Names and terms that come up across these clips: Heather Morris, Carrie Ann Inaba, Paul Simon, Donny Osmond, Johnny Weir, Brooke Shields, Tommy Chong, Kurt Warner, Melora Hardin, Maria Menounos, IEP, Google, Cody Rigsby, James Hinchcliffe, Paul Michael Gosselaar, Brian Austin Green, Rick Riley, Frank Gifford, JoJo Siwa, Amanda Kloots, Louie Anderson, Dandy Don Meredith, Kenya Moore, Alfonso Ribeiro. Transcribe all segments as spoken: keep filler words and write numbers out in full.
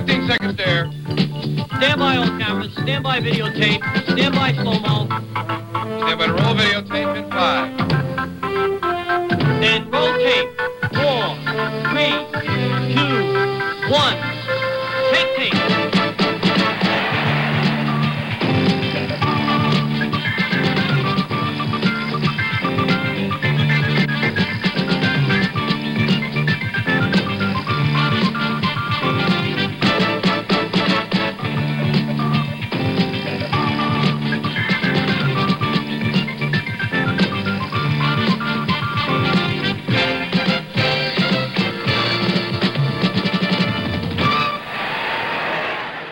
fifteen seconds there. Stand by all cameras. Stand by videotape. Stand by slow-mo. Stand by to roll videotape in five. And roll tape. Four, three, two, one. Take tape.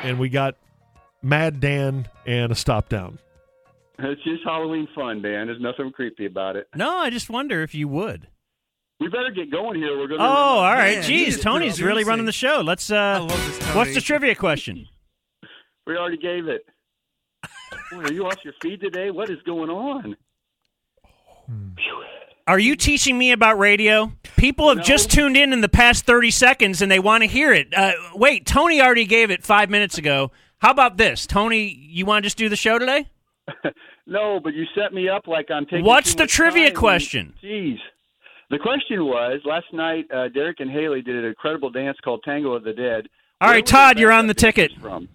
And we got Mad Dan and a stop down. It's just Halloween fun, Dan. There's nothing creepy about it. No, I just wonder if you would. We better get going here. We're going. Oh, to all right. Man, Jeez, Tony's really running the show. Let's. Uh, I love this, Tony. What's the trivia question? We already gave it. Boy, are you off your feed today? What is going on? Hmm. Are you teaching me about radio? People have no. just tuned in in the past thirty seconds, and they want to hear it. Uh, wait, Tony already gave it five minutes ago. How about this? Tony, you want to just do the show today? No, but you set me up like I'm taking What's the trivia question? Jeez. The question was, last night, uh, Derek and Haley did an incredible dance called Tango of the Dead. All Where right, Todd, you're on the ticket. From?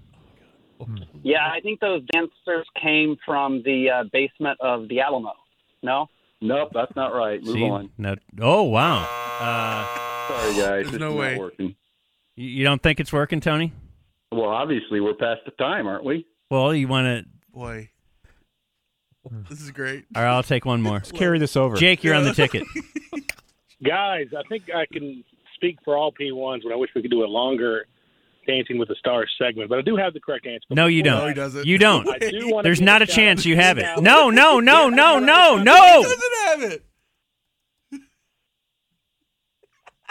Yeah, I think those dancers came from the uh, basement of the Alamo. No? Nope, that's not right. Move See, on. No, oh, wow. Uh, Sorry, guys. There's no way. Working. You don't think it's working, Tony? Well, obviously, we're past the time, aren't we? Well, you want to... Boy. This is great. All right, I'll take one more. Let's carry this over. Jake, you're on the ticket. Guys, I think I can speak for all P ones when I wish we could do a longer Dancing with the Stars segment, but I do have the correct answer. No, you don't. No, he doesn't. You don't. I do want There's not a down. chance you have it. No, no, no, no, no, no. He doesn't have it.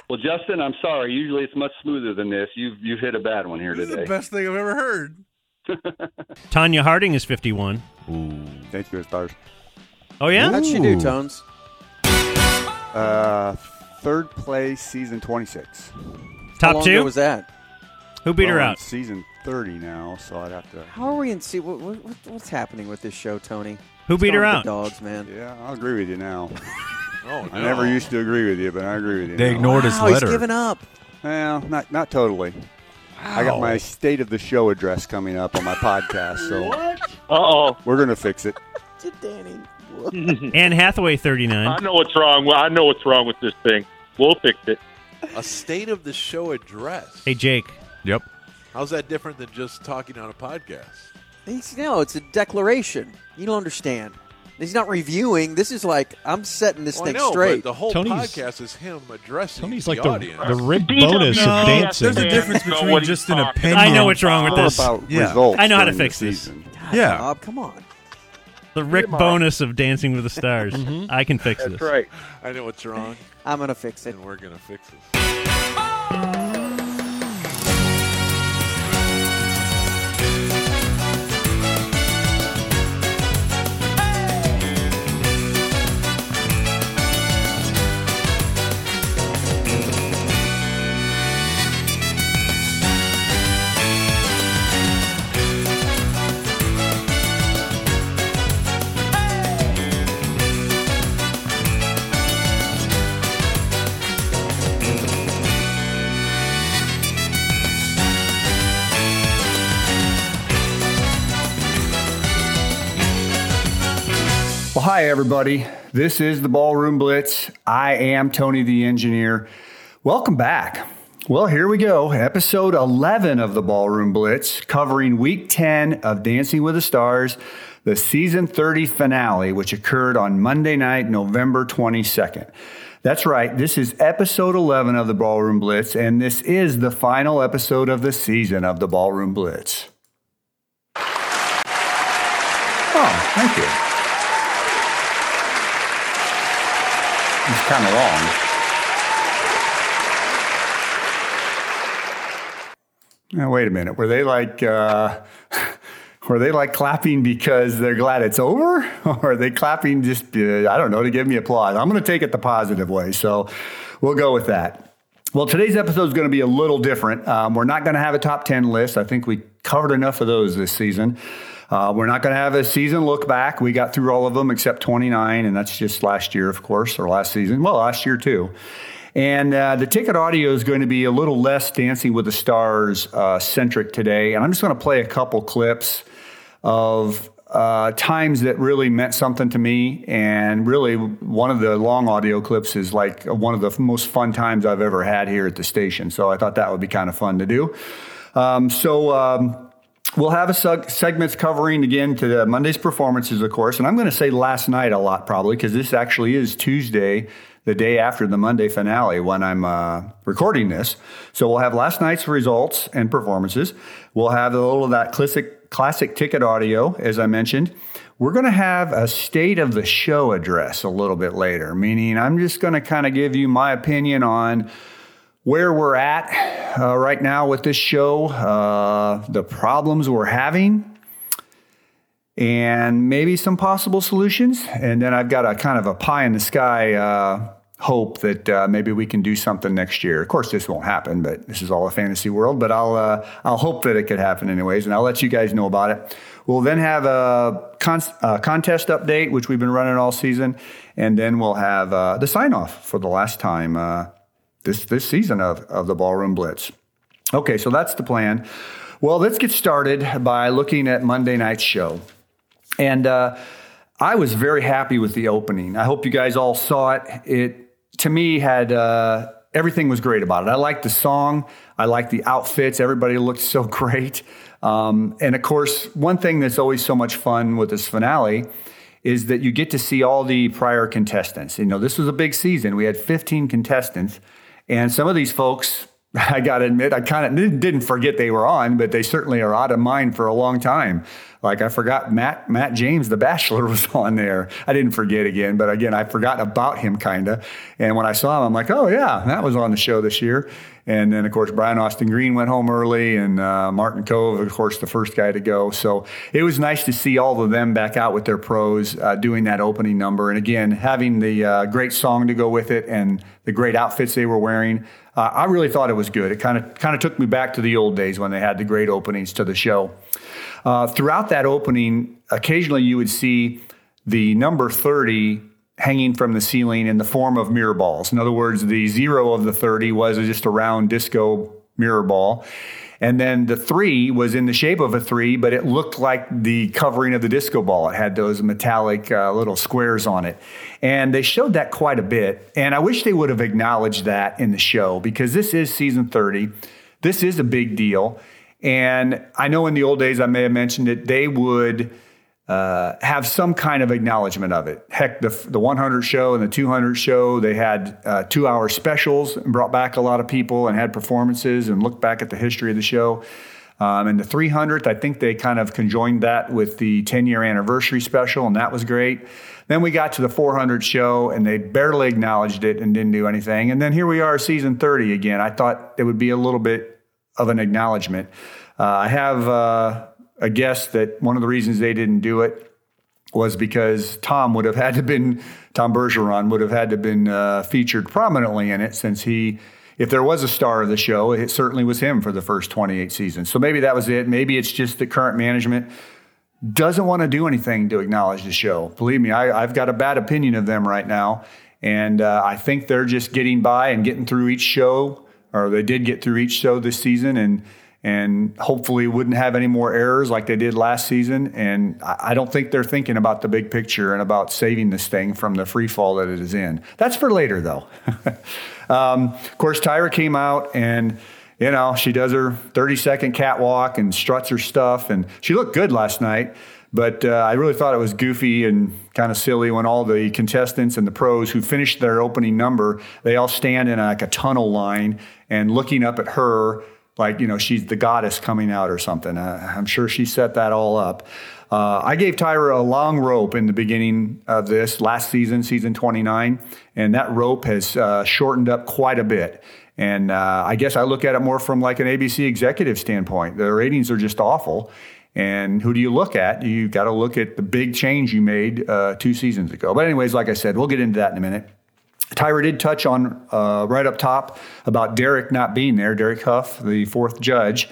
Well, Justin, I'm sorry. Usually it's much smoother than this. You've you've hit a bad one here this today. This is the best thing I've ever heard. Tanya Harding is fifty-one. Ooh, Dancing with the Stars. Oh, yeah? How'd she do, Tones? Uh, third place, season twenty-six. Top How long two? Ago was that? Who beat well, her out? Season thirty now, so I'd have to. How are we in? See, what, what, what's happening with this show, Tony? Who beat her out? The dogs, man. Yeah, I agree with you now. oh, no. I never used to agree with you, but I agree with you. They now. ignored wow, his letter. He's given up. Well, not not totally. Wow. I got my state of the show address coming up on my podcast, so what? Uh-oh, we're gonna fix it. To Danny. Anne Hathaway, thirty-nine. I know what's wrong. I know what's wrong with this thing. We'll fix it. A state of the show address. Hey, Jake. Yep. How's that different than just talking on a podcast? It's, no, it's a declaration. You don't understand. He's not reviewing. This is like, I'm setting this well, thing I know, straight. But the whole Tony's, podcast is him addressing Tony's like the, the audience. The Rick Bonus no, of dancing. There's a difference between just an opinion. I know what's wrong with this. About yeah. I know how to fix this. God, yeah. Bob, come on. The Rick Bonus of Dancing with the Stars. mm-hmm. I can fix That's this. That's right. I know what's wrong. I'm going to fix it. And we're going to fix it. Hi, everybody. This is the Ballroom Blitz. I am Tony the Engineer. Welcome back. Well, here we go. Episode eleven of the Ballroom Blitz, covering week ten of Dancing with the Stars, the season thirty finale, which occurred on Monday night, November twenty-second. That's right. This is episode eleven of the Ballroom Blitz, and this is the final episode of the season of the Ballroom Blitz. Oh, thank you. It's kind of long. Now, wait a minute. Were they like, uh, were they like clapping because they're glad it's over? Or are they clapping just, uh, I don't know, to give me applause? I'm going to take it the positive way. So we'll go with that. Well, today's episode is going to be a little different. Um, we're not going to have a top ten list. I think we covered enough of those this season. Uh, we're not going to have a season look back. We got through all of them except twenty-nine, and that's just last year, of course, or last season. Well, last year, too. And uh, the ticket audio is going to be a little less Dancing with the Stars uh, centric today. And I'm just going to play a couple clips of uh, times that really meant something to me. And really, one of the long audio clips is like one of the most fun times I've ever had here at the station. So I thought that would be kind of fun to do. Um, so... Um, We'll have a seg- segments covering, again, to the Monday's performances, of course. And I'm going to say last night a lot, probably, because this actually is Tuesday, the day after the Monday finale when I'm uh, recording this. So we'll have last night's results and performances. We'll have a little of that classic, classic ticket audio, as I mentioned. We're going to have a state of the show address a little bit later, meaning I'm just going to kind of give you my opinion on where we're at uh, right now with this show, uh, the problems we're having, and maybe some possible solutions. And then I've got a kind of a pie in the sky uh, hope that uh, maybe we can do something next year. Of course, this won't happen, but this is all a fantasy world. But I'll uh, I'll hope that it could happen anyways, and I'll let you guys know about it. We'll then have a, con- a contest update, which we've been running all season, and then we'll have uh, the sign-off for the last time uh This this season of, of the Ballroom Blitz. Okay, so that's the plan. Well, let's get started by looking at Monday night's show. And uh, I was very happy with the opening. I hope you guys all saw it. It, to me, had uh, everything was great about it. I liked the song. I liked the outfits. Everybody looked so great. Um, and, of course, one thing that's always so much fun with this finale is that you get to see all the prior contestants. You know, this was a big season. We had fifteen contestants. And some of these folks, I got to admit, I kind of didn't forget they were on, but they certainly are out of mind for a long time. Like I forgot Matt Matt James, the Bachelor, was on there. I didn't forget again, but again, I forgot about him kind of. And when I saw him, I'm like, oh, yeah, that was on the show this year. And then, of course, Brian Austin Green went home early, and uh, Martin Kove, of course, the first guy to go. So it was nice to see all of them back out with their pros uh, doing that opening number. And again, having the uh, great song to go with it and the great outfits they were wearing, uh, I really thought it was good. It kind of kind of took me back to the old days when they had the great openings to the show. Uh, throughout that opening, occasionally you would see the number thirty hanging from the ceiling in the form of mirror balls. In other words, the zero of the thirty was just a round disco mirror ball. And then the three was in the shape of a three, but it looked like the covering of the disco ball. It had those metallic uh, little squares on it. And they showed that quite a bit. And I wish they would have acknowledged that in the show, because this is season thirty. This is a big deal. And I know in the old days, I may have mentioned it, they would uh, have some kind of acknowledgement of it. Heck, the the one hundred show and the two hundred show, they had uh, two-hour specials and brought back a lot of people and had performances and looked back at the history of the show. Um, and the three hundredth, I think they kind of conjoined that with the ten-year anniversary special, and that was great. Then we got to the four hundred show, and they barely acknowledged it and didn't do anything. And then here we are, season thirty again. I thought it would be a little bit of an acknowledgement. Uh, I have uh, a guess that one of the reasons they didn't do it was because Tom would have had to have been, Tom Bergeron would have had to have been uh, featured prominently in it, since he, if there was a star of the show, it certainly was him for the first twenty-eight seasons. So maybe that was it. Maybe it's just the current management doesn't want to do anything to acknowledge the show. Believe me, I, I've got a bad opinion of them right now. And uh, I think they're just getting by and getting through each show, or they did get through each show this season, and and hopefully wouldn't have any more errors like they did last season. And I don't think they're thinking about the big picture and about saving this thing from the free fall that it is in. That's for later, though. um, of course, Tyra came out, and, you know, she does her thirty-second catwalk and struts her stuff, and she looked good last night. But uh, I really thought it was goofy and kind of silly when all the contestants and the pros who finished their opening number, they all stand in like a tunnel line and looking up at her like, you know, she's the goddess coming out or something. Uh, I'm sure she set that all up. Uh, I gave Tyra a long rope in the beginning of this last season, season twenty-nine, and that rope has uh, shortened up quite a bit. And uh, I guess I look at it more from like an A B C executive standpoint. The ratings are just awful. And who do you look at? You got to look at the big change you made uh, two seasons ago. But anyways, like I said, we'll get into that in a minute. Tyra did touch on uh, right up top about Derek not being there. Derek Hough, the fourth judge,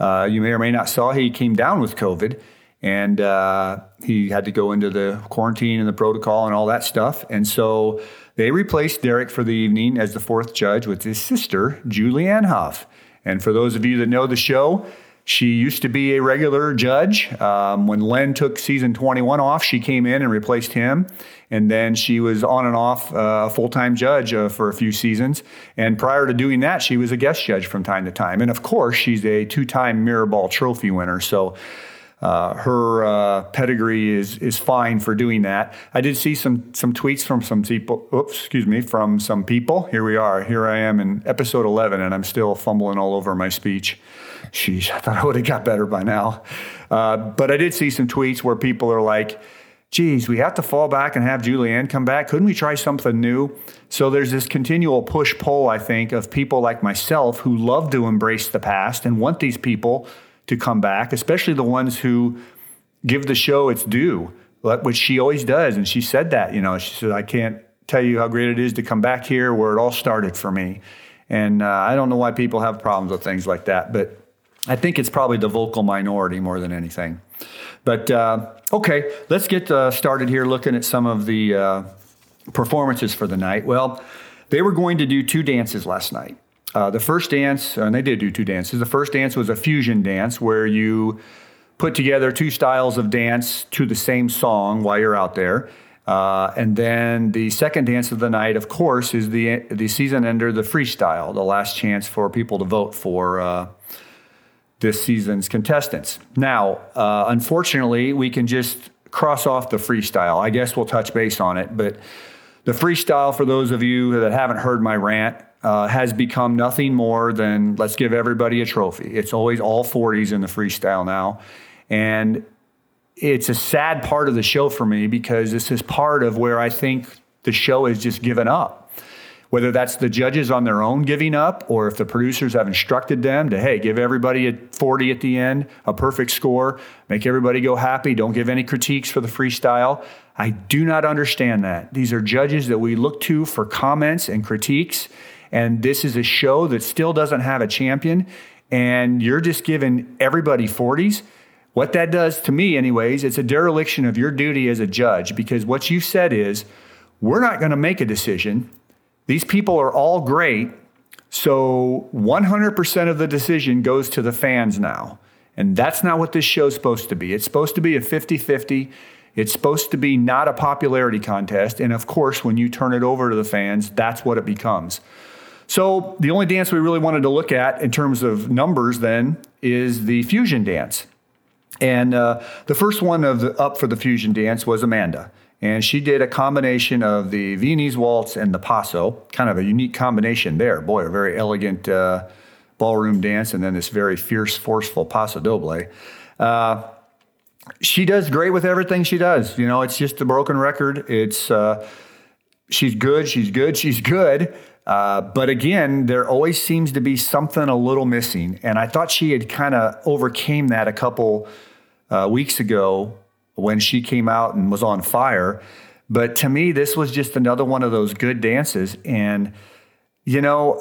uh, you may or may not saw, he came down with COVID, and uh, he had to go into the quarantine and the protocol and all that stuff. And so they replaced Derek for the evening as the fourth judge with his sister, Julianne Hough. And for those of you that know the show, she used to be a regular judge. Um, when Len took season twenty-one off, she came in and replaced him. And then she was on and off a uh, full-time judge uh, for a few seasons. And prior to doing that, she was a guest judge from time to time. And of course, she's a two-time Mirror Ball Trophy winner. So uh, her uh, pedigree is is fine for doing that. I did see some some tweets from some people. Oops, excuse me, from some people. Here we are. Here I am in episode eleven, and I'm still fumbling all over my speech. Sheesh, I thought I would have got better by now. Uh, but I did see some tweets where people are like, geez, we have to fall back and have Julianne come back. Couldn't we try something new? So there's this continual push-pull, I think, of people like myself who love to embrace the past and want these people to come back, especially the ones who give the show its due, which she always does. And she said that, you know, she said, I can't tell you how great it is to come back here where it all started for me. And uh, I don't know why people have problems with things like that, but I think it's probably the vocal minority more than anything. But, uh, okay, let's get uh, started here looking at some of the uh, performances for the night. Well, they were going to do two dances last night. Uh, the first dance, and they did do two dances. The first dance was a fusion dance where you put together two styles of dance to the same song while you're out there. Uh, and then the second dance of the night, of course, is the the season ender, the freestyle, the last chance for people to vote for uh this season's contestants. Now, uh, unfortunately, we can just cross off the freestyle. I guess we'll touch base on it, but the freestyle, for those of you that haven't heard my rant, uh, has become nothing more than let's give everybody a trophy. It's always all forties in the freestyle now. And it's a sad part of the show for me because this is part of where I think the show has just given up. Whether that's the judges on their own giving up or if the producers have instructed them to, hey, give everybody a forty at the end, a perfect score, make everybody go happy, don't give any critiques for the freestyle. I do not understand that. These are judges that we look to for comments and critiques, and this is a show that still doesn't have a champion, and you're just giving everybody forties. What that does to me anyways, it's a dereliction of your duty as a judge because what you said is, we're not going to make a decision. These people are all great, so one hundred percent of the decision goes to the fans now. And that's not what this show's supposed to be. It's supposed to be a fifty-fifty. It's supposed to be not a popularity contest. And of course, when you turn it over to the fans, that's what it becomes. So the only dance we really wanted to look at in terms of numbers then is the fusion dance. And uh, the first one of the, up for the fusion dance was Amanda. And she did a combination of the Viennese waltz and the paso, kind of a unique combination there. Boy, a very elegant uh, ballroom dance, and then this very fierce, forceful paso doble. Uh, she does great with everything she does. You know, it's just a broken record. It's uh, she's good, she's good, she's good. Uh, but again, there always seems to be something a little missing. And I thought she had kind of overcame that a couple uh, weeks ago when she came out and was on fire. But to me, this was just another one of those good dances. And, you know,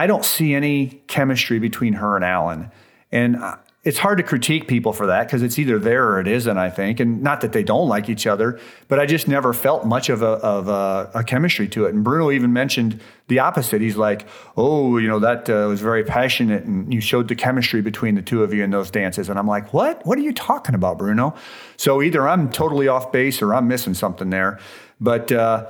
I don't see any chemistry between her and Alan. And it's hard to critique people for that because it's either there or it isn't, I think. And not that they don't like each other, but I just never felt much of a, of a, a chemistry to it. And Bruno even mentioned the opposite. He's like, oh, you know, that uh, was very passionate and you showed the chemistry between the two of you in those dances. And I'm like, what? What are you talking about, Bruno? So either I'm totally off base or I'm missing something there. But, uh,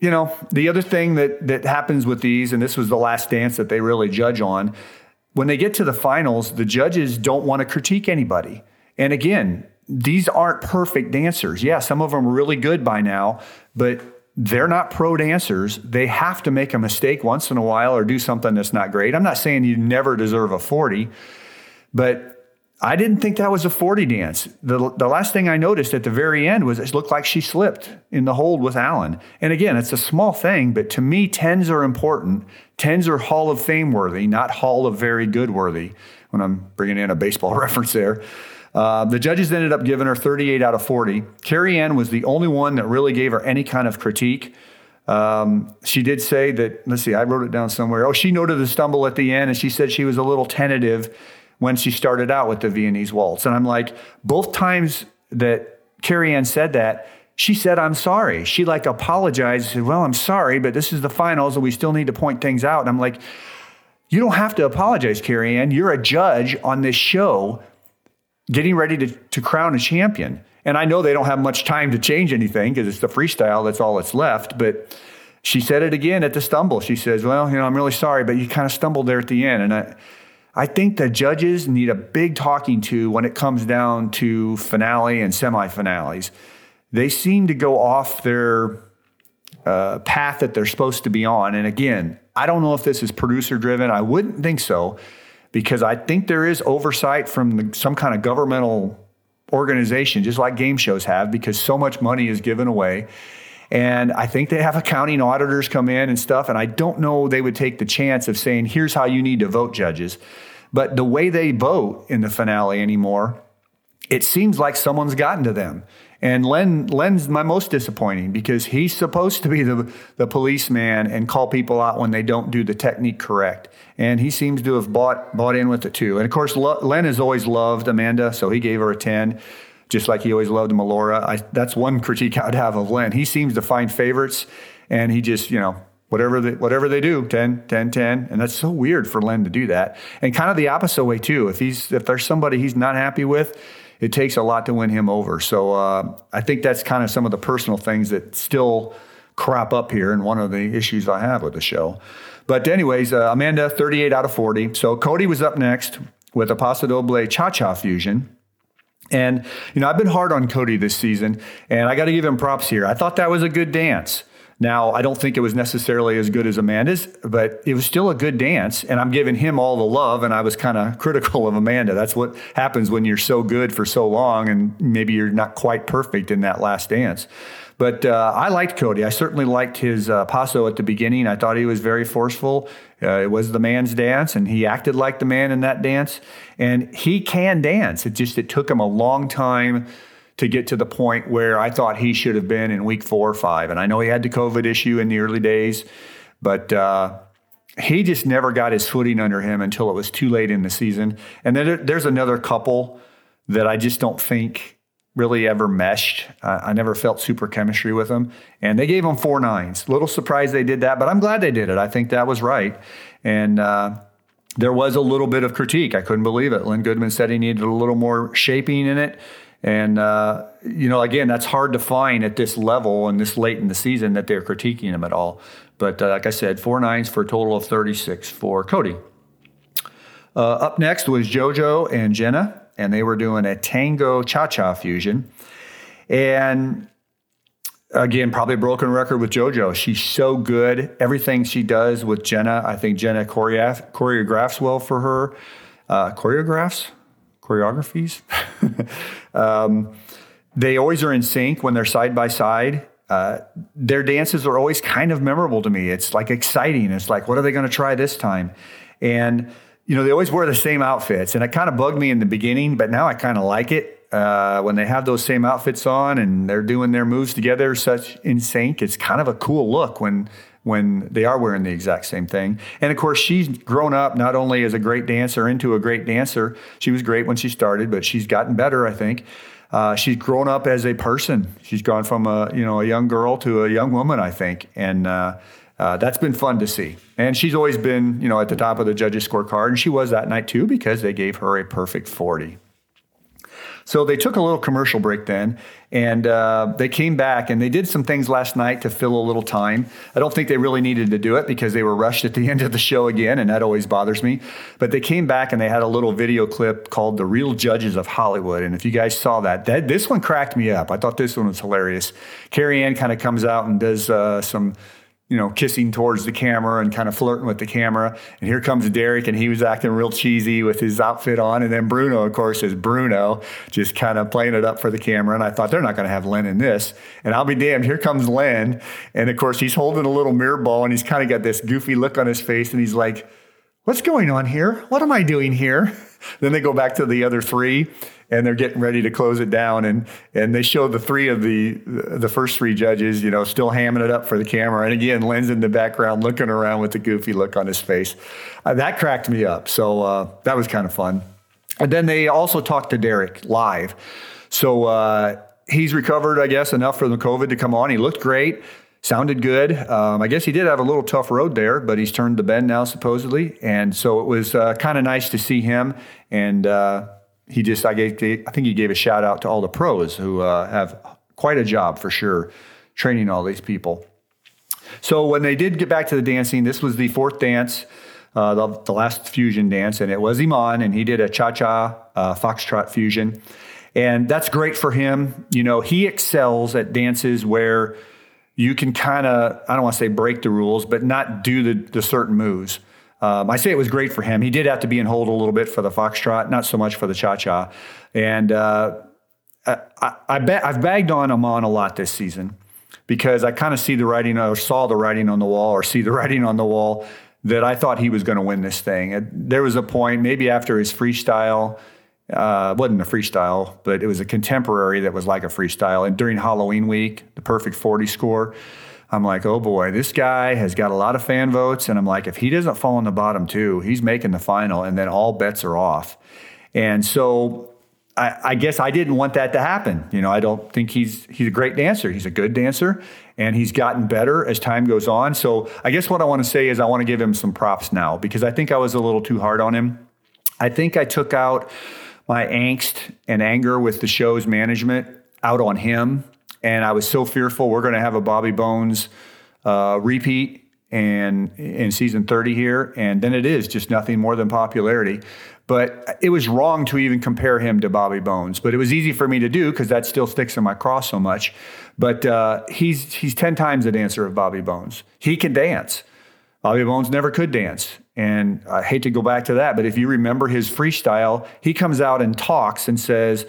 you know, the other thing that that happens with these, and this was the last dance that they really judge on, when they get to the finals, the judges don't want to critique anybody. And again, these aren't perfect dancers. Yeah, some of them are really good by now, but they're not pro dancers. They have to make a mistake once in a while or do something that's not great. I'm not saying you never deserve a forty, but I didn't think that was a forty dance. The, the last thing I noticed at the very end was it looked like she slipped in the hold with Alan. And again, it's a small thing, but to me, tens are important. Tens are Hall of Fame worthy, not Hall of Very Good worthy, when I'm bringing in a baseball reference there. Uh, the judges ended up giving her thirty-eight out of forty. Carrie Ann was the only one that really gave her any kind of critique. Um, she did say that, let's see, I wrote it down somewhere. Oh, she noted the stumble at the end, and she said she was a little tentative when she started out with the Viennese waltz. And I'm like, both times that Carrie Ann said that, she said, I'm sorry. She like apologized, said, well, I'm sorry, but this is the finals and we still need to point things out. And I'm like, you don't have to apologize, Carrie Ann. You're a judge on this show getting ready to, to crown a champion. And I know they don't have much time to change anything because it's the freestyle. That's all that's left. But she said it again at the stumble. She says, well, you know, I'm really sorry, but you kind of stumbled there at the end. And I, I think the judges need a big talking to when it comes down to finale and semifinales. They seem to go off their uh, path that they're supposed to be on. And again, I don't know if this is producer driven. I wouldn't think so, because I think there is oversight from the, some kind of governmental organization, just like game shows have, because so much money is given away. And I think they have accounting auditors come in and stuff. And I don't know they would take the chance of saying, here's how you need to vote, judges. But the way they vote in the finale anymore, it seems like someone's gotten to them. And Len, Len's my most disappointing, because he's supposed to be the, the policeman and call people out when they don't do the technique correct. And he seems to have bought bought in with it too. And of course, Lo- Len has always loved Amanda, so he gave her a ten, just like he always loved Melora. I, that's one critique I'd have of Len. He seems to find favorites, and he just, you know, whatever they, whatever they do, ten, ten, ten. And that's so weird for Len to do that. And kind of the opposite way too. If he's if there's somebody he's not happy with, it takes a lot to win him over. So uh, I think that's kind of some of the personal things that still crop up here, and one of the issues I have with the show. But anyways, uh, Amanda, thirty-eight out of forty. So Cody was up next with a Paso Doble Cha-Cha fusion. And, you know, I've been hard on Cody this season, and I got to give him props here. I thought that was a good dance. Now, I don't think it was necessarily as good as Amanda's, but it was still a good dance, and I'm giving him all the love, and I was kind of critical of Amanda. That's what happens when you're so good for so long, and maybe you're not quite perfect in that last dance. But uh, I liked Cody. I certainly liked his uh, paso at the beginning. I thought he was very forceful. Uh, it was the man's dance, and he acted like the man in that dance, and he can dance. It just it took him a long time to get to the point where I thought he should have been in week four or five. And I know he had the COVID issue in the early days, but uh, he just never got his footing under him until it was too late in the season. And then there's another couple that I just don't think really ever meshed. Uh, I never felt super chemistry with them. And they gave him four nines. Little surprised they did that, but I'm glad they did it. I think that was right. And uh, there was a little bit of critique. I couldn't believe it. Len Goodman said he needed a little more shaping in it. And, uh, you know, again, that's hard to find at this level and this late in the season that they're critiquing him at all. But uh, like I said, four nines for a total of thirty-six for Cody. Uh, up next was JoJo and Jenna, and they were doing a tango cha-cha fusion. And again, probably a broken record with JoJo. She's so good. Everything she does with Jenna, I think Jenna choreograph- choreographs well for her. Uh, choreographs? Choreographies. um, they always are in sync when they're side by side. Uh, their dances are always kind of memorable to me. It's like exciting. It's like, what are they going to try this time? And, you know, they always wear the same outfits, and it kind of bugged me in the beginning, but now I kind of like it. Uh, when they have those same outfits on and they're doing their moves together, such in sync, it's kind of a cool look when when they are wearing the exact same thing. And of course, she's grown up not only as a great dancer into a great dancer. She was great when she started, but she's gotten better, I think. Uh, she's grown up as a person. She's gone from a, you know, a young girl to a young woman, I think. And uh, uh, that's been fun to see. And she's always been, you know, at the top of the judges' scorecard. And she was that night too, because they gave her a perfect forty. So they took a little commercial break then, and uh, they came back, and they did some things last night to fill a little time. I don't think they really needed to do it because they were rushed at the end of the show again, and that always bothers me. But they came back, and they had a little video clip called The Real Judges of Hollywood. And if you guys saw that, that this one cracked me up. I thought this one was hilarious. Carrie Ann kind of comes out and does uh, some... you know, kissing towards the camera and kind of flirting with the camera. And here comes Derek, and he was acting real cheesy with his outfit on. And then Bruno, of course, is Bruno, just kind of playing it up for the camera. And I thought, they're not going to have Len in this. And I'll be damned, here comes Len. And, of course, he's holding a little mirror ball, and he's kind of got this goofy look on his face. And he's like, what's going on here? What am I doing here? Then they go back to the other three, and they're getting ready to close it down. And and they show the three of the the first three judges, you know, still hamming it up for the camera. And again, Len's in the background looking around with the goofy look on his face. Uh, that cracked me up. So uh, that was kind of fun. And then they also talked to Derek live. So uh, he's recovered, I guess, enough from the COVID to come on. He looked great. Sounded good. Um, I guess he did have a little tough road there, but he's turned the bend now, supposedly. And so it was uh, kind of nice to see him. And uh, he just, I, gave, I think he gave a shout out to all the pros who uh, have quite a job for sure, training all these people. So when they did get back to the dancing, this was the fourth dance, uh, the, the last fusion dance. And it was Iman, and he did a cha-cha uh, foxtrot fusion. And that's great for him. You know, he excels at dances where you can kind of, I don't want to say break the rules, but not do the, the certain moves. Um, I say it was great for him. He did have to be in hold a little bit for the foxtrot, not so much for the cha-cha. And uh, I, I, I bet I've bagged on Iman a lot this season because I kind of see the writing or saw the writing on the wall or see the writing on the wall that I thought he was going to win this thing. There was a point maybe after his freestyle, Uh, wasn't a freestyle, but it was a contemporary that was like a freestyle. And during Halloween week, the perfect forty score, I'm like, oh boy, this guy has got a lot of fan votes. And I'm like, if he doesn't fall in the bottom two, he's making the final, and then all bets are off. And so I, I guess I didn't want that to happen. You know, I don't think he's, he's a great dancer. He's a good dancer, and he's gotten better as time goes on. So I guess what I want to say is I want to give him some props now because I think I was a little too hard on him. I think I took out my angst and anger with the show's management out on him. And I was so fearful we're going to have a Bobby Bones uh, repeat and in season thirty here. And then it is just nothing more than popularity. But it was wrong to even compare him to Bobby Bones. But it was easy for me to do because that still sticks in my craw so much. But uh, he's he's ten times the dancer of Bobby Bones. He can dance. Bobby Bones never could dance. And I hate to go back to that, but if you remember his freestyle, he comes out and talks and says,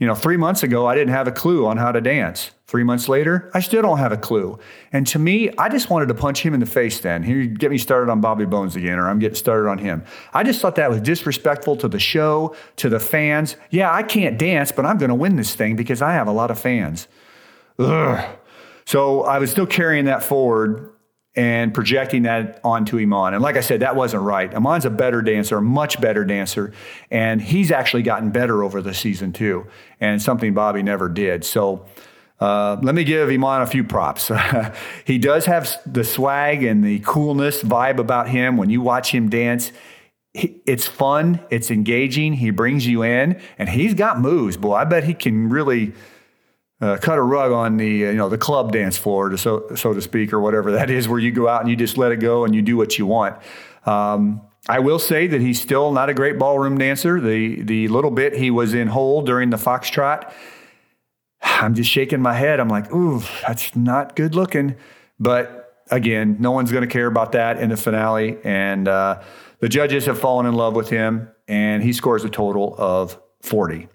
you know, three months ago, I didn't have a clue on how to dance. Three months later, I still don't have a clue. And to me, I just wanted to punch him in the face then. Here, you get me started on Bobby Bones again, or I'm getting started on him. I just thought that was disrespectful to the show, to the fans. Yeah, I can't dance, but I'm going to win this thing because I have a lot of fans. Ugh. So I was still carrying that forward and projecting that onto Iman. And like I said, that wasn't right. Iman's a better dancer, a much better dancer, and he's actually gotten better over the season too, and something Bobby never did. So uh, let me give Iman a few props. He does have the swag and the coolness vibe about him. When you watch him dance, he, it's fun, it's engaging, he brings you in, and he's got moves. Boy, I bet he can really Uh, cut a rug on the uh, you know the club dance floor, to so so to speak, or whatever that is, where you go out and you just let it go and you do what you want. Um, I will say that he's still not a great ballroom dancer. The the little bit he was in hold during the foxtrot, I'm just shaking my head. I'm like, ooh, that's not good looking. But again, no one's going to care about that in the finale. And uh, the judges have fallen in love with him, and he scores a total of forty.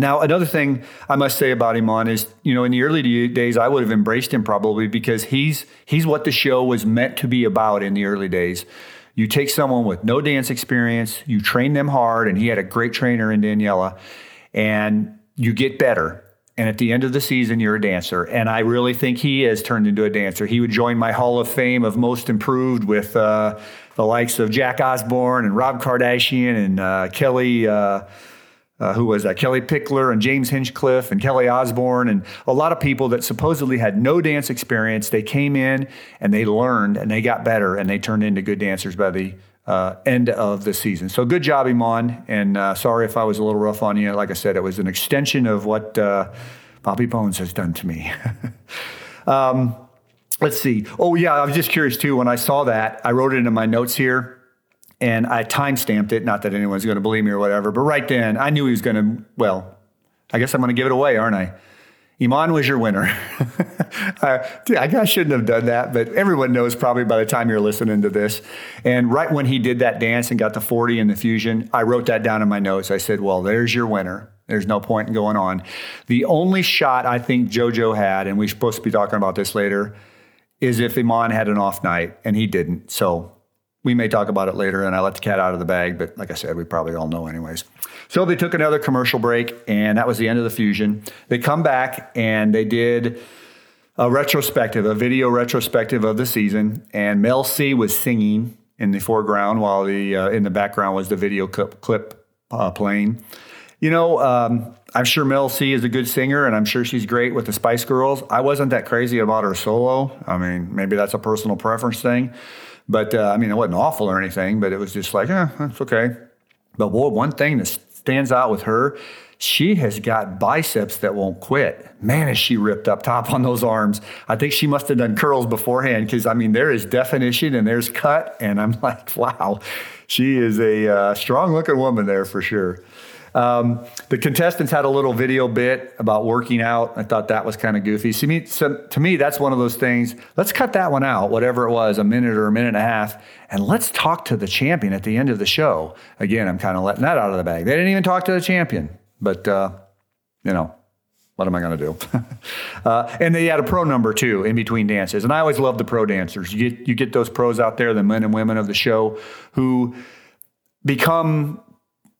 Now, another thing I must say about Iman is, you know, in the early days, I would have embraced him probably because he's he's what the show was meant to be about in the early days. You take someone with no dance experience, you train them hard, and he had a great trainer in Daniella, and you get better. And at the end of the season, you're a dancer. And I really think he has turned into a dancer. He would join my Hall of Fame of Most Improved with uh, the likes of Jack Osborne and Rob Kardashian and uh, Kelly... Uh, Uh, who was that? Kelly Pickler and James Hinchcliffe and Kelly Osborne and a lot of people that supposedly had no dance experience. They came in and they learned and they got better and they turned into good dancers by the uh, end of the season. So good job, Iman. And uh, sorry if I was a little rough on you. Like I said, it was an extension of what uh, Bobby Bones has done to me. um, let's see. Oh, yeah. I was just curious, too. When I saw that, I wrote it in my notes here. And I timestamped it, not that anyone's going to believe me or whatever, but right then I knew he was going to, well, I guess I'm going to give it away, aren't I? Iman was your winner. I, I shouldn't have done that, but everyone knows probably by the time you're listening to this. And right when he did that dance and got the forty in the fusion, I wrote that down in my notes. I said, well, there's your winner. There's no point in going on. The only shot I think JoJo had, and we're supposed to be talking about this later, is if Iman had an off night, and he didn't. So we may talk about it later, and I let the cat out of the bag, but like I said, we probably all know anyways. So they took another commercial break, and that was the end of the fusion. They come back, and they did a retrospective, a video retrospective of the season, and Mel C was singing in the foreground while the uh, in the background was the video clip, clip uh, playing. You know, um, I'm sure Mel C is a good singer, and I'm sure she's great with the Spice Girls. I wasn't that crazy about her solo. I mean, maybe that's a personal preference thing. But, uh, I mean, it wasn't awful or anything, but it was just like, eh, that's okay. But, boy, one thing that stands out with her, she has got biceps that won't quit. Man, is she ripped up top on those arms. I think she must have done curls beforehand because, I mean, there is definition and there's cut. And I'm like, wow, she is a uh, strong-looking woman there for sure. Um, the contestants had a little video bit about working out. I thought that was kind of goofy. So me, so to me, that's one of those things. Let's cut that one out, whatever it was, a minute or a minute and a half, and let's talk to the champion at the end of the show. Again, I'm kind of letting that out of the bag. They didn't even talk to the champion, but, uh, you know, what am I going to do? uh, and they had a pro number, too, in between dances. And I always love the pro dancers. You get, you get those pros out there, the men and women of the show, who become...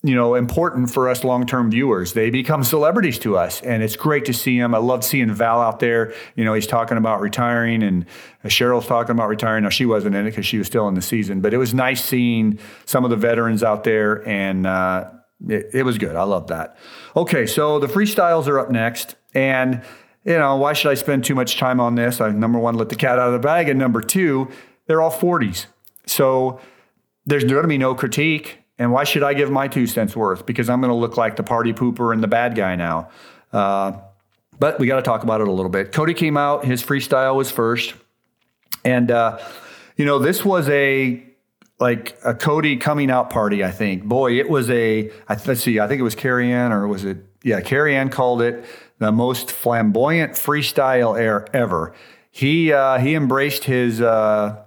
you know, important for us long-term viewers. They become celebrities to us, and it's great to see him. I love seeing Val out there. You know, he's talking about retiring, and Cheryl's talking about retiring. Now, she wasn't in it because she was still in the season, but it was nice seeing some of the veterans out there, and uh, it, it was good. I love that. Okay, so the freestyles are up next, and, you know, why should I spend too much time on this? I, number one, let the cat out of the bag, and number two, they're all forties. So there's going to be no critique. And why should I give my two cents worth? Because I'm going to look like the party pooper and the bad guy now. Uh, but we got to talk about it a little bit. Cody came out. His freestyle was first. And, uh, you know, this was a, like, a Cody coming out party, I think. Boy, it was a, I, let's see, I think it was Carrie Ann or was it, yeah, Carrie Ann called it the most flamboyant freestyle air ever. He, uh, he embraced his... Uh,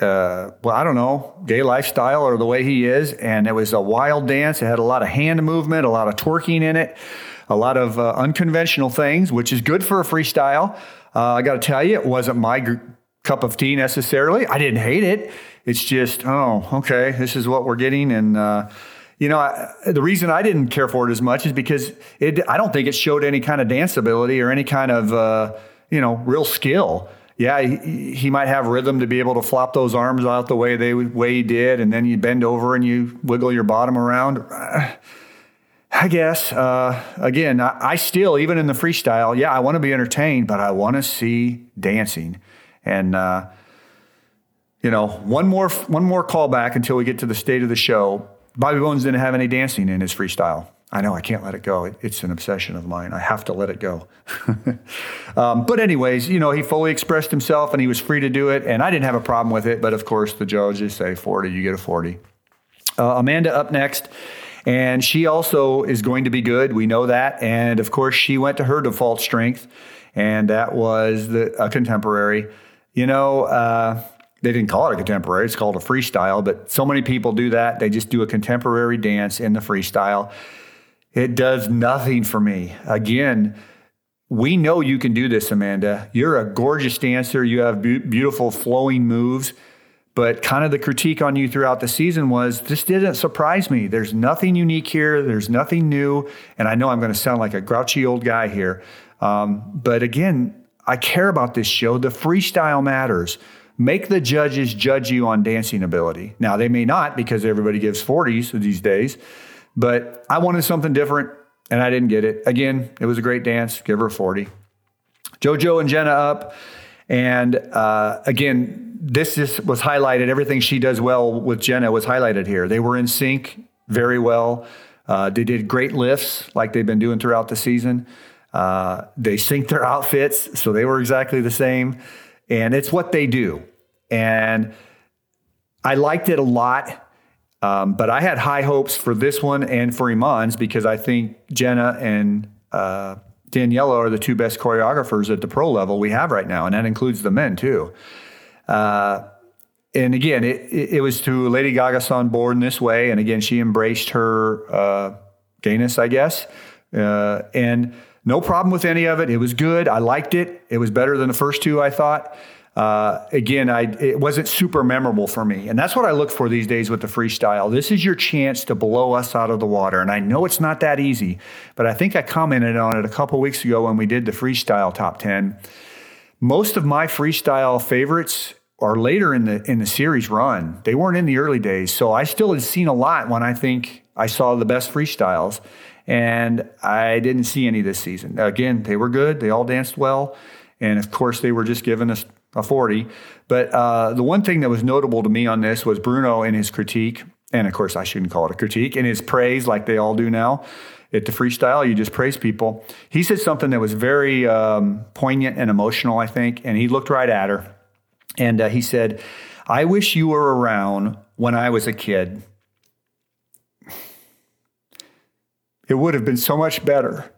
Uh, well, I don't know, gay lifestyle or the way he is. And it was a wild dance. It had a lot of hand movement, a lot of twerking in it, a lot of uh, unconventional things, which is good for a freestyle. Uh, I got to tell you, it wasn't my g- cup of tea necessarily. I didn't hate it. It's just, oh, okay, this is what we're getting. And, uh, you know, I, the reason I didn't care for it as much is because it. I don't think it showed any kind of dance ability or any kind of, uh, you know, real skill. Yeah, he, he might have rhythm to be able to flop those arms out the way they way he did, and then you bend over and you wiggle your bottom around. I guess, uh, again, I, I still, even in the freestyle, yeah, I want to be entertained, but I want to see dancing. And, uh, you know, one more one more callback until we get to the state of the show. Bobby Bones didn't have any dancing in his freestyle. I know I can't let it go. It, it's an obsession of mine. I have to let it go. um, but anyways, you know, he fully expressed himself and he was free to do it. And I didn't have a problem with it. But of course, the judges say forty, you get a forty. Uh, Amanda up next. And she also is going to be good. We know that. And of course, she went to her default strength. And that was the, a contemporary. You know, uh, they didn't call it a contemporary. It's called a freestyle. But so many people do that. They just do a contemporary dance in the freestyle. It does nothing for me. Again, we know you can do this, Amanda. You're a gorgeous dancer. You have be- beautiful flowing moves. But kind of the critique on you throughout the season was, this didn't surprise me. There's nothing unique here. There's nothing new. And I know I'm going to sound like a grouchy old guy here. Um, but again, I care about this show. The freestyle matters. Make the judges judge you on dancing ability. Now, they may not because everybody gives forties these days. But I wanted something different, and I didn't get it. Again, it was a great dance. Give her a forty. JoJo and Jenna up. And uh, again, this is, was highlighted. Everything she does well with Jenna was highlighted here. They were in sync very well. Uh, they did great lifts like they've been doing throughout the season. Uh, they synced their outfits, so they were exactly the same. And it's what they do. And I liked it a lot. Um, but I had high hopes for this one and for Iman's because I think Jenna and uh, Daniella are the two best choreographers at the pro level we have right now, and that includes the men too. Uh, and again, it, it was to Lady Gaga's on board in this way, and again, she embraced her uh, gayness, I guess, uh, and no problem with any of it. It was good. I liked it. It was better than the first two, I thought. Uh, again, I, it wasn't super memorable for me. And that's what I look for these days with the freestyle. This is your chance to blow us out of the water. And I know it's not that easy, but I think I commented on it a couple weeks ago when we did the freestyle top ten. Most of my freestyle favorites are later in the in the series run. They weren't in the early days. So I still had seen a lot when I think I saw the best freestyles. And I didn't see any this season. Again, they were good. They all danced well. And, of course, they were just giving us a forty. But uh, the one thing that was notable to me on this was Bruno in his critique. And, of course, I shouldn't call it a critique. In his praise, like they all do now at the freestyle, you just praise people. He said something that was very um, poignant and emotional, I think. And he looked right at her. And uh, he said, "I wish you were around when I was a kid. It would have been so much better."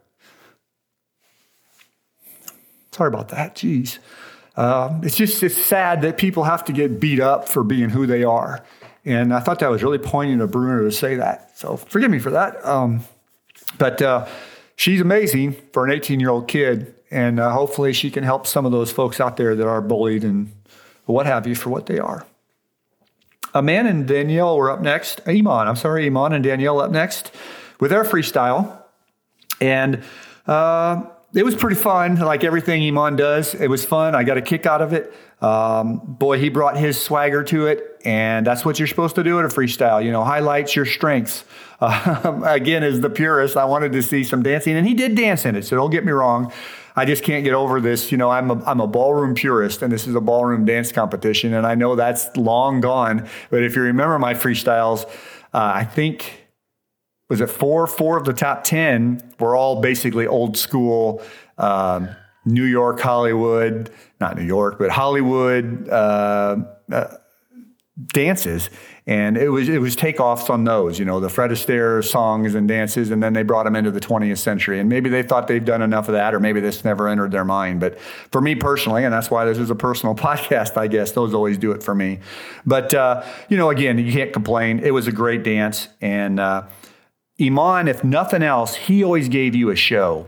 Sorry about that. Jeez. Um, it's just it's sad that people have to get beat up for being who they are. And I thought that was really poignant of Bruno to say that. So forgive me for that. Um, but uh, she's amazing for an eighteen-year-old kid. And uh, hopefully she can help some of those folks out there that are bullied and what have you for what they are. Amanda and Danielle were up next. Iman, I'm sorry, Iman and Danielle up next with their freestyle. And uh, it was pretty fun, like everything Iman does. It was fun. I got a kick out of it. Um, boy, he brought his swagger to it, and that's what you're supposed to do at a freestyle. You know, highlights your strengths. Uh, again, as the purist, I wanted to see some dancing, and he did dance in it, so don't get me wrong. I just can't get over this. You know, I'm a, I'm a ballroom purist, and this is a ballroom dance competition, and I know that's long gone. But if you remember my freestyles, uh, I think... was it four, four of the top ten were all basically old school, um, New York, Hollywood, not New York, but Hollywood uh, uh, dances. And it was it was takeoffs on those, you know, the Fred Astaire songs and dances, and then they brought them into the twentieth century. And maybe they thought they've done enough of that, or maybe this never entered their mind. But for me personally, and that's why this is a personal podcast, I guess, those always do it for me. But, uh, you know, again, you can't complain. It was a great dance, and uh Iman, if nothing else, he always gave you a show.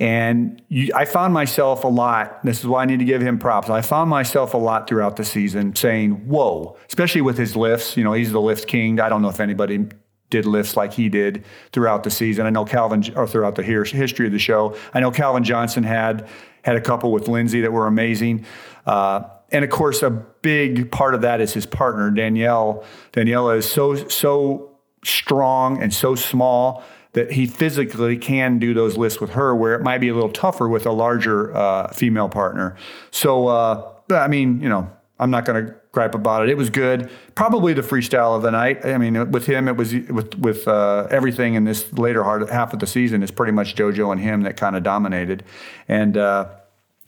And you, I found myself a lot, this is why I need to give him props, I found myself a lot throughout the season saying, whoa, especially with his lifts. You know, he's the lift king. I don't know if anybody did lifts like he did throughout the season. I know Calvin, or throughout the history of the show, I know Calvin Johnson had had a couple with Lindsay that were amazing. Uh, and, of course, a big part of that is his partner, Danielle. Daniela is so, so... strong and so small that he physically can do those lifts with her, where it might be a little tougher with a larger uh, female partner. So, uh, I mean, you know, I'm not going to gripe about it. It was good. Probably the freestyle of the night. I mean, with him, it was with, with uh, everything in this later half of the season is pretty much JoJo and him that kind of dominated. And, uh,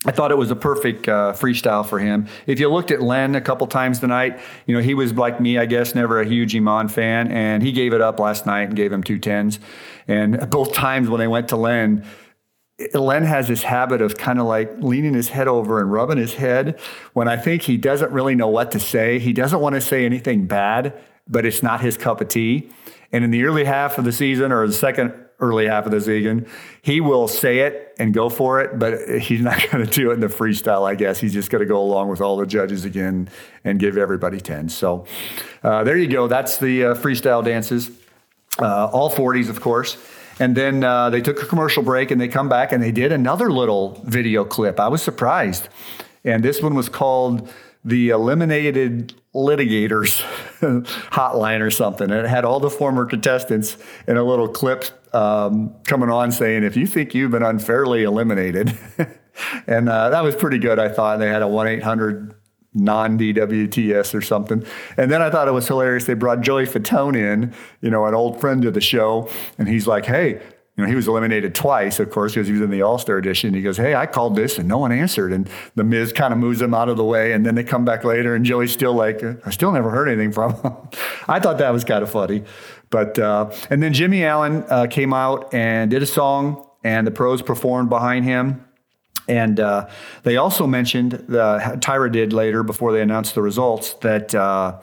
I thought it was a perfect uh, freestyle for him. If you looked at Len a couple times tonight, you know, he was like me, I guess, never a huge Iman fan, and he gave it up last night and gave him two tens. And both times when I went to Len, Len has this habit of kind of like leaning his head over and rubbing his head when I think he doesn't really know what to say. He doesn't want to say anything bad, but it's not his cup of tea. And in the early half of the season, or the second early half of the season, he will say it and go for it, but he's not going to do it in the freestyle, I guess. He's just going to go along with all the judges again and give everybody ten. So uh, there you go. That's the uh, freestyle dances, uh, all forties, of course. And then uh, they took a commercial break, and they come back, and they did another little video clip. I was surprised. And this one was called The Eliminated Litigators Hotline or something. And it had all the former contestants in a little clip um, coming on saying, if you think you've been unfairly eliminated. And uh, that was pretty good, I thought. And they had a one eight hundred non-D W T S or something. And then I thought it was hilarious. They brought Joey Fatone in, you know, an old friend of the show. And he's like, hey, you know, he was eliminated twice, of course, because he was in the All-Star edition. He goes, hey, I called this and no one answered. And the Miz kind of moves him out of the way. And then they come back later and Joey's still like, I still never heard anything from him. I thought that was kind of funny. But, uh, and then Jimmy Allen uh, came out and did a song, and the pros performed behind him. And uh, they also mentioned, the, Tyra did later before they announced the results, that uh,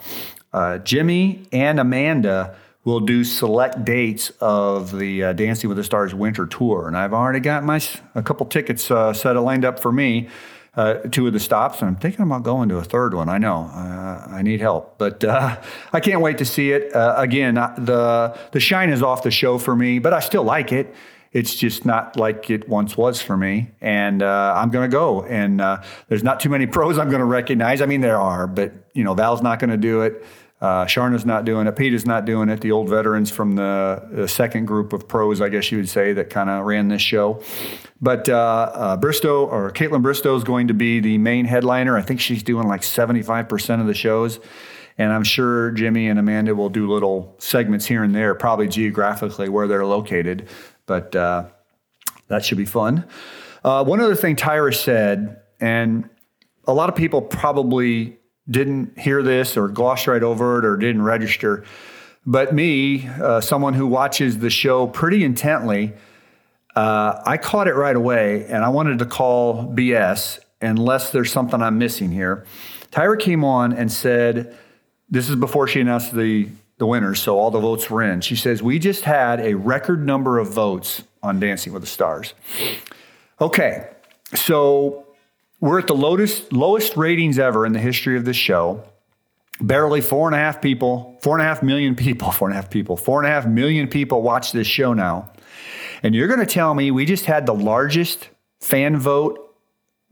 uh, Jimmy and Amanda we'll do select dates of the uh, Dancing with the Stars winter tour. And I've already got my a couple tickets uh, set lined up for me. uh, two of the stops, and I'm thinking about going to a third one. I know uh, I need help, but uh, I can't wait to see it. Uh, again, the the shine is off the show for me, but I still like it. It's just not like it once was for me, and uh, I'm going to go. And uh, there's not too many pros I'm going to recognize. I mean, there are, but you know, Val's not going to do it. Uh, Sharna's not doing it. Pete is not doing it. The old veterans from the, the second group of pros, I guess you would say, that kind of ran this show. But uh, uh, Bristow or Caitlin Bristow is going to be the main headliner. I think she's doing like seventy-five percent of the shows. And I'm sure Jimmy and Amanda will do little segments here and there, probably geographically where they're located. But uh, that should be fun. Uh, one other thing Tyra said, and a lot of people probably didn't hear this or glossed right over it or didn't register. But me, uh, someone who watches the show pretty intently, uh, I caught it right away, and I wanted to call B S unless there's something I'm missing here. Tyra came on and said, this is before she announced the the winners, so all the votes were in. She says, we just had a record number of votes on Dancing with the Stars. Okay, so we're at the lowest, lowest ratings ever in the history of this show. Barely four and a half people, four and a half million people, four and a half people, four and a half million people watch this show now. And you're going to tell me we just had the largest fan vote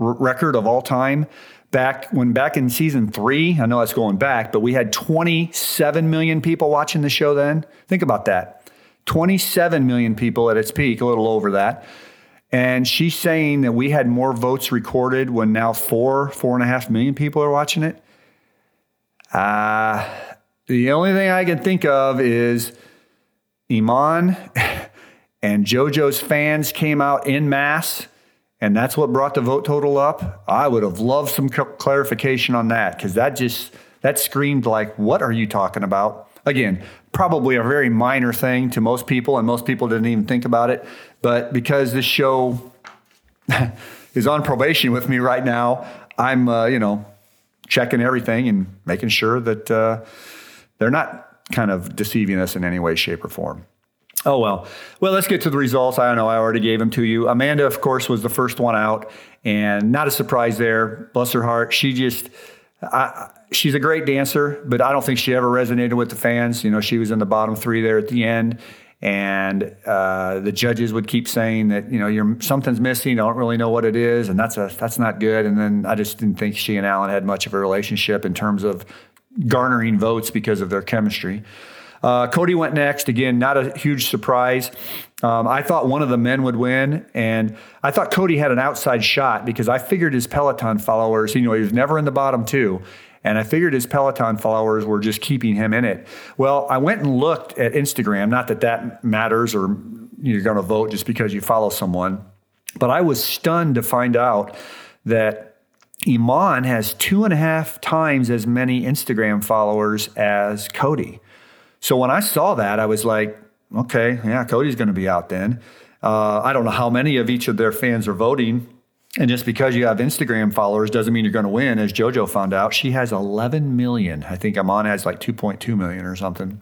r- record of all time. Back when back in season three, I know that's going back, but we had twenty-seven million people watching the show then. Think about that. twenty-seven million people at its peak, a little over that. And she's saying that we had more votes recorded when now four, four and a half million people are watching it. Uh, the only thing I can think of is Iman and JoJo's fans came out en masse. And that's what brought the vote total up. I would have loved some cl- clarification on that, because that just, that screamed like, what are you talking about? Again, probably a very minor thing to most people, and most people didn't even think about it. But because this show is on probation with me right now, I'm, uh, you know, checking everything and making sure that uh, they're not kind of deceiving us in any way, shape, or form. Oh, well. Well, let's get to the results. I don't know. I already gave them to you. Amanda, of course, was the first one out, and not a surprise there. Bless her heart. She just, I, she's a great dancer, but I don't think she ever resonated with the fans. You know, she was in the bottom three there at the end, and uh, the judges would keep saying that, you know, you're, something's missing. I don't really know what it is, and that's a, that's not good. And then I just didn't think she and Alan had much of a relationship in terms of garnering votes because of their chemistry. Uh, Cody went next. Again, not a huge surprise. Um, I thought one of the men would win, and I thought Cody had an outside shot because I figured his Peloton followers, you know, he was never in the bottom two, and I figured his Peloton followers were just keeping him in it. Well, I went and looked at Instagram, not that that matters or you're going to vote just because you follow someone, but I was stunned to find out that Iman has two and a half times as many Instagram followers as Cody. So when I saw that, I was like, okay, yeah, Cody's going to be out then. Uh, I don't know how many of each of their fans are voting. And just because you have Instagram followers doesn't mean you're going to win. As JoJo found out, she has eleven million. I think Iman has like two point two million or something.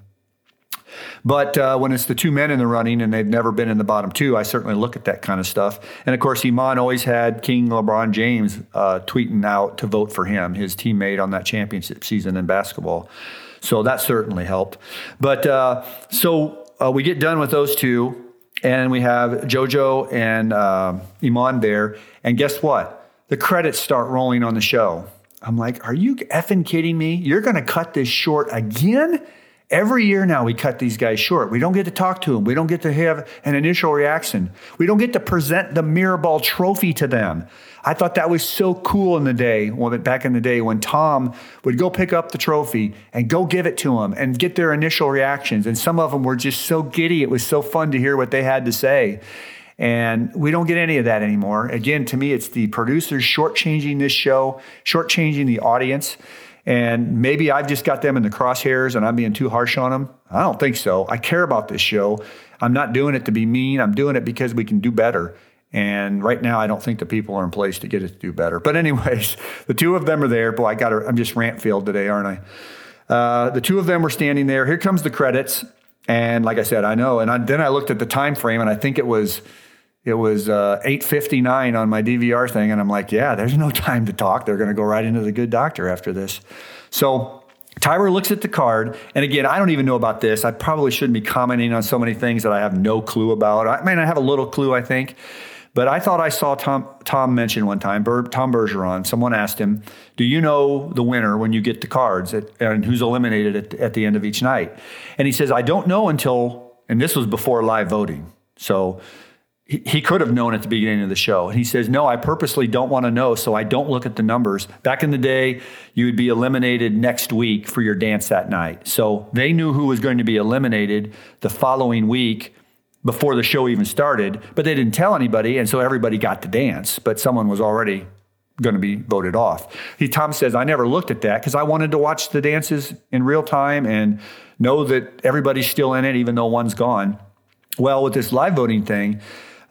But uh, when it's the two men in the running and they've never been in the bottom two, I certainly look at that kind of stuff. And, of course, Iman always had King LeBron James uh, tweeting out to vote for him, his teammate on that championship season in basketball. So that certainly helped. But uh, so uh, we get done with those two, and we have JoJo and uh, Iman there. And guess what? The credits start rolling on the show. I'm like, are you effing kidding me? You're going to cut this short again? Every year now we cut these guys short. We don't get to talk to them. We don't get to have an initial reaction. We don't get to present the mirror ball trophy to them. I thought that was so cool in the day, well, back in the day when Tom would go pick up the trophy and go give it to them and get their initial reactions. And some of them were just so giddy. It was so fun to hear what they had to say. And we don't get any of that anymore. Again, to me, it's the producers shortchanging this show, shortchanging the audience. And maybe I've just got them in the crosshairs and I'm being too harsh on them. I don't think so. I care about this show. I'm not doing it to be mean. I'm doing it because we can do better. And right now, I don't think the people are in place to get it to do better. But anyways, the two of them are there. Boy, I got to, I'm just rant-filled today, aren't I? Uh, the two of them were standing there. Here comes the credits. And like I said, I know. And I, then I looked at the time frame, and I think it was It was uh, eight fifty-nine on my D V R thing, and I'm like, yeah, there's no time to talk. They're going to go right into the good doctor after this. So Tyra looks at the card, and again, I don't even know about this. I probably shouldn't be commenting on so many things that I have no clue about. I mean, I have a little clue, I think, but I thought I saw Tom, Tom mention one time, Ber, Tom Bergeron, someone asked him, do you know the winner when you get the cards at, and who's eliminated at, at the end of each night? And he says, I don't know until, and this was before live voting, so he could have known at the beginning of the show. And he says, no, I purposely don't want to know, so I don't look at the numbers. Back in the day, you would be eliminated next week for your dance that night. So they knew who was going to be eliminated the following week before the show even started, but they didn't tell anybody, and so everybody got to dance, but someone was already going to be voted off. He, Tom says, I never looked at that because I wanted to watch the dances in real time and know that everybody's still in it even though one's gone. Well, with this live voting thing,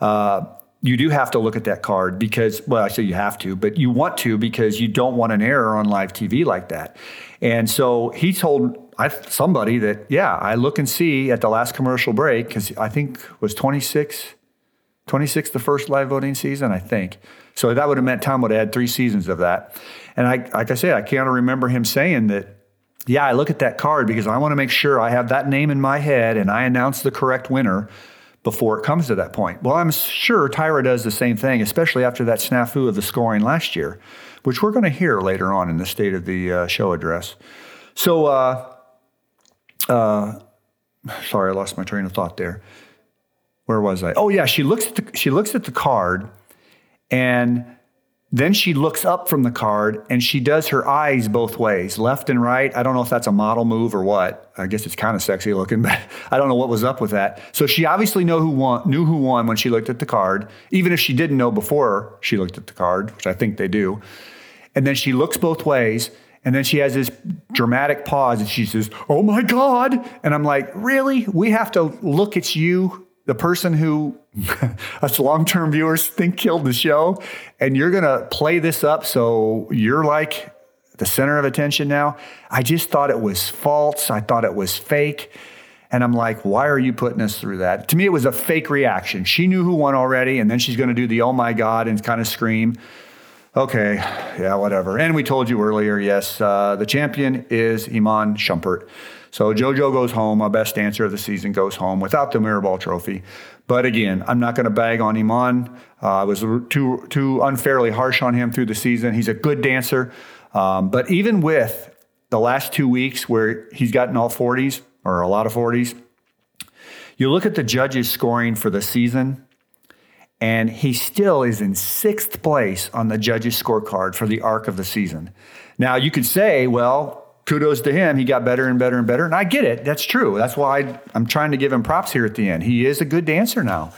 Uh, you do have to look at that card because, well, I say you have to, but you want to because you don't want an error on live T V like that. And so he told I, somebody that, yeah, I look and see at the last commercial break because I think was twenty-six, twenty-six the first live voting season, I think. So that would have meant Tom would have had three seasons of that. And I, like I said, I can't remember him saying that, yeah, I look at that card because I want to make sure I have that name in my head and I announce the correct winner before it comes to that point. Well, I'm sure Tyra does the same thing, especially after that snafu of the scoring last year, which we're going to hear later on in the State of the uh, Show address. So, uh, uh, sorry, I lost my train of thought there. Where was I? Oh yeah, she looks at the, she looks at the card, and then she looks up from the card and she does her eyes both ways, left and right. I don't know if that's a model move or what. I guess it's kind of sexy looking, but I don't know what was up with that. So she obviously know who won, knew who won when she looked at the card, even if she didn't know before she looked at the card, which I think they do. And then she looks both ways, and then she has this dramatic pause and she says, oh my God. And I'm like, really? We have to look at you, the person who us long-term viewers think killed the show, and you're going to play this up so you're like the center of attention now? I just thought it was false. I thought it was fake. And I'm like, why are you putting us through that? To me, it was a fake reaction. She knew who won already, and then she's going to do the oh my God and kind of scream. Okay, yeah, whatever. And we told you earlier, yes, uh, the champion is Iman Shumpert. So JoJo goes home, our best dancer of the season goes home without the Mirrorball trophy. But again, I'm not going to bag on Iman. Uh, I was too too unfairly harsh on him through the season. He's a good dancer. Um, but even with the last two weeks where he's gotten all forties or a lot of forties, you look at the judges' scoring for the season, and he still is in sixth place on the judges' scorecard for the arc of the season. Now, you could say, well, kudos to him. He got better and better and better. And I get it. That's true. That's why I'm trying to give him props here at the end. He is a good dancer now.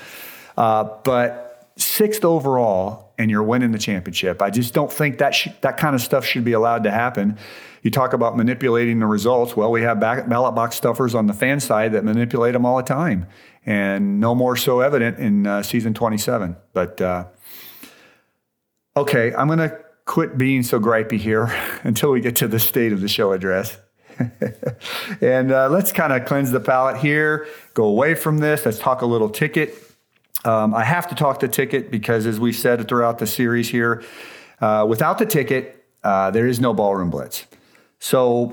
Uh, but sixth overall, and you're winning the championship. I just don't think that sh- that kind of stuff should be allowed to happen. You talk about manipulating the results. Well, we have back- ballot box stuffers on the fan side that manipulate them all the time. And no more so evident in uh, season twenty-seven. But uh, okay, I'm going to quit being so gripey here until we get to the State of the Show address. And uh, let's kind of cleanse the palate here, go away from this. Let's talk a little ticket. Um, I have to talk the ticket because, as we've said throughout the series here, uh, without the ticket, uh, there is no Ballroom Blitz. So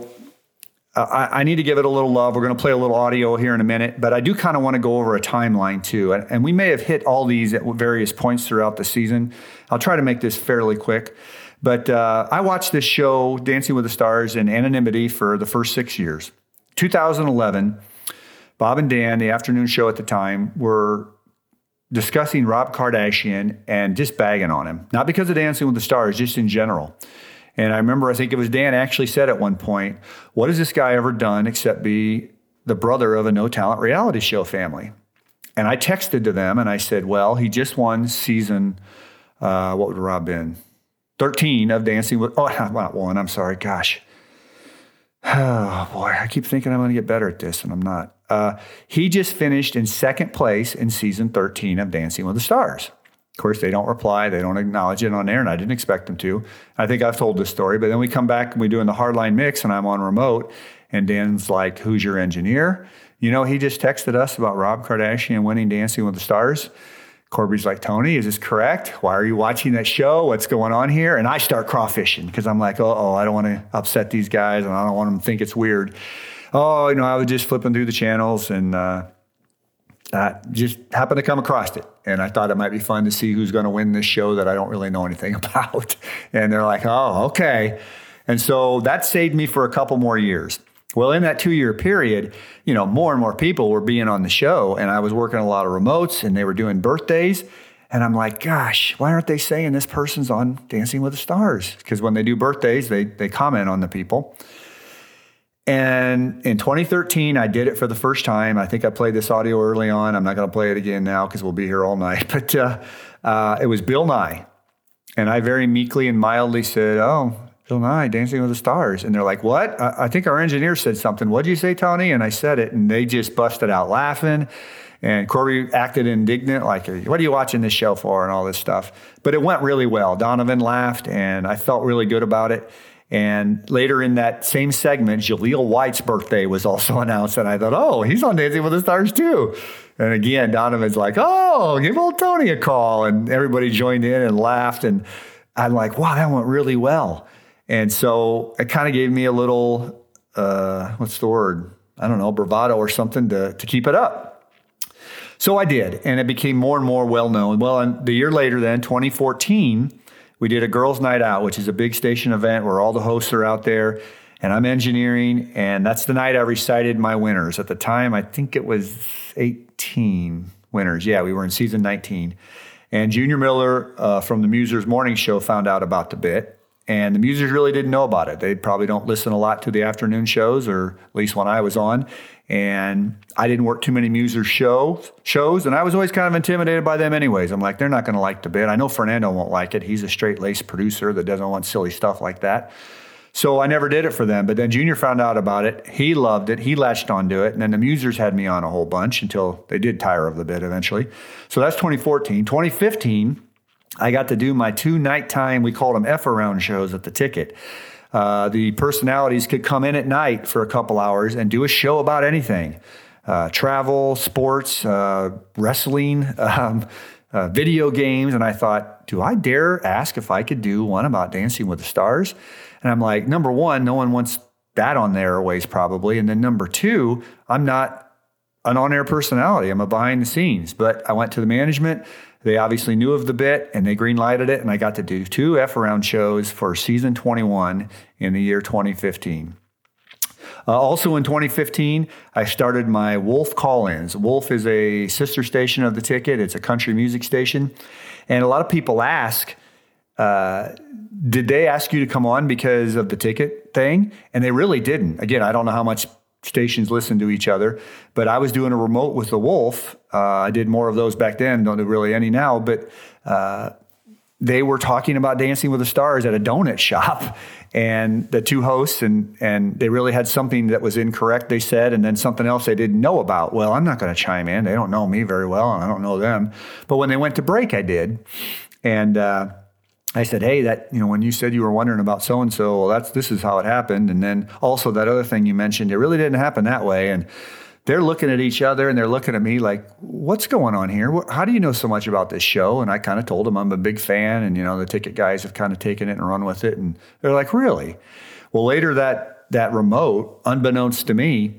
uh, I, I need to give it a little love. We're going to play a little audio here in a minute, but I do kind of want to go over a timeline too. And, and we may have hit all these at various points throughout the season. I'll try to make this fairly quick. But uh, I watched this show, Dancing with the Stars, in anonymity for the first six years. two thousand eleven, Bob and Dan, the afternoon show at the time, were discussing Rob Kardashian and just bagging on him. Not because of Dancing with the Stars, just in general. And I remember, I think it was Dan actually said at one point, what has this guy ever done except be the brother of a no-talent reality show family? And I texted to them and I said, well, he just won season, uh, what would Rob been? thirteen of Dancing with, oh, not one, I'm sorry, gosh. Oh, boy, I keep thinking I'm going to get better at this, and I'm not. Uh, he just finished in second place in season thirteen of Dancing with the Stars. Of course, they don't reply. They don't acknowledge it on air, and I didn't expect them to. I think I've told this story, but then we come back, and we're doing the Hardline Mix, and I'm on remote, and Dan's like, who's your engineer? You know, he just texted us about Rob Kardashian winning Dancing with the Stars. Corby's like, Tony, is this correct? Why are you watching that show? What's going on here? And I start crawfishing because I'm like, uh-oh, I don't want to upset these guys and I don't want them to think it's weird. Oh, you know, I was just flipping through the channels and uh, I just happened to come across it. And I thought it might be fun to see who's going to win this show that I don't really know anything about. And they're like, oh, okay. And so that saved me for a couple more years. Well, in that two-year period, you know, more and more people were being on the show, and I was working a lot of remotes, and they were doing birthdays, and I'm like, gosh, why aren't they saying this person's on Dancing with the Stars? Because when they do birthdays, they they comment on the people. And in twenty thirteen, I did it for the first time. I think I played this audio early on. I'm not going to play it again now because we'll be here all night. But uh, uh, it was Bill Nye, and I very meekly and mildly said, oh, Bill Nye, Dancing with the Stars. And they're like, what? I, I think our engineer said something. What'd you say, Tony? And I said it, and they just busted out laughing. And Corby acted indignant, like, what are you watching this show for and all this stuff. But it went really well. Donovan laughed, and I felt really good about it. And later in that same segment, Jaleel White's birthday was also announced. And I thought, oh, he's on Dancing with the Stars too. And again, Donovan's like, oh, give old Tony a call. And everybody joined in and laughed. And I'm like, wow, that went really well. And so it kind of gave me a little, uh, what's the word? I don't know, bravado or something to, to keep it up. So I did, and it became more and more well-known. Well, and the year later then, twenty fourteen, we did a girls' night out, which is a big station event where all the hosts are out there, and I'm engineering, and that's the night I recited my winners. At the time, I think it was eighteen winners. Yeah, we were in season nineteen. And Junior Miller uh, from the Musers Morning Show found out about the bit. And the Musers really didn't know about it. They probably don't listen a lot to the afternoon shows, or at least when I was on. And I didn't work too many Musers show, shows, and I was always kind of intimidated by them anyways. I'm like, they're not going to like the bit. I know Fernando won't like it. He's a straight-laced producer that doesn't want silly stuff like that. So I never did it for them. But then Junior found out about it. He loved it. He latched onto it. And then the Musers had me on a whole bunch until they did tire of the bit eventually. So that's twenty fourteen. twenty fifteen... I got to do my two nighttime, we called them F-around shows at the Ticket. Uh, the personalities could come in at night for a couple hours and do a show about anything. Uh, travel, sports, uh, wrestling, um, uh, video games. And I thought, do I dare ask if I could do one about Dancing with the Stars? And I'm like, number one, no one wants that on their airways probably. And then number two, I'm not an on-air personality. I'm a behind the scenes. But I went to the management. They obviously knew of the bit, and they green-lighted it, and I got to do two F-around shows for season twenty-one in the year twenty fifteen. Uh, also in twenty fifteen, I started my Wolf Call-Ins. Wolf is a sister station of the Ticket. It's a country music station. And a lot of people ask, uh, did they ask you to come on because of the Ticket thing? And they really didn't. Again, I don't know how much stations listen to each other, but I was doing a remote with the Wolf. Uh, I did more of those back then, don't do really any now, but uh, they were talking about Dancing with the Stars at a donut shop, and the two hosts, and and they really had something that was incorrect, they said, and then something else they didn't know about. Well, I'm not going to chime in. They don't know me very well, and I don't know them. But when they went to break, I did. And uh, I said, hey, that, you know, when you said you were wondering about so-and-so, well, that's, this is how it happened. And then also that other thing you mentioned, it really didn't happen that way. And they're looking at each other and they're looking at me like, what's going on here? How do you know so much about this show? And I kind of told them I'm a big fan, and, you know, the Ticket guys have kind of taken it and run with it. And they're like, really? Well, later that, that remote, unbeknownst to me,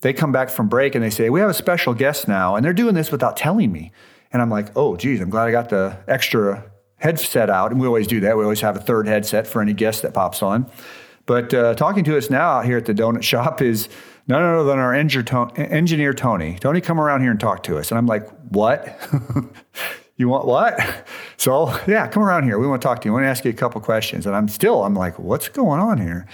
they come back from break and they say, we have a special guest now. And they're doing this without telling me. And I'm like, oh, geez, I'm glad I got the extra headset out, and we always do that. We always have a third headset for any guest that pops on. But uh, talking to us now out here at the donut shop is none other than our engineer, Tony. Tony, come around here and talk to us. And I'm like, what? You want what? So, yeah, come around here. We want to talk to you. We want to ask you a couple questions. And I'm still, I'm like, what's going on here?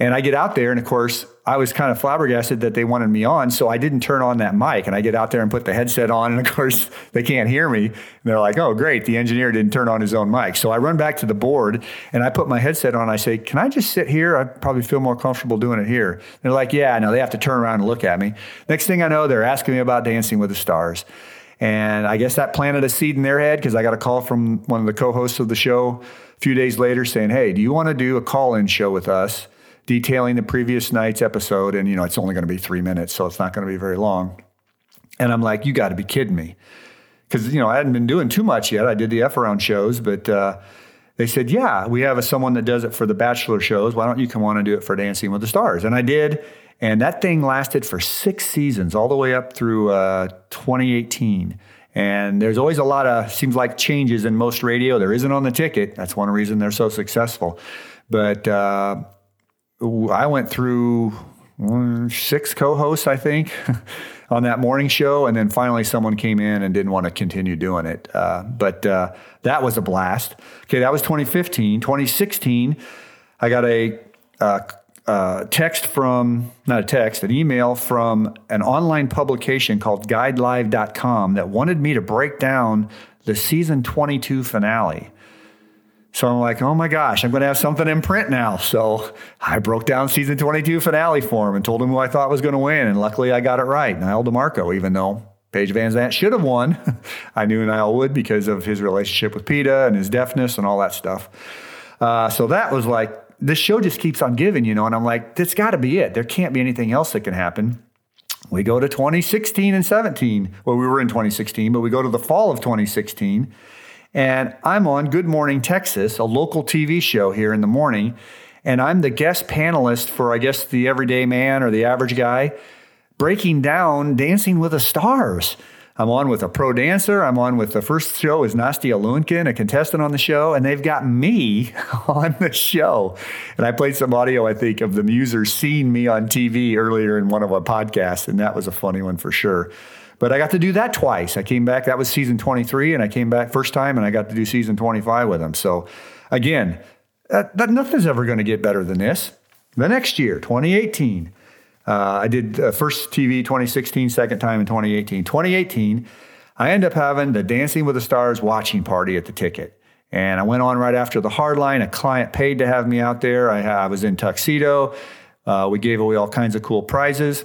And I get out there, and of course, I was kind of flabbergasted that they wanted me on, so I didn't turn on that mic. And I get out there and put the headset on, and of course, they can't hear me. And they're like, oh, great, the engineer didn't turn on his own mic. So I run back to the board, and I put my headset on. I say, can I just sit here? I probably feel more comfortable doing it here. And they're like, yeah, no, they have to turn around and look at me. Next thing I know, they're asking me about Dancing with the Stars. And I guess that planted a seed in their head, because I got a call from one of the co-hosts of the show a few days later saying, hey, do you want to do a call-in show with us, detailing the previous night's episode? And, you know, it's only going to be three minutes, so it's not going to be very long. And I'm like, you got to be kidding me. because, you know, I hadn't been doing too much yet. I did the F Around shows, but uh, they said, yeah, we have a, someone that does it for the Bachelor shows. Why don't you come on and do it for Dancing with the Stars? And I did. And that thing lasted for six seasons, all the way up through uh, twenty eighteen. And there's always a lot of, seems like, changes in most radio. There isn't on the ticket. That's one reason they're so successful. But uh, I went through six co-hosts, I think, on that morning show. And then finally someone came in and didn't want to continue doing it. Uh, but uh, that was a blast. Okay, that was twenty fifteen. twenty sixteen, I got a... Uh, Uh, text from, not a text, an email from an online publication called guide live dot com that wanted me to break down the season twenty-two finale. So I'm like, oh my gosh, I'm going to have something in print now. So I broke down season twenty-two finale for him and told him who I thought was going to win. And luckily I got it right, Niall DeMarco, even though Paige Van Zandt should have won. I knew Niall would because of his relationship with PETA and his deafness and all that stuff. Uh, so that was like, the show just keeps on giving, you know, and I'm like, that's got to be it. There can't be anything else that can happen. We go to twenty sixteen and seventeen. Well, we were in twenty sixteen, but we go to the fall of twenty sixteen, and I'm on Good Morning Texas, a local T V show here in the morning, and I'm the guest panelist for, I guess, the everyday man or the average guy, breaking down Dancing with the Stars. I'm on with a pro dancer. I'm on with the first show is Nastia Lunkin, a contestant on the show, and they've got me on the show. And I played some audio, I think, of the muser seeing me on T V earlier in one of our podcasts, and that was a funny one for sure. But I got to do that twice. I came back. That was season twenty-three, and I came back first time, and I got to do season twenty-five with them. So, again, that, that nothing's ever going to get better than this. The next year, twenty eighteen. Uh, I did uh, first T V twenty sixteen, second time in twenty eighteen. twenty eighteen, I ended up having the Dancing with the Stars watching party at the ticket. And I went on right after the hardline. A client paid to have me out there. I, I was in tuxedo. Uh, we gave away all kinds of cool prizes.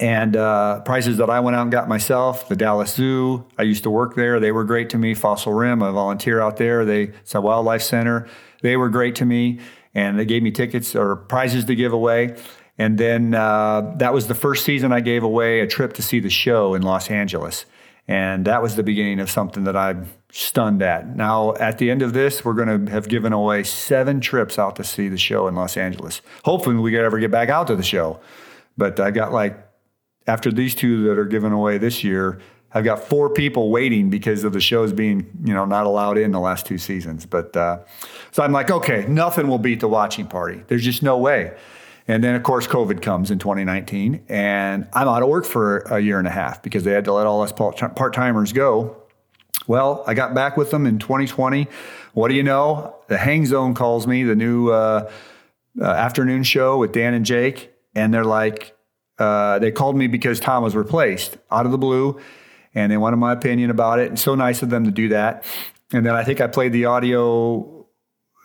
And uh, prizes that I went out and got myself. The Dallas Zoo, I used to work there. They were great to me. Fossil Rim, I volunteer out there. They, it's a wildlife center. They were great to me. And they gave me tickets or prizes to give away. And then uh, that was the first season I gave away a trip to see the show in Los Angeles. And that was the beginning of something that I'm stunned at. Now, at the end of this, we're going to have given away seven trips out to see the show in Los Angeles. Hopefully we could ever get back out to the show. But I got like, after these two that are given away this year, I've got four people waiting because of the shows being, you know, not allowed in the last two seasons. But uh, so I'm like, okay, nothing will beat the watching party. There's just no way. And then, of course, COVID comes in twenty nineteen, and I'm out of work for a year and a half because they had to let all us part-timers go. Well, I got back with them in twenty twenty. What do you know? The Hang Zone calls me, the new uh, uh, afternoon show with Dan and Jake, and they're like, uh, they called me because Tom was replaced out of the blue, and they wanted my opinion about it, and so nice of them to do that. And then I think I played the audio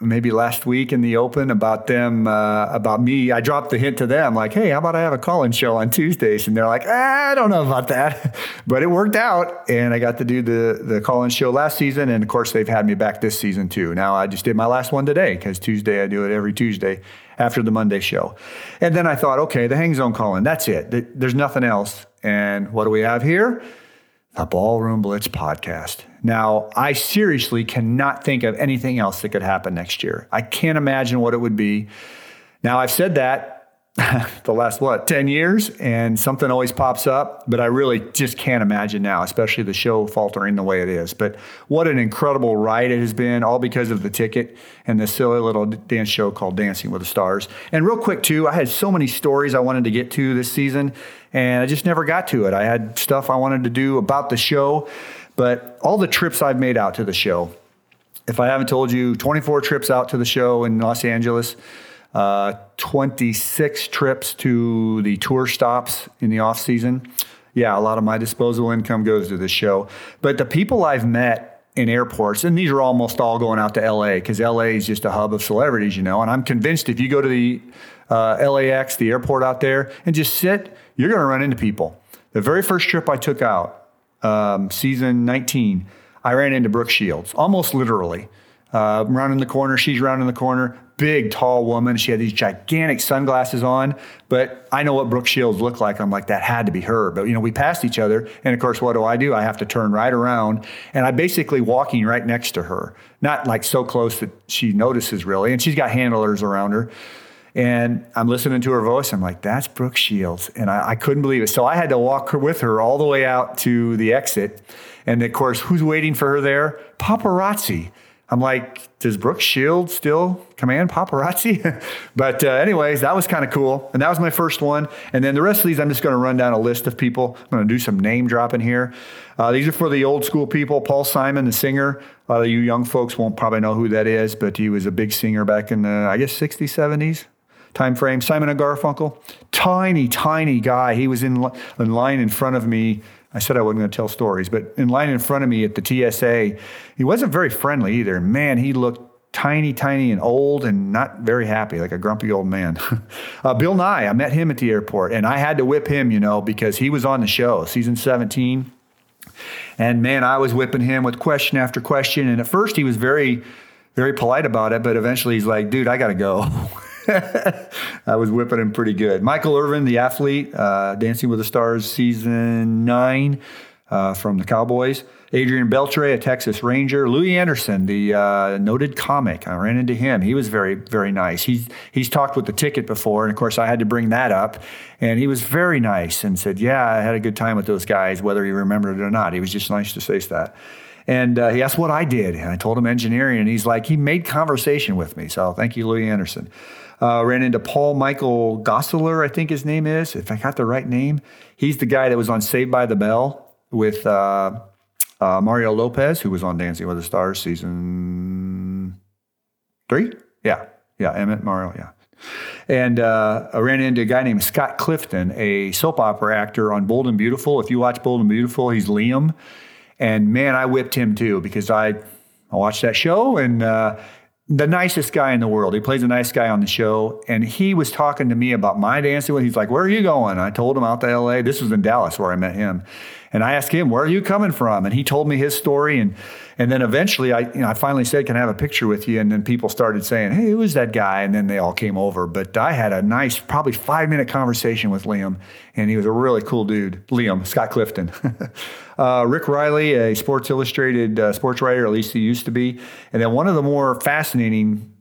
maybe last week in the open about them, uh, about me. I dropped the hint to them like, hey, how about I have a call-in show on Tuesdays? And they're like, ah, I don't know about that, but it worked out. And I got to do the, the call-in show last season. And of course they've had me back this season too. Now I just did my last one today because Tuesday, I do it every Tuesday after the Monday show. And then I thought, okay, the Hang Zone call-in, that's it. There's nothing else. And what do we have here? The Ballroom Blitz podcast. Now, I seriously cannot think of anything else that could happen next year. I can't imagine what it would be. Now, I've said that the last, what, ten years, and something always pops up, but I really just can't imagine now, especially the show faltering the way it is. But what an incredible ride it has been, all because of the ticket and this silly little dance show called Dancing with the Stars. And real quick, too, I had so many stories I wanted to get to this season, and I just never got to it. I had stuff I wanted to do about the show, but all the trips I've made out to the show, if I haven't told you, twenty-four trips out to the show in Los Angeles, uh, twenty-six trips to the tour stops in the off season. Yeah, a lot of my disposable income goes to the show. But the people I've met in airports, and these are almost all going out to L A because L A is just a hub of celebrities, you know, and I'm convinced if you go to the uh, L A X, the airport out there, and just sit, you're going to run into people. The very first trip I took out, um, season nineteen, I ran into Brooke Shields, almost literally. Uh, rounding the corner, she's rounding the corner. big, tall woman. She had these gigantic sunglasses on, but I know what Brooke Shields looked like. I'm like, that had to be her. But, you know, we passed each other. And, of course, what do I do? I have to turn right around. And I'm basically walking right next to her, not like so close that she notices really. And she's got handlers around her. And I'm listening to her voice. I'm like, that's Brooke Shields. And I, I couldn't believe it. So I had to walk her with her all the way out to the exit. And, of course, who's waiting for her there? Paparazzi. I'm like, does Brooke Shields still command paparazzi? But uh, anyways, that was kind of cool. And that was my first one. And then the rest of these, I'm just going to run down a list of people. I'm going to do some name dropping here. Uh, these are for the old school people. Paul Simon, the singer. A lot of you young folks won't probably know who that is, but he was a big singer back in the, I guess, sixties, seventies time frame. Simon and Garfunkel. Tiny, tiny guy. He was in, in line in front of me. I said I wasn't going to tell stories, but in line in front of me at the T S A, he wasn't very friendly either. Man, he looked tiny, tiny and old and not very happy, like a grumpy old man. uh, Bill Nye, I met him at the airport, and I had to whip him, you know, because he was on the show, season seventeen. And man, I was whipping him with question after question. And at first he was very, very polite about it, but eventually he's like, dude, I got to go. I was whipping him pretty good. Michael Irvin, the athlete, uh, Dancing with the Stars, season nine uh, from the Cowboys. Adrian Beltre, a Texas Ranger. Louie Anderson, the uh, noted comic. I ran into him. He was very, very nice. He's, he's talked with the ticket before, and, of course, I had to bring that up. And he was very nice and said, yeah, I had a good time with those guys, whether he remembered it or not. He was just nice to say that. And uh, he asked what I did, and I told him engineering, and he's like, he made conversation with me. So thank you, Louie Anderson. Uh, ran into Paul Michael Gosselaar, I think his name is, if I got the right name. He's the guy that was on Saved by the Bell with uh, uh, Mario Lopez, who was on Dancing with the Stars season three. Yeah, yeah, Emmett, Mario, yeah. And uh, I ran into a guy named Scott Clifton, a soap opera actor on Bold and Beautiful. If you watch Bold and Beautiful, he's Liam. And, man, I whipped him, too, because I, I watched that show and uh, – the nicest guy in the world. He plays a nice guy on the show. And he was talking to me about my dancing. He's like, where are you going? I told him out to L A. This was in Dallas where I met him. And I asked him, where are you coming from? And he told me his story. And and then eventually I you know, I finally said, can I have a picture with you? And then people started saying, hey, who is that guy? And then they all came over. But I had a nice, probably five-minute conversation with Liam. And he was a really cool dude. Liam, Scott Clifton. Uh, Rick Riley, a Sports Illustrated uh, sports writer, at least he used to be. And then one of the more fascinating,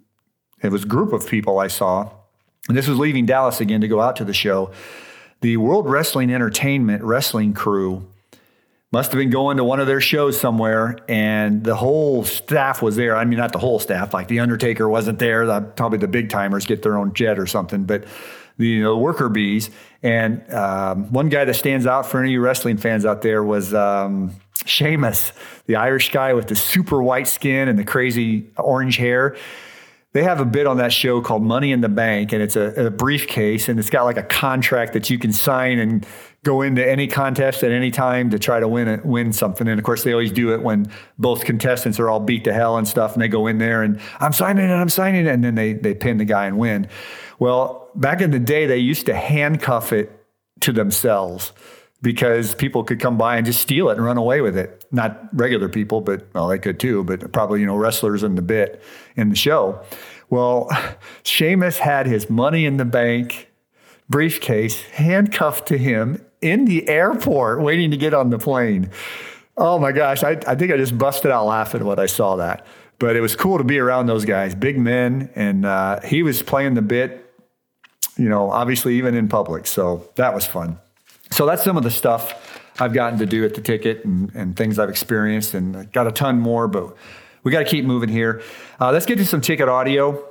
it was a group of people I saw, and this was leaving Dallas again to go out to the show. The World Wrestling Entertainment wrestling crew must have been going to one of their shows somewhere, and the whole staff was there. I mean, not the whole staff, like The Undertaker wasn't there. The, probably the big timers get their own jet or something, but the you know, worker bees. And um, one guy that stands out for any of you wrestling fans out there was um, Sheamus, the Irish guy with the super white skin and the crazy orange hair. They have a bit on that show called Money in the Bank, and it's a, a briefcase, and it's got like a contract that you can sign and go into any contest at any time to try to win it, win something. And, of course, they always do it when both contestants are all beat to hell and stuff, and they go in there and I'm signing it, I'm signing it, and then they they pin the guy and win. Well, back in the day, they used to handcuff it to themselves because people could come by and just steal it and run away with it. Not regular people, but well, they could too, but probably, you know, wrestlers in the bit in the show. Well, Sheamus had his Money in the Bank briefcase handcuffed to him in the airport waiting to get on the plane. Oh my gosh, I, I think I just busted out laughing when I saw that. But it was cool to be around those guys, big men, and uh, he was playing the bit, you know, obviously even in public. So that was fun. So that's some of the stuff I've gotten to do at the ticket and, and things I've experienced, and I've got a ton more, but we got to keep moving here. Uh, let's get to some ticket audio.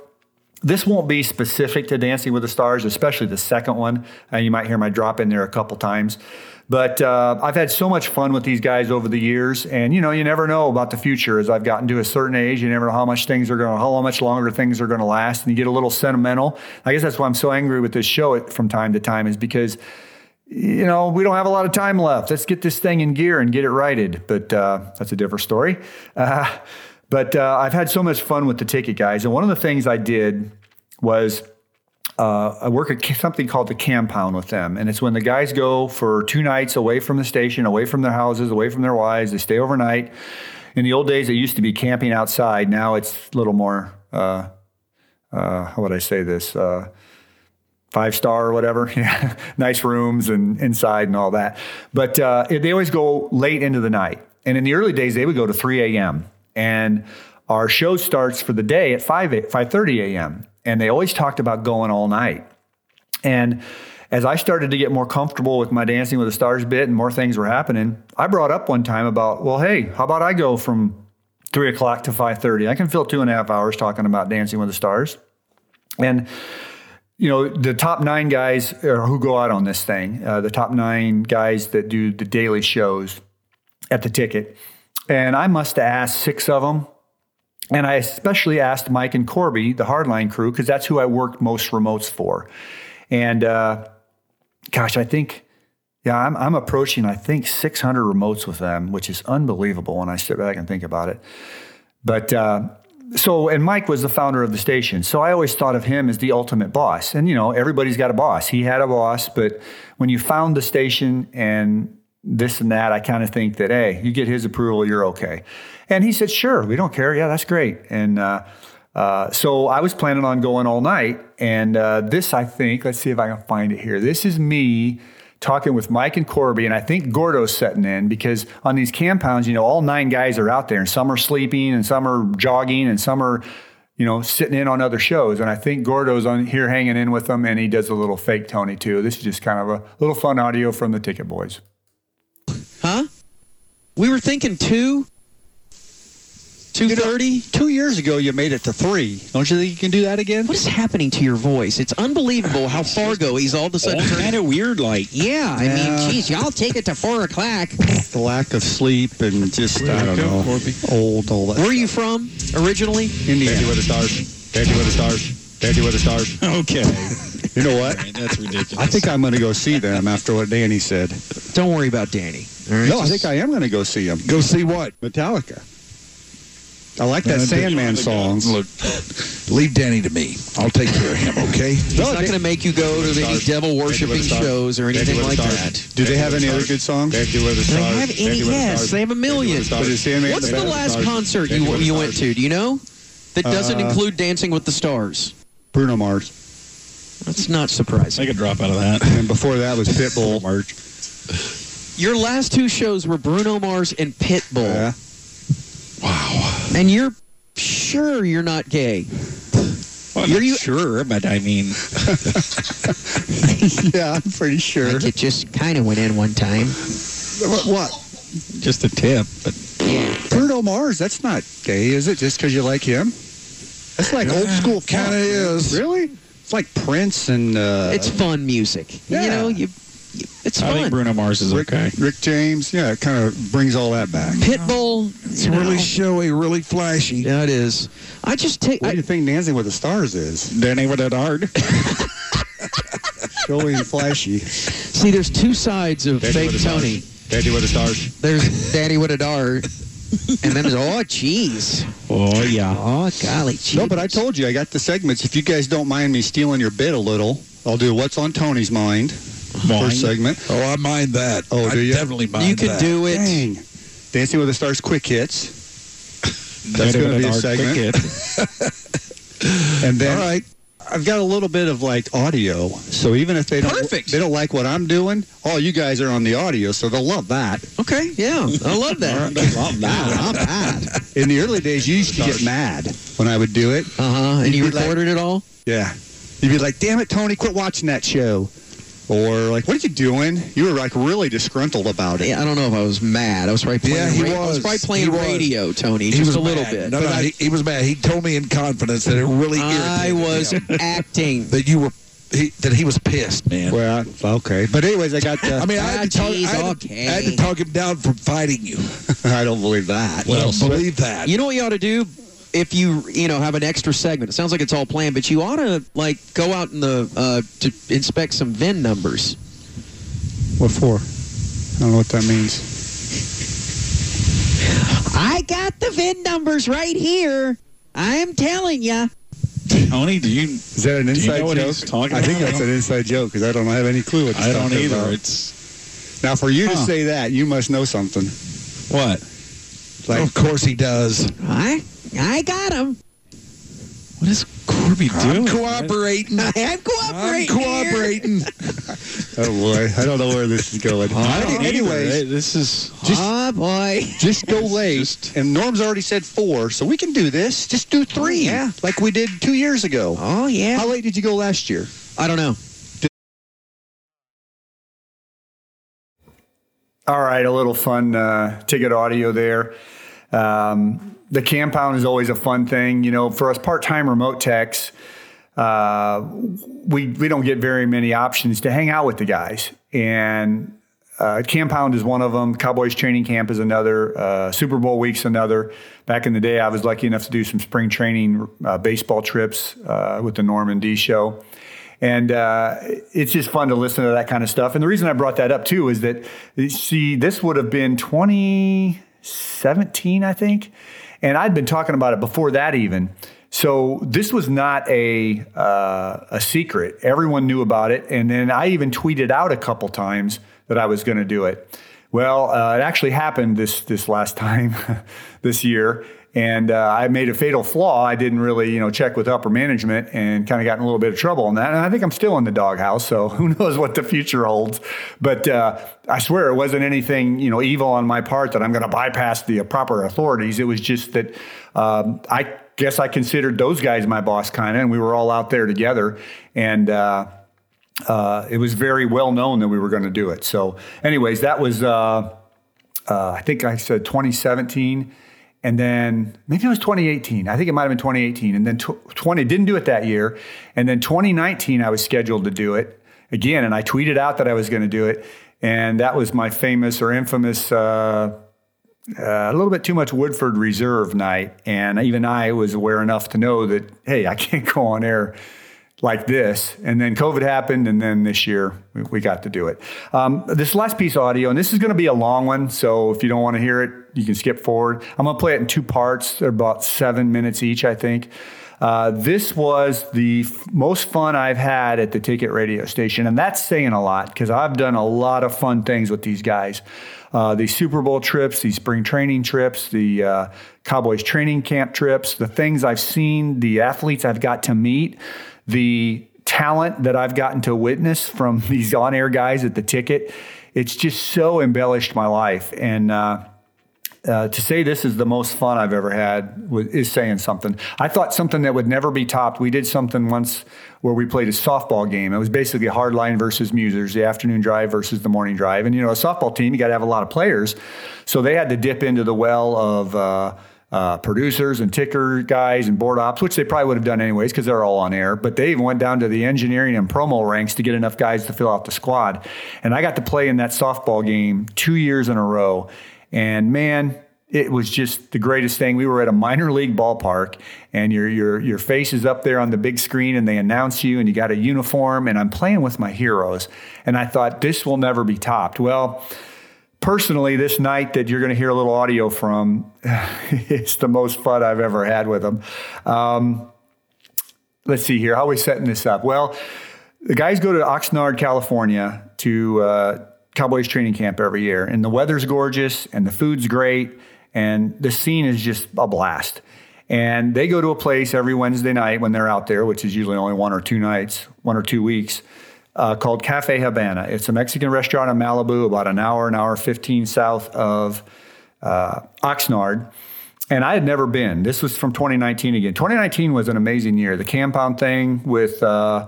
This won't be specific to Dancing with the Stars, especially the second one. Uh, you might hear my drop in there a couple times. But uh, I've had so much fun with these guys over the years. And, you know, you never know about the future. As I've gotten to a certain age, you never know how much things are going to, how much longer things are going to last. And you get a little sentimental. I guess that's why I'm so angry with this show from time to time, is because, you know, we don't have a lot of time left. Let's get this thing in gear and get it righted. But uh, that's a different story. Uh, but uh, I've had so much fun with the ticket, guys. And one of the things I did was... Uh, I work at something called the Campound with them. And it's when the guys go for two nights away from the station, away from their houses, away from their wives. They stay overnight. In the old days, it used to be camping outside. Now it's a little more uh, uh, how would I say this? Uh, five star or whatever, nice rooms and inside and all that. But uh, they always go late into the night. And in the early days, they would go to three a.m. And our show starts for the day at five thirty a.m. And they always talked about going all night. And as I started to get more comfortable with my Dancing with the Stars bit and more things were happening, I brought up one time about, well, hey, how about I go from three o'clock to five thirty? I can fill two and a half hours talking about Dancing with the Stars. And, you know, the top nine guys who go out on this thing, uh, the top nine guys that do the daily shows at the Ticket. And I must have asked six of them. And I especially asked Mike and Corby, the Hardline crew, because that's who I worked most remotes for. And uh, gosh, I think, yeah, I'm, I'm approaching, I think, six hundred remotes with them, which is unbelievable when I sit back and think about it. But uh, so, and Mike was the founder of the station. So I always thought of him as the ultimate boss. And, you know, everybody's got a boss. He had a boss. But when you found the station and this and that, I kind of think that, hey, you get his approval, you're okay. And he said, sure, we don't care. Yeah, that's great. And uh, uh, so I was planning on going all night. And uh, this, I think, let's see if I can find it here. This is me talking with Mike and Corby. And I think Gordo's setting in because on these compounds, you know, all nine guys are out there and some are sleeping and some are jogging and some are, you know, sitting in on other shows. And I think Gordo's on here hanging in with them and he does a little fake Tony too. This is just kind of a little fun audio from the Ticket Boys. Huh? We were thinking two? two thirty? You know, two years ago, you made it to three. Don't you think you can do that again? What is happening to your voice? It's unbelievable how Fargo he's all of a sudden. All kind of weird, like. Yeah, I yeah. mean, geez, y'all take it to four o'clock. The lack of sleep and just, I don't know, Corby. old, all that. Where are you from originally? Indiana. Dancing with the Stars. Dancing with the Stars. Dancing with the Stars. Okay. You know what? Right, that's ridiculous. I think I'm going to go see them after what Danny said. Don't worry about Danny. Right, no, just... I think I am going to go see them. Go see what? Metallica. I like that no, Sandman song. Look, leave Danny to me. I'll take care of him, okay? He's no, not going to make you go to any devil-worshipping shows or anything like that. Do they have any other good songs? They have any, yes. They have a million. What's the last concert you you went to, do you know, that doesn't include Dancing with the Stars? Bruno Mars. That's not surprising. Make a drop out of that. And before that was Pitbull. March. Your last two shows were Bruno Mars and Pitbull. Yeah. Wow. And you're sure you're not gay. Well, I'm not you... sure, but I mean... yeah, I'm pretty sure. Like it just kind of went in one time. What? what? Just a tip. But... Bruno Mars, that's not gay, is it? Just because you like him? That's like yeah, old school. Kind of is. Really? It's like Prince and... Uh, it's fun music. Yeah. You know, you, you, it's I fun. I think Bruno Mars is Rick, okay. Rick James, yeah, it kind of brings all that back. Pitbull. It's really know. showy, really flashy. Yeah, it is. I just take... What I, do you think Dancing with the Stars is? Dancing with the hard. Showy and flashy. See, there's two sides of Daddy fake Tony. Daddy with the Stars. There's Daddy with a dart. And then it's, oh, jeez. Oh, yeah. Oh, golly, jeez. No, but I told you, I got the segments. If you guys don't mind me stealing your bit a little, I'll do What's on Tony's Mind. mind? First segment. Oh, I mind that. Oh, do I you? definitely mind you that. You can do it. Dang. Dancing with the Stars quick hits. That's going to be a segment. and then all right. I've got a little bit of, like, audio. So even if they don't Perfect. they don't like what I'm doing, oh, you guys are on the audio, so they'll love that. Okay, yeah, I love that. They love that. I'm mad. In the early days, you used to get mad when I would do it. Uh-huh, and, and you recorded like, it all? Yeah. You'd be like, damn it, Tony, quit watching that show. Or, like, what are you doing? You were, like, really disgruntled about it. Yeah, I don't know if I was mad. I was probably playing, yeah, he ra- was. I was probably playing was. radio, Tony, he just was a little mad. bit. No, no, I, he, he was mad. He told me in confidence that it really I irritated I was him. acting. That you were, he, that he was pissed, man. Well, okay. But anyways, I got the... I mean, I had, to talk, geez, I, had to, okay. I had to talk him down from fighting you. I don't believe that. Well, well believe that. You know what you ought to do? If you, you know, have an extra segment, it sounds like it's all planned, but you ought to, like, go out in the, uh, to inspect some V I N numbers. What for? I don't know what that means. I got the V I N numbers right here. I'm telling you. Tony, do you... Is that an inside you know joke? I think that's an inside joke, because I don't have any clue what I don't either. About. It's... Now, for you huh. to say that, you must know something. What? Like, oh, of course he does. What? I got him. What is you be doing? I'm cooperating. I'm cooperating. I'm cooperating. Oh, boy. I don't know where this is going. Oh, anyways, either. This is... Just, oh, boy. Just go late. Just... And Norm's already said four, so we can do this. Just do three. Oh, yeah. Like we did two years ago. Oh, yeah. How late did you go last year? I don't know. All right, a little fun uh, ticket audio there. Um, the compound is always a fun thing. You know, for us part-time remote techs, uh, we we don't get very many options to hang out with the guys. And uh, compound is one of them. Cowboys training camp is another. Uh, Super Bowl week's another. Back in the day, I was lucky enough to do some spring training uh, baseball trips uh, with the Normandy show. And uh, it's just fun to listen to that kind of stuff. And the reason I brought that up, too, is that, see, this would have been twenty seventeen, I think. And I'd been talking about it before that even. So this was not a uh, a secret. Everyone knew about it. And then I even tweeted out a couple times that I was going to do it. Well, uh, it actually happened this, this last time, this year. And uh, I made a fatal flaw. I didn't really, you know, check with upper management and kind of got in a little bit of trouble on that. And I think I'm still in the doghouse, so who knows what the future holds. But uh, I swear it wasn't anything, you know, evil on my part that I'm going to bypass the proper authorities. It was just that um, I guess I considered those guys my boss kind of, and we were all out there together. And uh, uh, it was very well known that we were going to do it. So anyways, that was, uh, uh, I think I said twenty seventeen. And then maybe it was twenty eighteen. I think it might have been twenty eighteen. And then twenty didn't do it that year. And then twenty nineteen, I was scheduled to do it again. And I tweeted out that I was going to do it. And that was my famous or infamous uh, uh, a little bit too much Woodford Reserve night. And even I was aware enough to know that, hey, I can't go on air like this. And then COVID happened. And then this year we, we got to do it. Um, this last piece of audio, and this is going to be a long one. So if you don't want to hear it, you can skip forward. I'm going to play it in two parts. They're about seven minutes each, I think. Uh, this was the f- most fun I've had at the Ticket radio station. And that's saying a lot because I've done a lot of fun things with these guys. Uh, the Super Bowl trips, the spring training trips, the uh, Cowboys training camp trips, the things I've seen, the athletes I've got to meet, the talent that I've gotten to witness from these on-air guys at the Ticket. It's just so embellished my life. And, uh, Uh, to say this is the most fun I've ever had is saying something. I thought something that would never be topped. We did something once where we played a softball game. It was basically hardline versus Musers, the afternoon drive versus the morning drive. And, you know, a softball team, you got to have a lot of players. So they had to dip into the well of uh, uh, producers and ticker guys and board ops, which they probably would have done anyways because they're all on air. But they even went down to the engineering and promo ranks to get enough guys to fill out the squad. And I got to play in that softball game two years in a row. And man, it was just the greatest thing. We were at a minor league ballpark, and your your your face is up there on the big screen, and they announce you, and you got a uniform. And I'm playing with my heroes, and I thought this will never be topped. Well, personally, this night that you're going to hear a little audio from, it's the most fun I've ever had with them. Um, let's see here, how are we setting this up? Well, the guys go to Oxnard, California, to uh, Cowboys training camp every year, and the weather's gorgeous and the food's great and the scene is just a blast. And they go to a place every Wednesday night when they're out there, which is usually only one or two nights, one or two weeks, uh, called Cafe Habana. It's a Mexican restaurant in Malibu, about an hour, an hour fifteen south of uh, Oxnard. And I had never been. This was from twenty nineteen again. twenty nineteen was an amazing year. The compound thing with... Uh,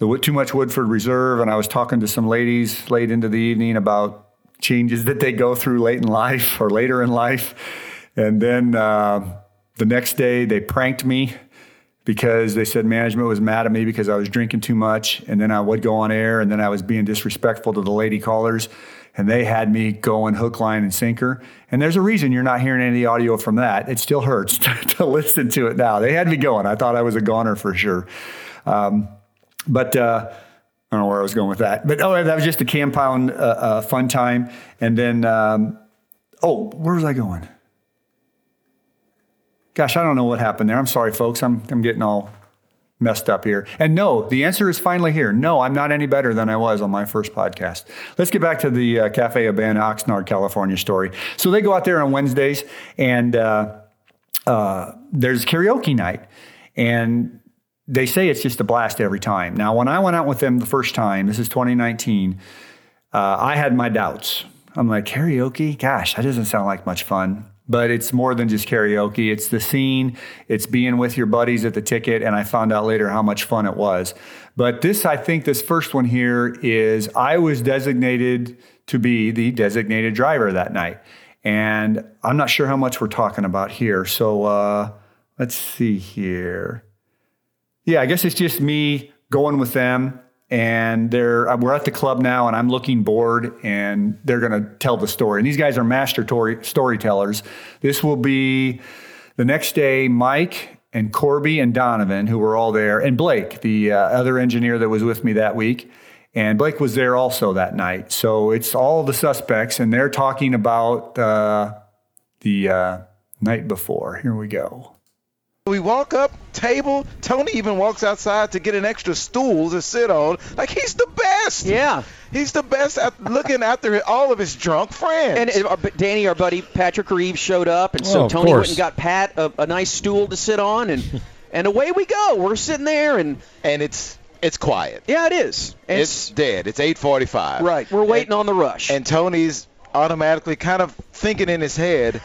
The Too Much Woodford Reserve, and I was talking to some ladies late into the evening about changes that they go through late in life or later in life. And then uh, the next day they pranked me because they said management was mad at me because I was drinking too much, and then I would go on air, and then I was being disrespectful to the lady callers, and they had me going hook, line, and sinker. And there's a reason you're not hearing any audio from that. It still hurts to, to listen to it now. They had me going. I thought I was a goner for sure. Um, But uh, I don't know where I was going with that. But, oh, that was just a compound uh, uh, fun time. And then, um, oh, where was I going? Gosh, I don't know what happened there. I'm sorry, folks. I'm I'm getting all messed up here. And no, the answer is finally here. No, I'm not any better than I was on my first podcast. Let's get back to the uh, Cafe Habana, Oxnard, California story. So they go out there on Wednesdays, and uh, uh, there's karaoke night. And they say it's just a blast every time. Now, when I went out with them the first time, this is twenty nineteen, uh, I had my doubts. I'm like, karaoke? Gosh, that doesn't sound like much fun. But it's more than just karaoke. It's the scene. It's being with your buddies at the ticket. And I found out later how much fun it was. But this, I think this first one here is, I was designated to be the designated driver that night. And I'm not sure how much we're talking about here. So uh, let's see here. Yeah, I guess it's just me going with them. And they're we're at the club now, and I'm looking bored, and they're going to tell the story. And these guys are master tori- storytellers. This will be the next day, Mike and Corby and Donovan, who were all there, and Blake, the uh, other engineer that was with me that week. And Blake was there also that night. So it's all the suspects, and they're talking about uh, the uh, night before. Here we go. We walk up, table. Tony even walks outside to get an extra stool to sit on. Like, he's the best. Yeah. He's the best at looking after all of his drunk friends. And uh, Danny, our buddy Patrick Reeves, showed up. And so oh, Tony went and got Pat a, a nice stool to sit on. And, and away we go. We're sitting there. And, and it's it's quiet. Yeah, it is. And it's, it's dead. It's eight forty-five. Right. We're waiting and, on the rush. And Tony's automatically kind of thinking in his head,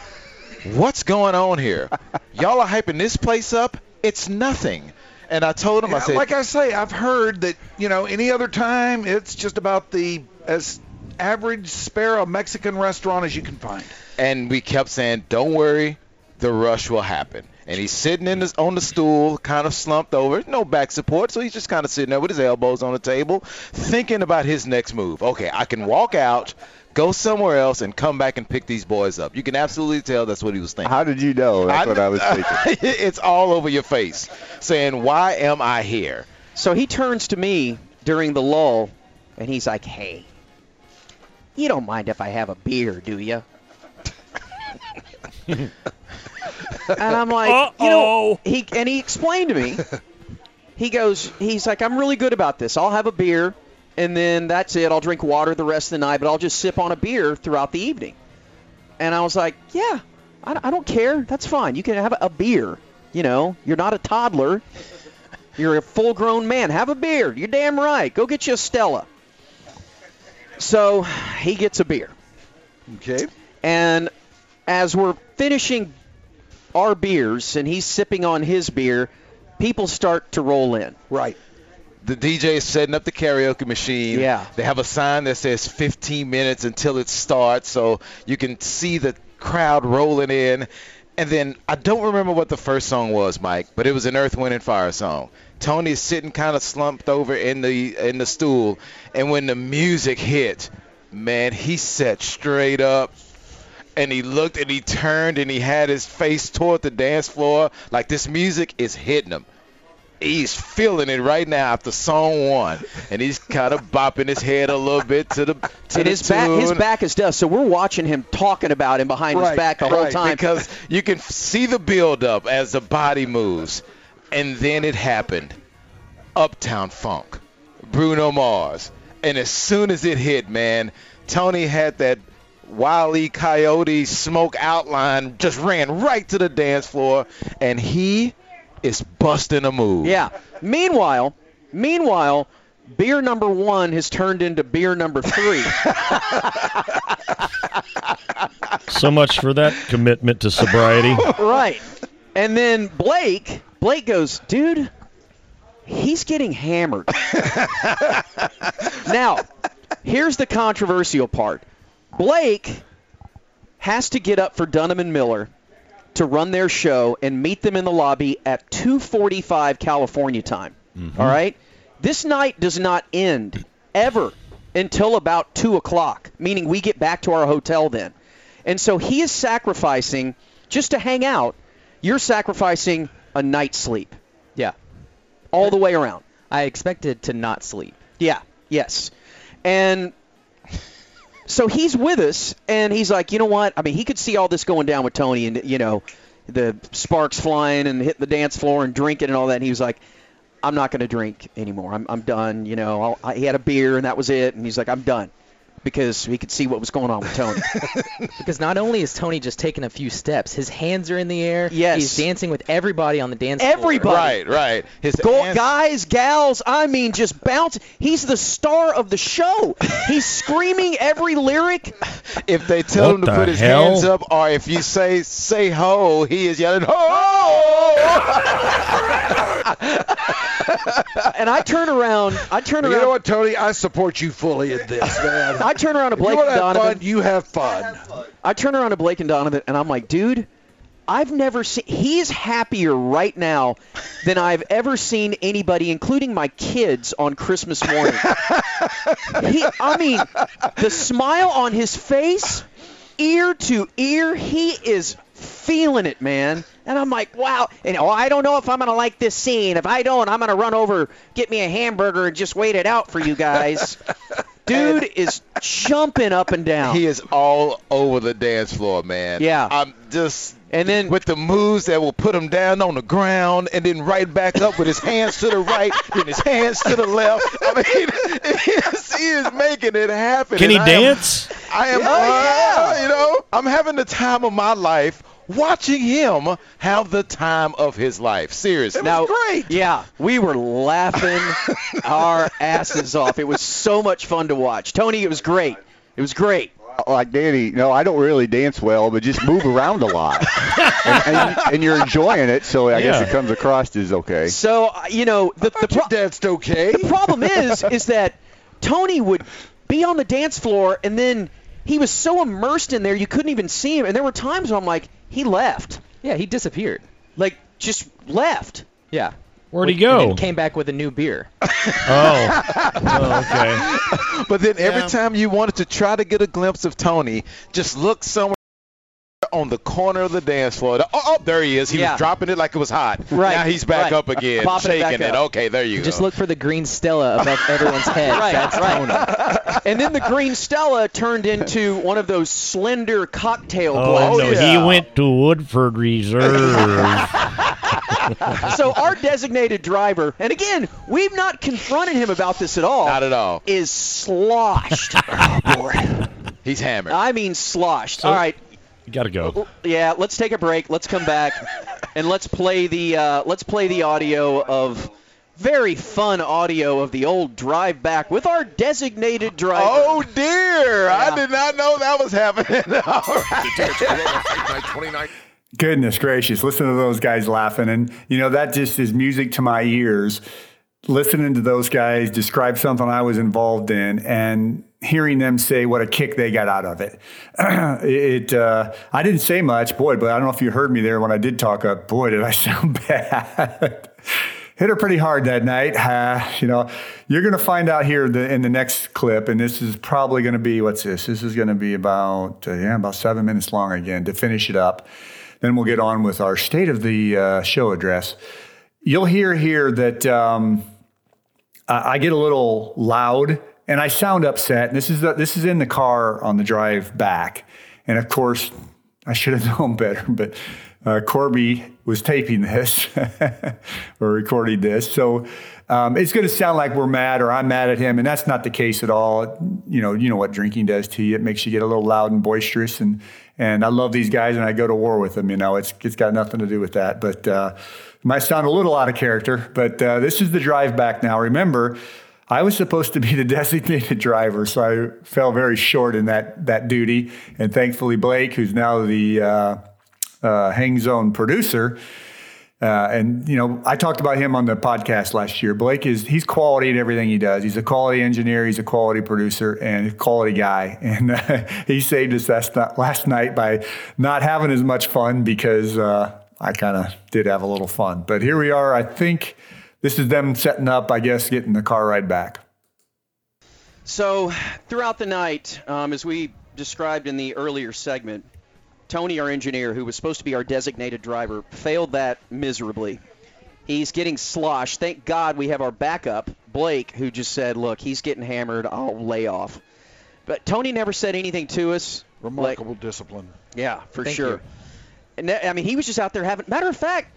what's going on here? Y'all are hyping this place up. It's nothing. And I told him, yeah, I said, like I say, I've heard that, you know, any other time, it's just about the as average sparrow Mexican restaurant as you can find. And we kept saying, don't worry, the rush will happen. And he's sitting in his, on the stool, kind of slumped over, no back support. So he's just kind of sitting there with his elbows on the table, thinking about his next move. Okay, I can walk out, go somewhere else, and come back and pick these boys up. You can absolutely tell that's what he was thinking. How did you know? That's I, what I was thinking. It's all over your face, saying, why am I here? So he turns to me during the lull, and he's like, hey, you don't mind if I have a beer, do you? And I'm like, Uh-oh. You know, he and he explained to me. He goes, he's like, I'm really good about this. I'll have a beer. And then that's it. I'll drink water the rest of the night, but I'll just sip on a beer throughout the evening. And I was like, yeah, I don't care. That's fine. You can have a beer. You know, you're not a toddler. You're a full-grown man. Have a beer. You're damn right. Go get you a Stella. So he gets a beer. Okay. And as we're finishing our beers and he's sipping on his beer, people start to roll in. Right. The D J is setting up the karaoke machine. Yeah. They have a sign that says fifteen minutes until it starts, so you can see the crowd rolling in. And then I don't remember what the first song was, Mike, but it was an Earth, Wind, and Fire song. Tony is sitting kind of slumped over in the in the stool, and when the music hit, man, he sat straight up. And he looked and he turned and he had his face toward the dance floor like this music is hitting him. He's feeling it right now after song one, and he's kind of bopping his head a little bit to the to and his the back. Tune. His back is dust, so we're watching him talking about him behind right, his back the whole right, time because you can see the buildup as the body moves, and then it happened. Uptown Funk, Bruno Mars, and as soon as it hit, man, Tony had that Wile E. Coyote smoke outline, just ran right to the dance floor, and he is busting a move. Yeah. Meanwhile, meanwhile, beer number one has turned into beer number three. So much for that commitment to sobriety. Right. And then Blake, Blake goes, dude, he's getting hammered. Now, here's the controversial part. Blake has to get up for Dunham and Miller to run their show and meet them in the lobby at two forty-five California time. Mm-hmm. All right? This night does not end ever until about two o'clock, meaning we get back to our hotel then. And so he is sacrificing, just to hang out, you're sacrificing a night's sleep. Yeah. All the way around. I expected to not sleep. Yeah. Yes. And so he's with us, and he's like, you know what? I mean, he could see all this going down with Tony and, you know, the sparks flying and hitting the dance floor and drinking and all that. And he was like, I'm not going to drink anymore. I'm I'm done. You know, I'll, I, he had a beer, and that was it. And he's like, I'm done. because he could see what was going on with Tony. Because not only is Tony just taking a few steps, his hands are in the air. Yes. He's dancing with everybody on the dance everybody. floor. Everybody. Right, right. His Go- guys, gals, I mean, just bounce. He's the star of the show. He's screaming every lyric. If they tell what him to put his hell? hands up, or if you say, say ho, he is yelling, ho! And I turn around. I turn around. You know what, Tony? I support you fully in this, man. I turn around to Blake and Donovan. You have fun. You have fun. I turn around to Blake and Donovan, and I'm like, dude, I've never seen. He's happier right now than I've ever seen anybody, including my kids, on Christmas morning. he, I mean, the smile on his face, ear to ear, he is feeling it, man. And I'm like, wow. And oh, I don't know if I'm going to like this scene. If I don't, I'm going to run over, get me a hamburger, and just wait it out for you guys. Dude is jumping up and down. He is all over the dance floor, man. Yeah. I'm just... And then with the moves that will put him down on the ground and then right back up with his hands to the right and his hands to the left. I mean, he is, he is making it happen. Can he I dance? Am, I am, yeah, uh, yeah. you know, I'm having the time of my life watching him have the time of his life. Seriously. It now, was great. Yeah, we were laughing our asses off. It was so much fun to watch. Tony, it was great. It was great. Like Danny, no, I don't really dance well, but just move around a lot. and, and, and you're enjoying it, so I yeah. guess it comes across as okay. So, you know, the, the pro- danced okay. The problem is, is that Tony would be on the dance floor, and then he was so immersed in there, you couldn't even see him. And there were times when I'm like, he left. Yeah, he disappeared. Like, just left. Yeah. Where'd he go? And then came back with a new beer. Oh. oh, okay. But then yeah. every time you wanted to try to get a glimpse of Tony, just look somewhere on the corner of the dance floor. Oh, oh there he is. He yeah. was dropping it like it was hot. Right. Now he's back right. up again, Popping shaking it, it. Okay, there you just go. Just look for the green Stella above everyone's head. Right. That's right. Tony. And then the green Stella turned into one of those slender cocktail oh, glasses. Oh, no, yeah. He went to Woodford Reserve. So our designated driver, and again, we've not confronted him about this at all. Not at all. Is sloshed. Oh, boy. He's hammered. I mean sloshed. So, all right. You got to go. Yeah, let's take a break. Let's come back, and let's play the uh, let's play the audio of very fun audio of the old drive back with our designated driver. Oh, dear. Yeah. I did not know that was happening. All right. Goodness gracious, listen to those guys laughing. And, you know, that just is music to my ears. Listening to those guys describe something I was involved in and hearing them say what a kick they got out of it. it uh, I didn't say much, boy, but I don't know if you heard me there when I did talk up. Boy, did I sound bad. Hit her pretty hard that night. Uh, you know, you're going to find out here the, in the next clip, and this is probably going to be, what's this? This is going to be about, uh, yeah, about seven minutes long again to finish it up. Then we'll get on with our state of the uh, show address. You'll hear here that um, I get a little loud and I sound upset. And this is the, this is in the car on the drive back, and of course I should have known better. But uh, Corby was taping this or recording this, so um, it's going to sound like we're mad or I'm mad at him, and that's not the case at all. You know, you know what drinking does to you. It makes you get a little loud and boisterous and. And I love these guys, and I go to war with them. You know, it's it's got nothing to do with that. But uh, it might sound a little out of character, but uh, this is the drive back now. Remember, I was supposed to be the designated driver, so I fell very short in that that duty. And thankfully, Blake, who's now the uh, uh, Hang Zone producer, uh, and, you know, I talked about him on the podcast last year. Blake is he's quality in everything he does. He's a quality engineer. He's a quality producer and a quality guy. And uh, he saved us last, last night by not having as much fun because uh, I kind of did have a little fun. But here we are. I think this is them setting up, I guess, getting the car ride back. So throughout the night, um, as we described in the earlier segment, Tony, our engineer, who was supposed to be our designated driver, failed that miserably. He's getting sloshed. Thank God we have our backup, Blake, who just said, look, he's getting hammered. I'll lay off. But Tony never said anything to us. Remarkable Blake. Discipline. Yeah, for Thank sure. You. And that, I mean, he was just out there having – matter of fact,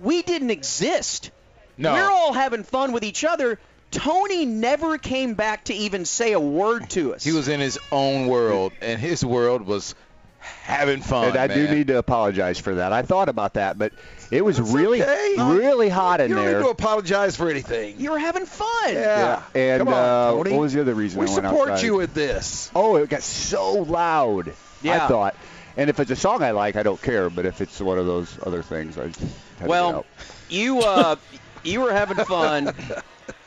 we didn't exist. No. We're all having fun with each other. Tony never came back to even say a word to us. He was in his own world, and his world was having fun. And I man. do need to apologize for that. I thought about that, but it was That's really, okay. really hot in there. You don't need to apologize for anything. You were having fun. Yeah. yeah. And Come on, uh, Tony. What was the other reason? We I went support outside? you with this. Oh, it got so loud. Yeah. I thought. And if it's a song I like, I don't care. But if it's one of those other things, I just have well, to get out. you uh, you were having fun.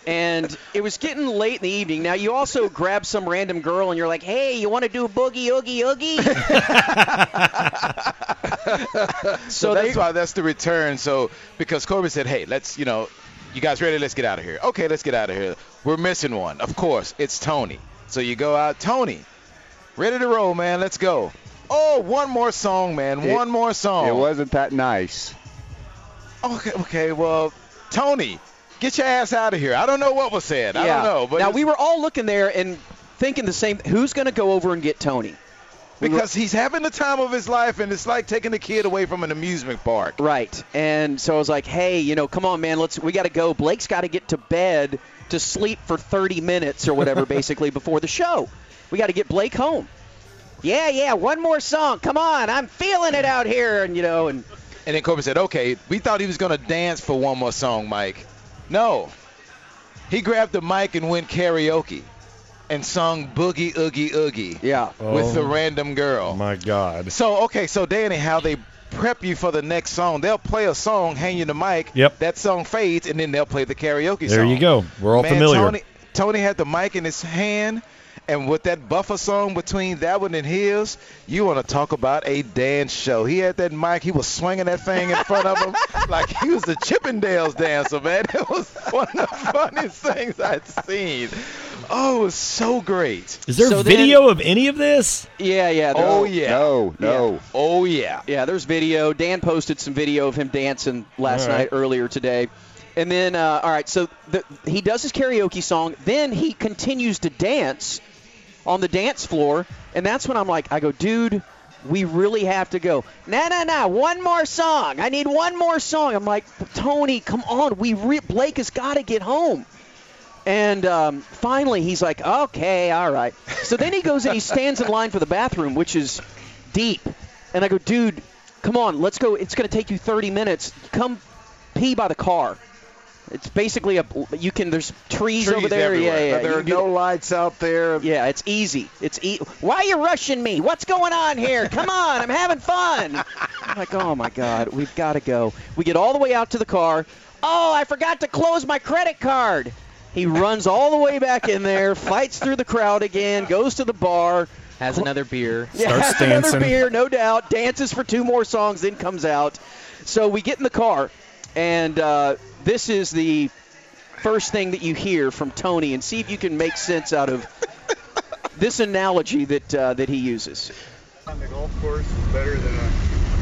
And it was getting late in the evening. Now, you also grab some random girl, and you're like, hey, you want to do boogie, oogie, oogie? so, so that's they, why that's the return. So because Corbin said, hey, let's, you know, you guys ready? Let's get out of here. Okay, let's get out of here. We're missing one. Of course, it's Tony. So you go out. Tony, ready to roll, man. Let's go. Oh, one more song, man. It, one more song. It wasn't that nice. Okay, okay, well, Tony. Get your ass out of here. I don't know what was said. Yeah. I don't know. But now, we were all looking there and thinking the same. Who's going to go over and get Tony? Because he's having the time of his life, and it's like taking a kid away from an amusement park. Right. And so I was like, hey, you know, come on, man. Let's. We got to go. Blake's got to get to bed to sleep for thirty minutes or whatever, basically, before the show. We got to get Blake home. Yeah, yeah, one more song. Come on. I'm feeling it out here. And, you know. And, and then Corbin said, okay, we thought he was going to dance for one more song, Mike. No, he grabbed the mic and went karaoke and sung Boogie Oogie Oogie yeah. oh, with the random girl. My God. So, okay, so Danny, how they prep you for the next song. They'll play a song, hang you the mic. Yep. That song fades, and then they'll play the karaoke there song. There you go. We're all Man, familiar. Tony, Tony had the mic in his hand, and with that buffer song between that one and his, you want to talk about a dance show. He had that mic. He was swinging that thing in front of him like he was the Chippendales dancer, man. It was one of the funniest things I'd seen. Oh, it was so great. Is there so video then, of any of this? Yeah, yeah. Oh, yeah. No, no. Yeah. Oh, yeah. Yeah, there's video. Dan posted some video of him dancing last right. night, earlier today. And then, uh, all right, so the, he does his karaoke song. Then he continues to dance on the dance floor, and that's when I'm like, I go, dude, we really have to go. Nah, nah, nah, one more song. I need one more song. I'm like, Tony, come on. We re- Blake has got to get home. And um, finally he's like, okay, all right. So then he goes and he stands in line for the bathroom, which is deep. And I go, dude, come on, let's go. It's going to take you thirty minutes. Come pee by the car. It's basically a you can there's trees, trees over there. Everywhere. Yeah, yeah. But there you are no it. lights out there. Yeah, it's easy. It's e- why are you rushing me? What's going on here? Come on, I'm having fun. I'm like, oh my God, we've got to go. We get all the way out to the car. Oh, I forgot to close my credit card. He runs all the way back in there, fights through the crowd again, goes to the bar, has another beer, yeah, starts has dancing. Another beer, no doubt. Dances for two more songs, then comes out. So we get in the car, and. Uh, This is the first thing that you hear from Tony, and see if you can make sense out of this analogy that uh, that he uses. On the golf course is better than a,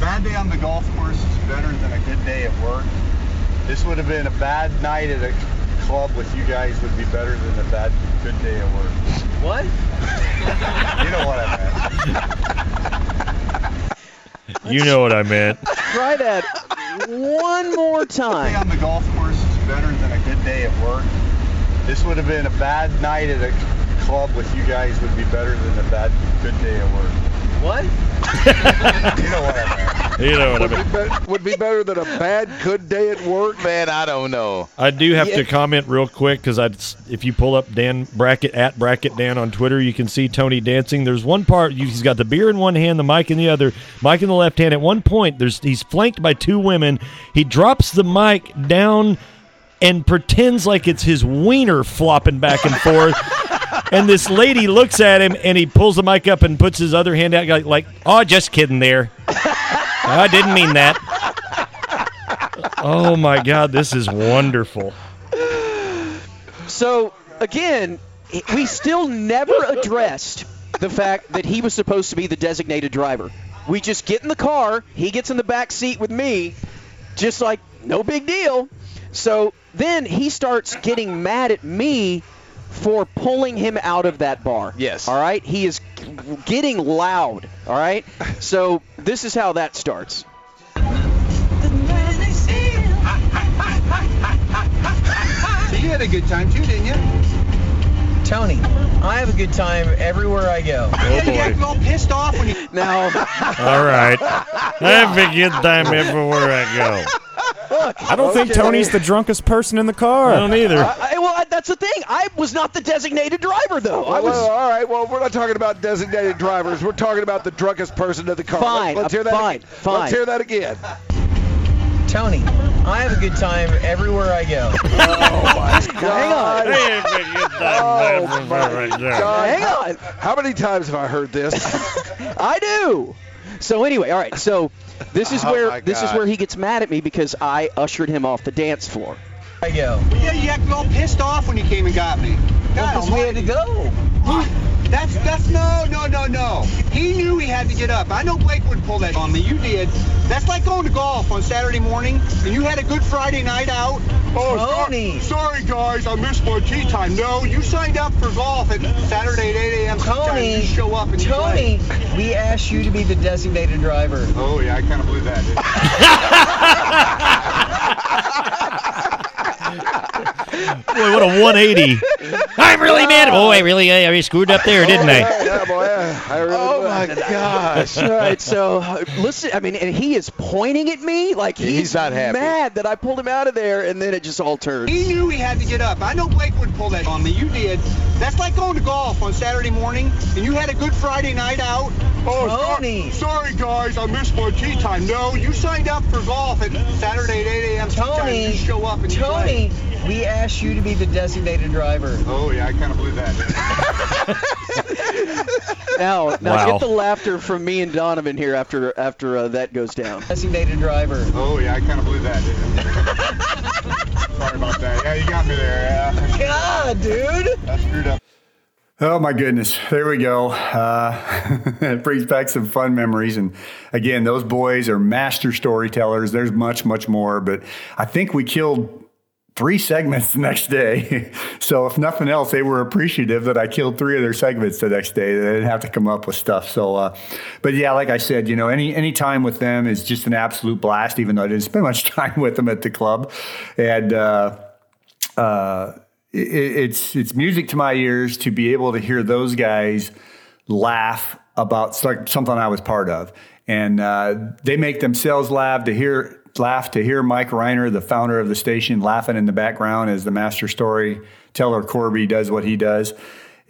a bad day on the golf course is better than a good day at work. This would have been a bad night at a club with you guys would be better than a bad good day at work. What? You know what I meant. You know what I meant. Try that. One more time. A good day on the golf course is better than a good day at work. This would have been a bad night at a club with you guys would be better than a bad good day at work. What? You know what I mean. You know what I mean. Would, be, would be better than a bad good day at work? Man, I don't know. I do have yeah. to comment real quick because if you pull up Dan Brackett, at Brackett Dan on Twitter, you can see Tony dancing. There's one part, he's got the beer in one hand, the mic in the other, mic in the left hand. At one point, there's he's flanked by two women. He drops the mic down and pretends like it's his wiener flopping back and forth. And this lady looks at him, and he pulls the mic up and puts his other hand out, like, like oh, just kidding there. I didn't mean that. Oh, my God, this is wonderful. So, again, we still never addressed the fact that he was supposed to be the designated driver. We just get in the car. He gets in the back seat with me, just like, no big deal. So then he starts getting mad at me for pulling him out of that bar. Yes. All right? He is getting loud. All right? So this is how that starts. See, had a good time too, didn't you? Tony, I have a good time everywhere I go. Oh boy. You act all pissed off when you... Now. All right. I have a good time everywhere I go. I don't okay. think Tony's the drunkest person in the car. I don't either. I, I, well, I, that's the thing. I was not the designated driver, though. Well, I was... well, all right. Well, we're not talking about designated drivers. We're talking about the drunkest person in the car. Fine. Let, let's hear that fine. Again. Fine. Let's hear that again. Tony, I have a good time everywhere I go. Oh, my God. Hang on. I have a good time oh, everywhere I go. God. Hang on. How many times have I heard this? I do. So anyway, all right. So this is oh where this is where he gets mad at me because I ushered him off the dance floor. I go. Well, yeah, you acted all pissed off when you came and got me. That's the way to go. That's that's no no no no. He knew he had to get up. I know Blake would pull that on me. You did. That's like going to golf on Saturday morning and you had a good Friday night out. Oh, Tony. Sorry, sorry guys, I missed my tee time. No, you signed up for golf at Saturday at eight a.m. Tony, you show up and Tony, we asked you to be the designated driver. Oh yeah, I kind of blew that. Boy, what a one eighty. I'm really mad. Oh, I really I, I screwed up there, didn't I? Oh, yeah, boy, yeah. I really oh my gosh. All right, so listen, I mean, and he is pointing at me like he's, he's not happy. Mad that I pulled him out of there, and then it just all turned. He knew he had to get up. I know Blake would pull that on me. You did. That's like going to golf on Saturday morning, and you had a good Friday night out. Oh, Tony. Sorry, guys, I missed my tee time. No, you signed up for golf at Saturday at eight a.m. Tony, you show up and Tony, you play. We asked you to be the designated driver. Oh, yeah, I kind of blew that. Now, now wow. Get the laughter from me and Donovan here after after uh, that goes down. Designated driver. Oh, yeah, I kind of blew that. Sorry about that. Yeah, you got me there. Yeah. God, dude. I screwed up. Oh, my goodness. There we go. Uh, it brings back some fun memories. And again, those boys are master storytellers. There's much, much more. But I think we killed three segments the next day. So if nothing else, they were appreciative that I killed three of their segments the next day. They didn't have to come up with stuff. So, uh, but yeah, like I said, you know, any, any time with them is just an absolute blast, even though I didn't spend much time with them at the club. And, uh, uh, It's it's music to my ears to be able to hear those guys laugh about something I was part of, and uh, they make themselves laugh to hear laugh to hear Mike Reiner, the founder of the station, laughing in the background as the master storyteller Corby does what he does.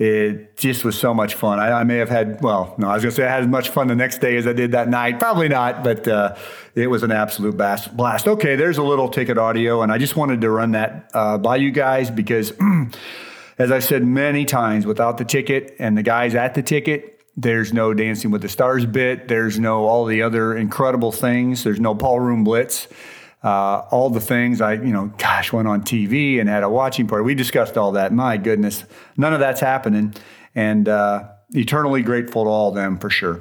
It just was so much fun. I, I may have had, well, no, I was going to say I had as much fun the next day as I did that night. Probably not, but uh, it was an absolute blast. Okay, there's a little ticket audio, and I just wanted to run that uh, by you guys because, as I've said many times, without the ticket and the guys at the ticket, there's no Dancing with the Stars bit. There's no all the other incredible things. There's no Ballroom Blitz. Uh, all the things I, you know, gosh, went on T V and had a watching party. We discussed all that. My goodness, none of that's happening. And uh, eternally grateful to all of them for sure.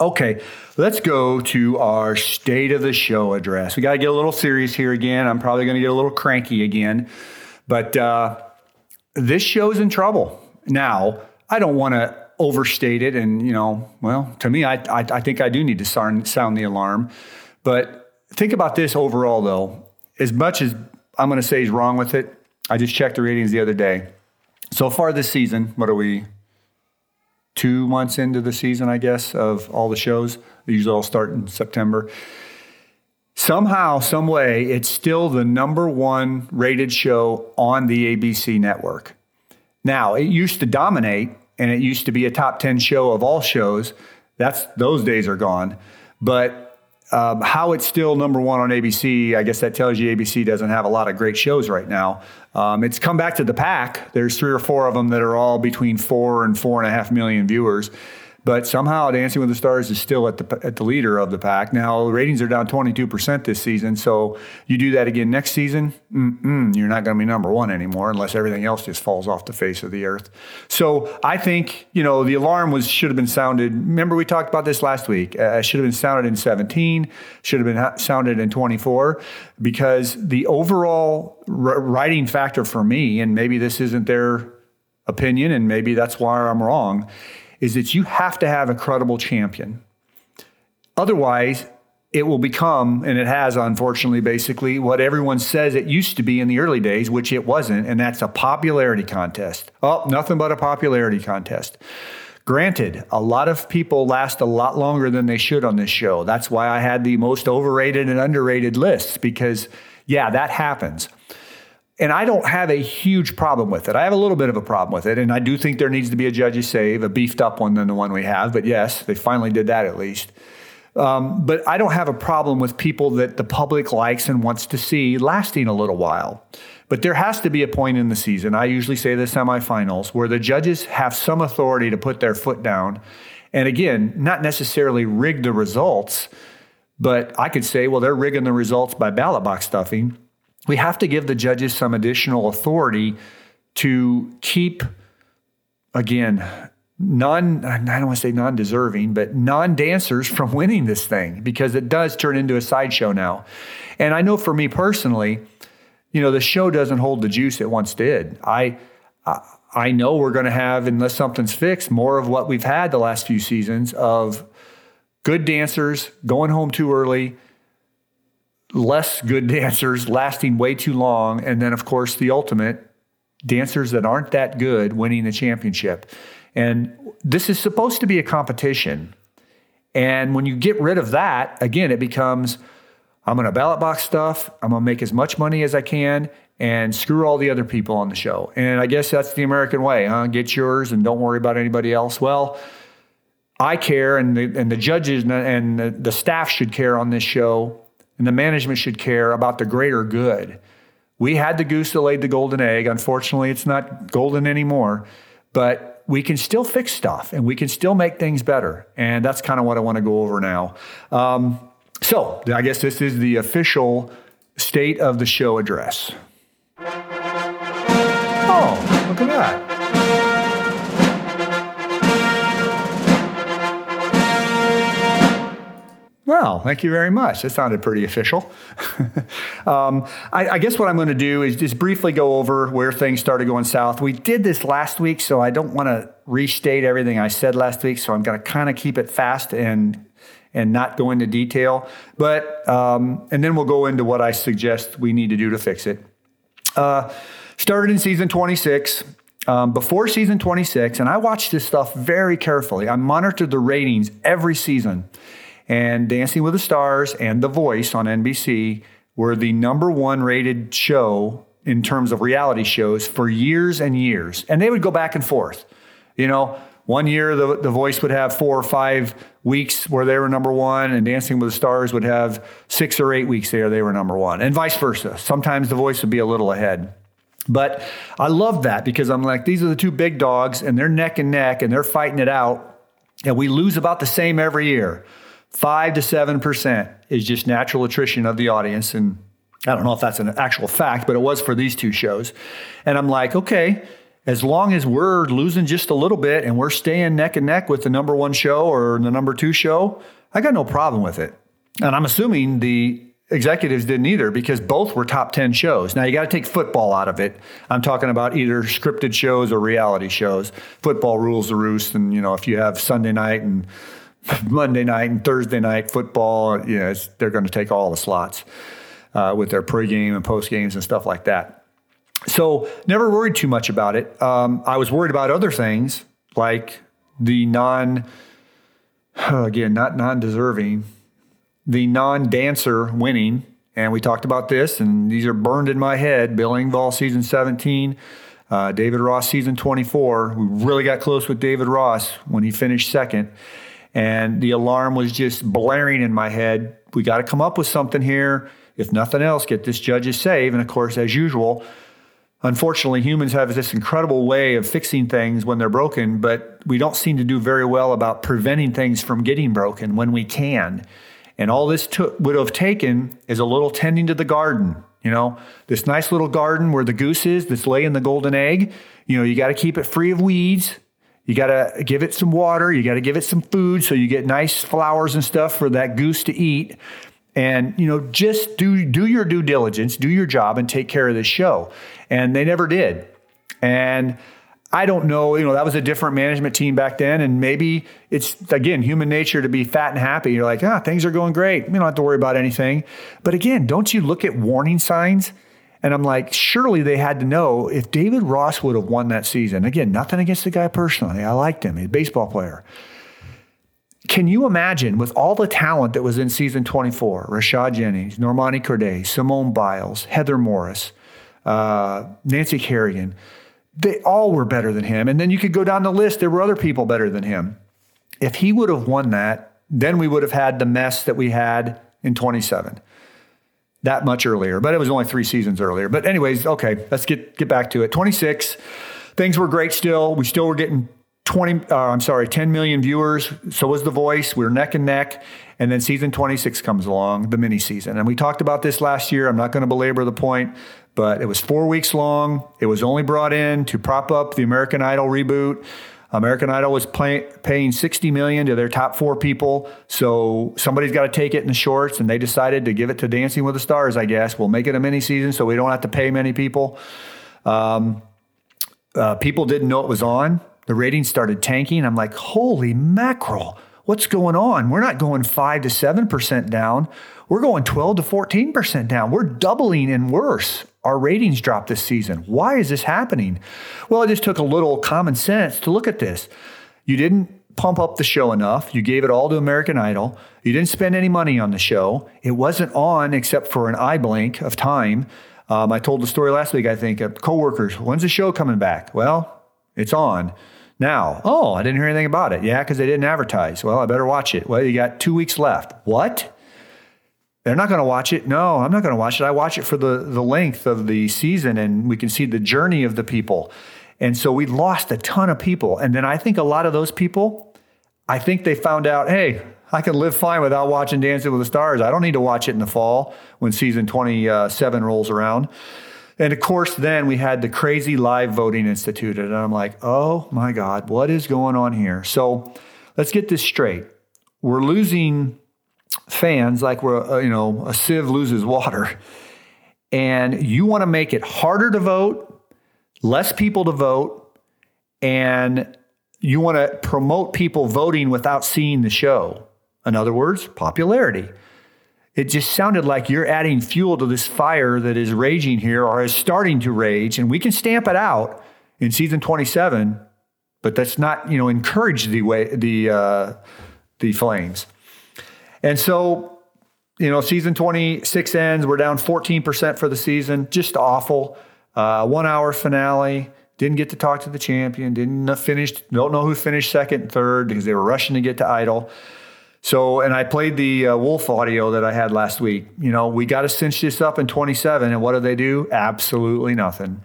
Okay, let's go to our State of the Show address. We got to get a little serious here again. I'm probably going to get a little cranky again. But uh, this show's in trouble. Now, I don't want to overstate it. And, you know, well, to me, I, I, I think I do need to sound, sound the alarm. But think about this overall, though. As much as I'm going to say is wrong with it, I just checked the ratings the other day. So far this season, what are we, two months into the season, I guess, of all the shows? They usually all start in September. Somehow, some way, it's still the number one rated show on the A B C network. Now, it used to dominate, and it used to be a top ten show of all shows. That's those days are gone. But Um, how it's still number one on A B C, I guess that tells you A B C doesn't have a lot of great shows right now. Um, it's come back to the pack. There's three or four of them that are all between four and four and a half million viewers. But somehow Dancing with the Stars is still at the at the leader of the pack. Now, ratings are down twenty-two percent this season. So you do that again next season, mm-mm, you're not going to be number one anymore unless everything else just falls off the face of the earth. So I think, you know, the alarm was should have been sounded. Remember, we talked about this last week. It uh, should have been sounded in seventeen, should have been ha- sounded in twenty-four, because the overall r- writing factor for me, and maybe this isn't their opinion, and maybe that's why I'm wrong, is that you have to have a credible champion. Otherwise, it will become, and it has, unfortunately, basically what everyone says it used to be in the early days, which it wasn't, and that's a popularity contest. Oh, nothing but a popularity contest. Granted, a lot of people last a lot longer than they should on this show. That's why I had the most overrated and underrated lists, because, yeah, that happens. And I don't have a huge problem with it. I have a little bit of a problem with it. And I do think there needs to be a judge's save, a beefed up one than the one we have. But yes, they finally did that at least. Um, but I don't have a problem with people that the public likes and wants to see lasting a little while. But there has to be a point in the season, I usually say the semifinals, where the judges have some authority to put their foot down. And again, not necessarily rig the results, but I could say, well, they're rigging the results by ballot box stuffing. We have to give the judges some additional authority to keep, again, non, I don't want to say non-deserving, but non-dancers from winning this thing, because it does turn into a sideshow now. And I know for me personally, you know, the show doesn't hold the juice it once did. I I know we're going to have, unless something's fixed, more of what we've had the last few seasons of good dancers going home too early, less good dancers lasting way too long, and then, of course, the ultimate, dancers that aren't that good winning the championship. And this is supposed to be a competition. And when you get rid of that, again, it becomes, I'm going to ballot box stuff, I'm going to make as much money as I can, and screw all the other people on the show. And I guess that's the American way, huh? Get yours and don't worry about anybody else. Well, I care, and the, and the judges and the, the staff should care on this show, and the management should care about the greater good. We had the goose that laid the golden egg. Unfortunately, it's not golden anymore, but we can still fix stuff and we can still make things better. And that's kind of what I want to go over now. Um, so I guess this is the official state of the show address. Oh, look at that. Well, thank you very much. That sounded pretty official. um, I, I guess what I'm going to do is just briefly go over where things started going south. We did this last week, so I don't want to restate everything I said last week, so I'm going to kind of keep it fast and and not go into detail. But um, and then we'll go into what I suggest we need to do to fix it. Uh, started in season twenty-six. Um, before season twenty-six, and I watched this stuff very carefully. I monitored the ratings every season. And Dancing with the Stars and The Voice on N B C were the number one rated show in terms of reality shows for years and years. And they would go back and forth. You know, one year the, the Voice would have four or five weeks where they were number one, and Dancing with the Stars would have six or eight weeks there they were number one, and vice versa. Sometimes The Voice would be a little ahead. But I love that, because I'm like, these are the two big dogs, and they're neck and neck, and they're fighting it out, and we lose about the same every year. Five to seven percent is just natural attrition of the audience. And I don't know if that's an actual fact, but it was for these two shows. And I'm like, okay, as long as we're losing just a little bit and we're staying neck and neck with the number one show or the number two show, I got no problem with it. And I'm assuming the executives didn't either, because both were top ten shows. Now you got to take football out of it. I'm talking about either scripted shows or reality shows. Football rules the roost. And, you know, if you have Sunday night and Monday night and Thursday night football, you know, it's, they're going to take all the slots uh, with their pregame and postgames and stuff like that. So never worried too much about it. Um, I was worried about other things like the non, again, not non-deserving, the non-dancer winning. And we talked about this, and these are burned in my head. Bill Engvall, season seventeen. Uh, David Ross, season twenty-four. We really got close with David Ross when he finished second. And the alarm was just blaring in my head. We got to come up with something here. If nothing else, get this judge's save. And of course, as usual, unfortunately, humans have this incredible way of fixing things when they're broken, but we don't seem to do very well about preventing things from getting broken when we can. And all this took, would have taken is a little tending to the garden. You know, this nice little garden where the goose is that's laying the golden egg. You know, you got to keep it free of weeds. You got to give it some water. You got to give it some food so you get nice flowers and stuff for that goose to eat. And, you know, just do do your due diligence, do your job, and take care of this show. And they never did. And I don't know, you know, that was a different management team back then. And maybe it's, again, human nature to be fat and happy. You're like, ah, things are going great. We don't have to worry about anything. But again, don't you look at warning signs? And I'm like, surely they had to know if David Ross would have won that season. Again, nothing against the guy personally. I liked him. He's a baseball player. Can you imagine with all the talent that was in season twenty-four, Rashad Jennings, Normani Corday, Simone Biles, Heather Morris, uh, Nancy Kerrigan, they all were better than him. And then you could go down the list. There were other people better than him. If he would have won that, then we would have had the mess that we had in twenty-seven. That much earlier, but it was only three seasons earlier. But anyways, okay, let's get, get back to it. twenty-six, things were great still. We still were getting twenty, uh, I'm sorry, ten million viewers. So was The Voice. We were neck and neck. And then season twenty-six comes along, the mini season. And we talked about this last year. I'm not going to belabor the point, but it was four weeks long. It was only brought in to prop up the American Idol reboot. American Idol was pay, paying sixty million dollars to their top four people. So somebody's got to take it in the shorts, and they decided to give it to Dancing with the Stars, I guess. We'll make it a mini season so we don't have to pay many people. Um, uh, people didn't know it was on. The ratings started tanking. I'm like, holy mackerel, what's going on? We're not going five to seven percent down. We're going twelve to fourteen percent down. We're doubling and worse. Our ratings dropped this season. Why is this happening? Well, it just took a little common sense to look at this. You didn't pump up the show enough. You gave it all to American Idol. You didn't spend any money on the show. It wasn't on except for an eye blink of time. Um, I told the story last week, I think, of coworkers. When's the show coming back? Well, it's on now. Oh, I didn't hear anything about it. Yeah, because they didn't advertise. Well, I better watch it. Well, you got two weeks left. What? They're not going to watch it. No, I'm not going to watch it. I watch it for the, the length of the season, and we can see the journey of the people. And so we lost a ton of people. And then I think a lot of those people, I think they found out, hey, I can live fine without watching Dancing with the Stars. I don't need to watch it in the fall when season twenty-seven rolls around. And of course, then we had the crazy live voting instituted. And I'm like, oh my God, what is going on here? So let's get this straight. We're losing fans like we're, you know, a sieve loses water, and you want to make it harder to vote, less people to vote, and you want to promote people voting without seeing the show. In other words, popularity. It just sounded like you're adding fuel to this fire that is raging here, or is starting to rage, and we can stamp it out in season twenty-seven, but that's not, you know, encourage the way, the, uh, the flames. And so, you know, season twenty-six ends. We're down fourteen percent for the season. Just awful. Uh, one-hour finale. Didn't get to talk to the champion. Didn't finish. Don't know who finished second and third because they were rushing to get to Idol. So, and I played the uh, Wolf audio that I had last week. You know, we got to cinch this up in twenty-seven. And what do they do? Absolutely nothing.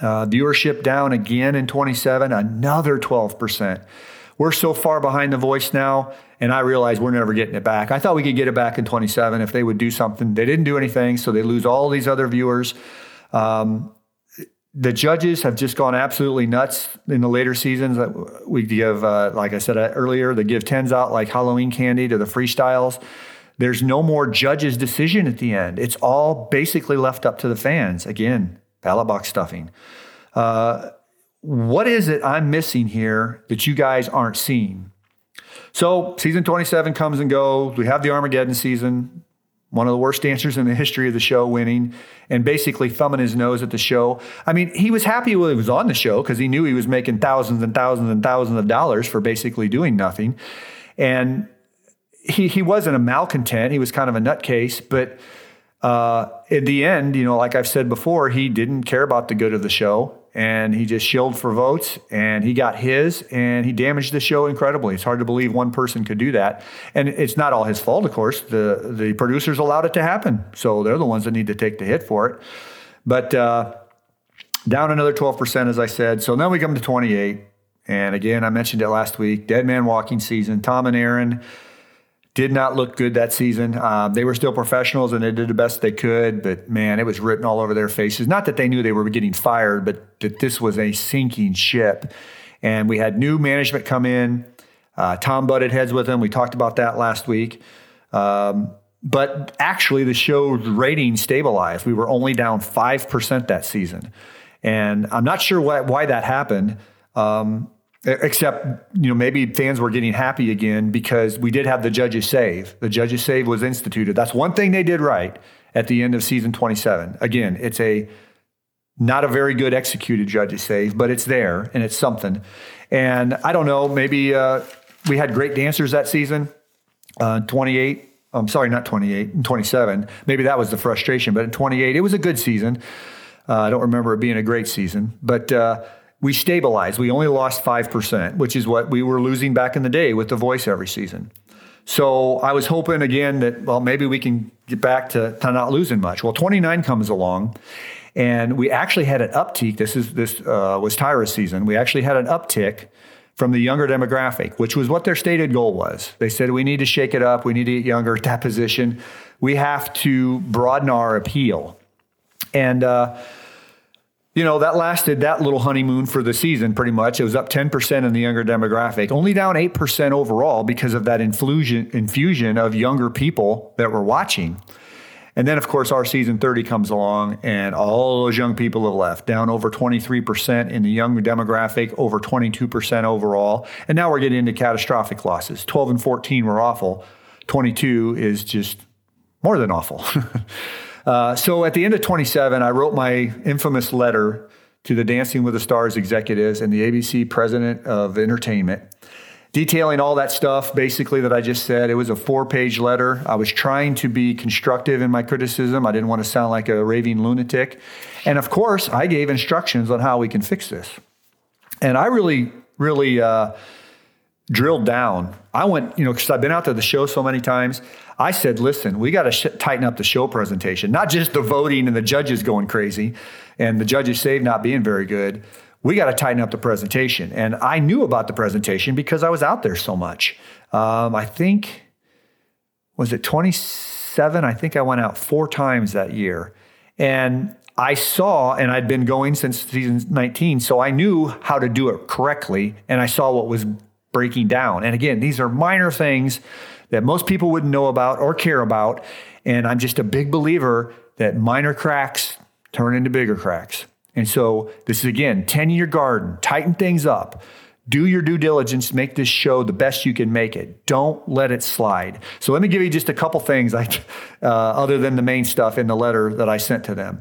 Uh, viewership down again in twenty-seven. Another twelve percent. We're so far behind The Voice now, and I realize we're never getting it back. I thought we could get it back in twenty-seven if they would do something. They didn't do anything, so they lose all these other viewers. Um, the judges have just gone absolutely nuts in the later seasons. We give, uh, like I said earlier, they give tens out like Halloween candy to the freestyles. There's no more judges' decision at the end. It's all basically left up to the fans. Again, ballot box stuffing. Uh What is it I'm missing here that you guys aren't seeing? So season twenty-seven comes and goes. We have the Armageddon season, one of the worst dancers in the history of the show winning and basically thumbing his nose at the show. I mean, he was happy when he was on the show because he knew he was making thousands and thousands and thousands of dollars for basically doing nothing. And he he wasn't a malcontent. He was kind of a nutcase, but uh, in the end, you know, like I've said before, he didn't care about the good of the show. And he just shilled for votes, and he got his, and he damaged the show incredibly. It's hard to believe one person could do that. And it's not all his fault, of course. The the producers allowed it to happen, so they're the ones that need to take the hit for it. But uh, down another twelve percent, as I said. So then we come to twenty-eight. And again, I mentioned it last week, Dead Man Walking season. Tom and Aaron did not look good that season. Uh, they were still professionals, and they did the best they could. But, man, it was written all over their faces. Not that they knew they were getting fired, but that this was a sinking ship. And we had new management come in. Uh, Tom butted heads with them. We talked about that last week. Um, but actually, the show's rating stabilized. We were only down five percent that season. And I'm not sure why, why that happened. Um, except, you know, maybe fans were getting happy again because we did have the judges save. The judges save was instituted. That's one thing they did right at the end of season twenty-seven. Again, it's a not a very good executed judges save, but it's there and it's something. And I don't know, maybe uh, we had great dancers that season, uh, twenty-eight. I'm sorry, not twenty-eight, and twenty-seven. Maybe that was the frustration, but in twenty-eight, it was a good season. Uh, I don't remember it being a great season, but uh, we stabilized. We only lost five percent, which is what we were losing back in the day with The Voice every season. So I was hoping again that, well, maybe we can get back to, to not losing much. Well, twenty-nine comes along, and we actually had an uptick. This is this uh, was Tyra's season. We actually had an uptick from the younger demographic, which was what their stated goal was. They said, we need to shake it up. We need to get younger at that position. We have to broaden our appeal. And, uh, you know, that lasted that little honeymoon for the season pretty much. It was up ten percent in the younger demographic, only down eight percent overall because of that infusion, infusion of younger people that were watching. And then, of course, our season thirty comes along, and all those young people have left, down over twenty-three percent in the young demographic, over twenty-two percent overall. And now we're getting into catastrophic losses. twelve and fourteen were awful. twenty-two is just more than awful. uh, so at the end of twenty-seven, I wrote my infamous letter to the Dancing with the Stars executives and the A B C president of entertainment, detailing all that stuff, basically, that I just said. It was a four-page letter. I was trying to be constructive in my criticism. I didn't want to sound like a raving lunatic. And, of course, I gave instructions on how we can fix this. And I really, really uh, drilled down. I went, you know, because I've been out to the show so many times. I said, listen, we got to sh- tighten up the show presentation, not just the voting and the judges going crazy and the judges save not being very good. We got to tighten up the presentation. And I knew about the presentation because I was out there so much. Um, I think, was it twenty-seven? I think I went out four times that year. And I saw, and I'd been going since season nineteen, so I knew how to do it correctly. And I saw what was breaking down. And again, these are minor things that most people wouldn't know about or care about. And I'm just a big believer that minor cracks turn into bigger cracks. And so this is, again, tend your garden, tighten things up, do your due diligence, make this show the best you can make it. Don't let it slide. So let me give you just a couple things I, uh, other than the main stuff in the letter that I sent to them.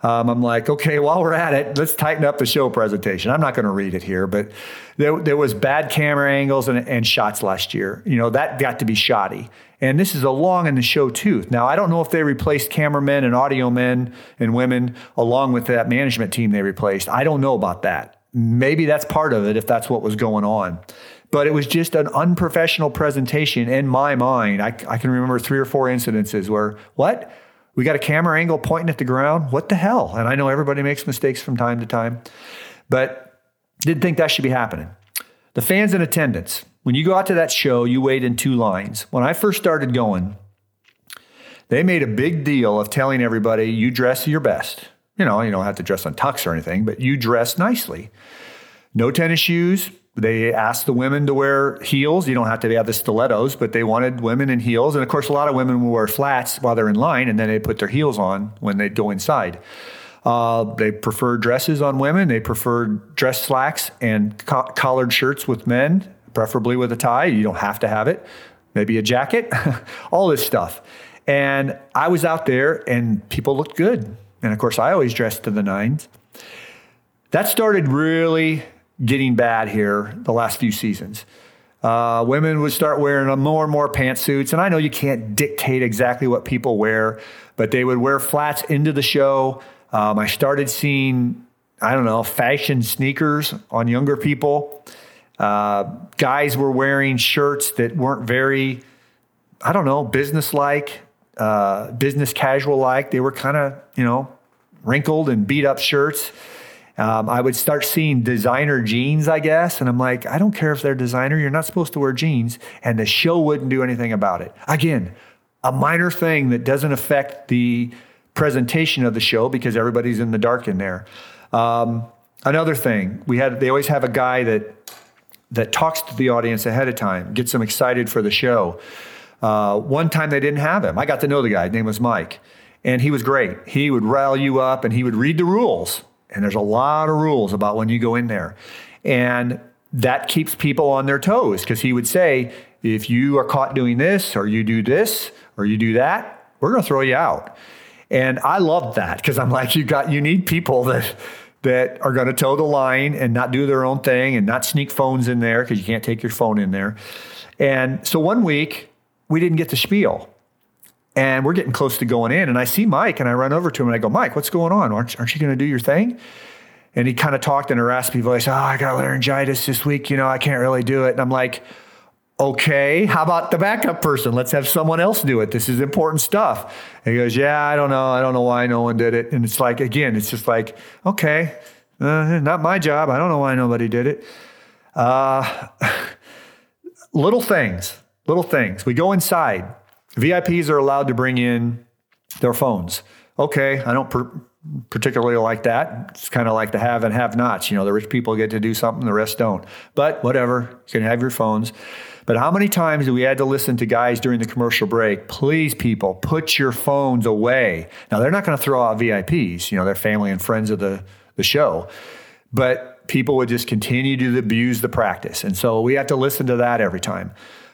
Um, I'm like, okay, while we're at it, let's tighten up the show presentation. I'm not going to read it here, but there, there was bad camera angles and, and shots last year. You know, that got to be shoddy. And this is along in the show too. Now, I don't know if they replaced cameramen and audio men and women along with that management team they replaced. I don't know about that. Maybe that's part of it if that's what was going on. But it was just an unprofessional presentation in my mind. I, I can remember three or four incidences where, what? We got a camera angle pointing at the ground? What the hell? And I know everybody makes mistakes from time to time, but didn't think that should be happening. The fans in attendance. When you go out to that show, you wait in two lines. When I first started going, they made a big deal of telling everybody, you dress your best. You know, you don't have to dress on tux or anything, but you dress nicely. No tennis shoes. They asked the women to wear heels. You don't have to have the stilettos, but they wanted women in heels. And, of course, a lot of women will wear flats while they're in line, and then they put their heels on when they go inside. Uh, they prefer dresses on women. They prefer dress slacks and co- collared shirts with men, preferably with a tie. You don't have to have it. Maybe a jacket, all this stuff. And I was out there, and people looked good. And, of course, I always dressed to the nines. That started really getting bad here the last few seasons. Uh, women would start wearing more and more pantsuits. And I know you can't dictate exactly what people wear, but they would wear flats into the show. Um, I started seeing, I don't know, fashion sneakers on younger people. Uh, guys were wearing shirts that weren't very, I don't know, business-like, uh, business casual-like. They were kind of, you know, wrinkled and beat-up shirts. Um, I would start seeing designer jeans, I guess. And I'm like, I don't care if they're designer. You're not supposed to wear jeans. And the show wouldn't do anything about it. Again, a minor thing that doesn't affect the presentation of the show because everybody's in the dark in there. Um, another thing, we had they always have a guy that that talks to the audience ahead of time, gets them excited for the show. Uh, one time they didn't have him. I got to know the guy. His name was Mike. And he was great. He would rile you up and he would read the rules. And there's a lot of rules about when you go in there. And that keeps people on their toes, because he would say, if you are caught doing this, or you do this, or you do that, we're going to throw you out. And I loved that, because I'm like, you got, you need people that that are going to toe the line and not do their own thing and not sneak phones in there, because you can't take your phone in there. And so one week we didn't get the spiel, and we're getting close to going in, and I see Mike, and I run over to him and I go, Mike, what's going on? Aren't, aren't you going to do your thing? And he kind of talked in a raspy voice. Oh, I got laryngitis this week. You know, I can't really do it. And I'm like, okay, how about the backup person? Let's have someone else do it. This is important stuff. And he goes, yeah, I don't know. I don't know why no one did it. And it's like, again, it's just like, okay, uh, not my job. I don't know why nobody did it. Uh, little things, little things. We go inside. V I Ps are allowed to bring in their phones. Okay, I don't... Per- particularly like that. It's kind of like the have and have nots. You know, the rich people get to do something, the rest don't. But whatever, you can have your phones. But how many times do we had to listen to guys during the commercial break, please, people, put your phones away. Now, they're not going to throw out V I Ps. You know, they're family and friends of the, the show. But people would just continue to abuse the practice. And so we have to listen to that every time.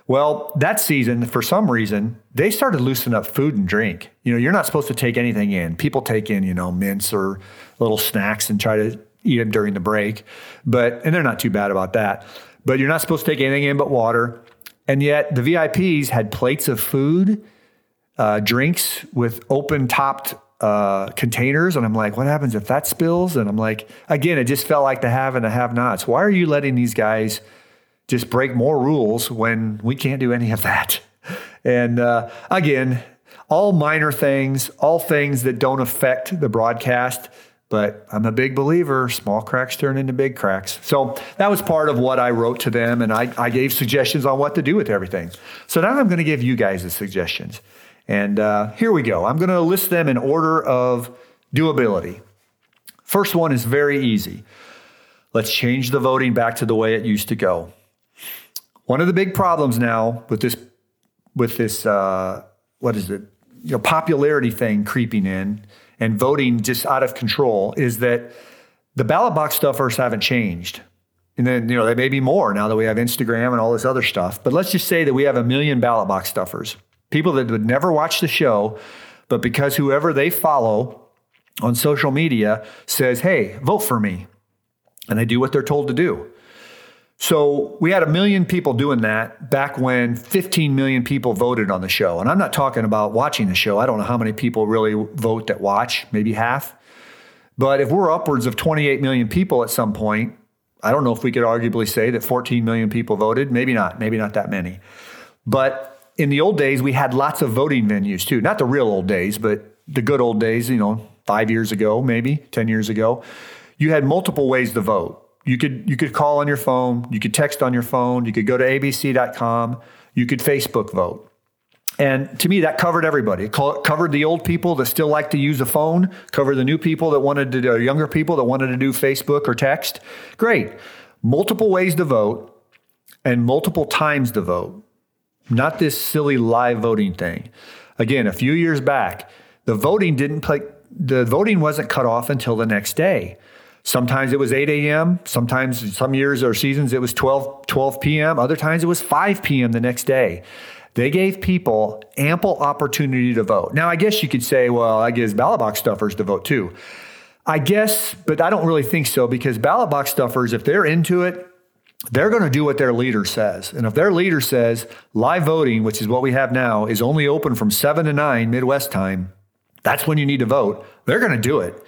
Well, that season, for some reason, they started loosening up food and drink. You know, you're not supposed to take anything in. People take in, you know, mints or little snacks and try to eat them during the break. But, and they're not too bad about that. But you're not supposed to take anything in but water. And yet the V I Ps had plates of food, uh, drinks with open-topped uh, containers. And I'm like, what happens if that spills? And I'm like, again, it just felt like the have and the have-nots. Why are you letting these guys just break more rules when we can't do any of that? And uh, again, all minor things, all things that don't affect the broadcast, but I'm a big believer, small cracks turn into big cracks. So that was part of what I wrote to them, and I, I gave suggestions on what to do with everything. So now I'm going to give you guys the suggestions. And uh, here we go. I'm going to list them in order of doability. First one is very easy. Let's change the voting back to the way it used to go. One of the big problems now with this, with this, uh, what is it, you know, popularity thing creeping in and voting just out of control, is that the ballot box stuffers haven't changed. And then, you know, there may be more now that we have Instagram and all this other stuff. But let's just say that we have a million ballot box stuffers, people that would never watch the show, but because whoever they follow on social media says, hey, vote for me, and they do what they're told to do. So we had a million people doing that back when fifteen million people voted on the show. And I'm not talking about watching the show. I don't know how many people really vote that watch, maybe half. But if we're upwards of twenty-eight million people at some point, I don't know if we could arguably say that fourteen million people voted. Maybe not. Maybe not that many. But in the old days, we had lots of voting venues too. Not the real old days, but the good old days, you know, five years ago, maybe ten years ago. You had multiple ways to vote. You could you could call on your phone, you could text on your phone, you could go to A B C dot com, you could Facebook vote. And to me, that covered everybody. It covered the old people that still like to use a phone, covered the new people that wanted to do, younger people that wanted to do Facebook or text. Great. Multiple ways to vote and multiple times to vote. Not this silly live voting thing. Again, a few years back, the voting didn't play, the voting wasn't cut off until the next day. Sometimes it was eight a.m. Sometimes, some years or seasons, it was twelve p.m. Other times it was five p.m. the next day. They gave people ample opportunity to vote. Now, I guess you could say, well, I guess ballot box stuffers to vote too. I guess, but I don't really think so, because ballot box stuffers, if they're into it, they're going to do what their leader says. And if their leader says live voting, which is what we have now, is only open from seven to nine Midwest time, that's when you need to vote, they're going to do it.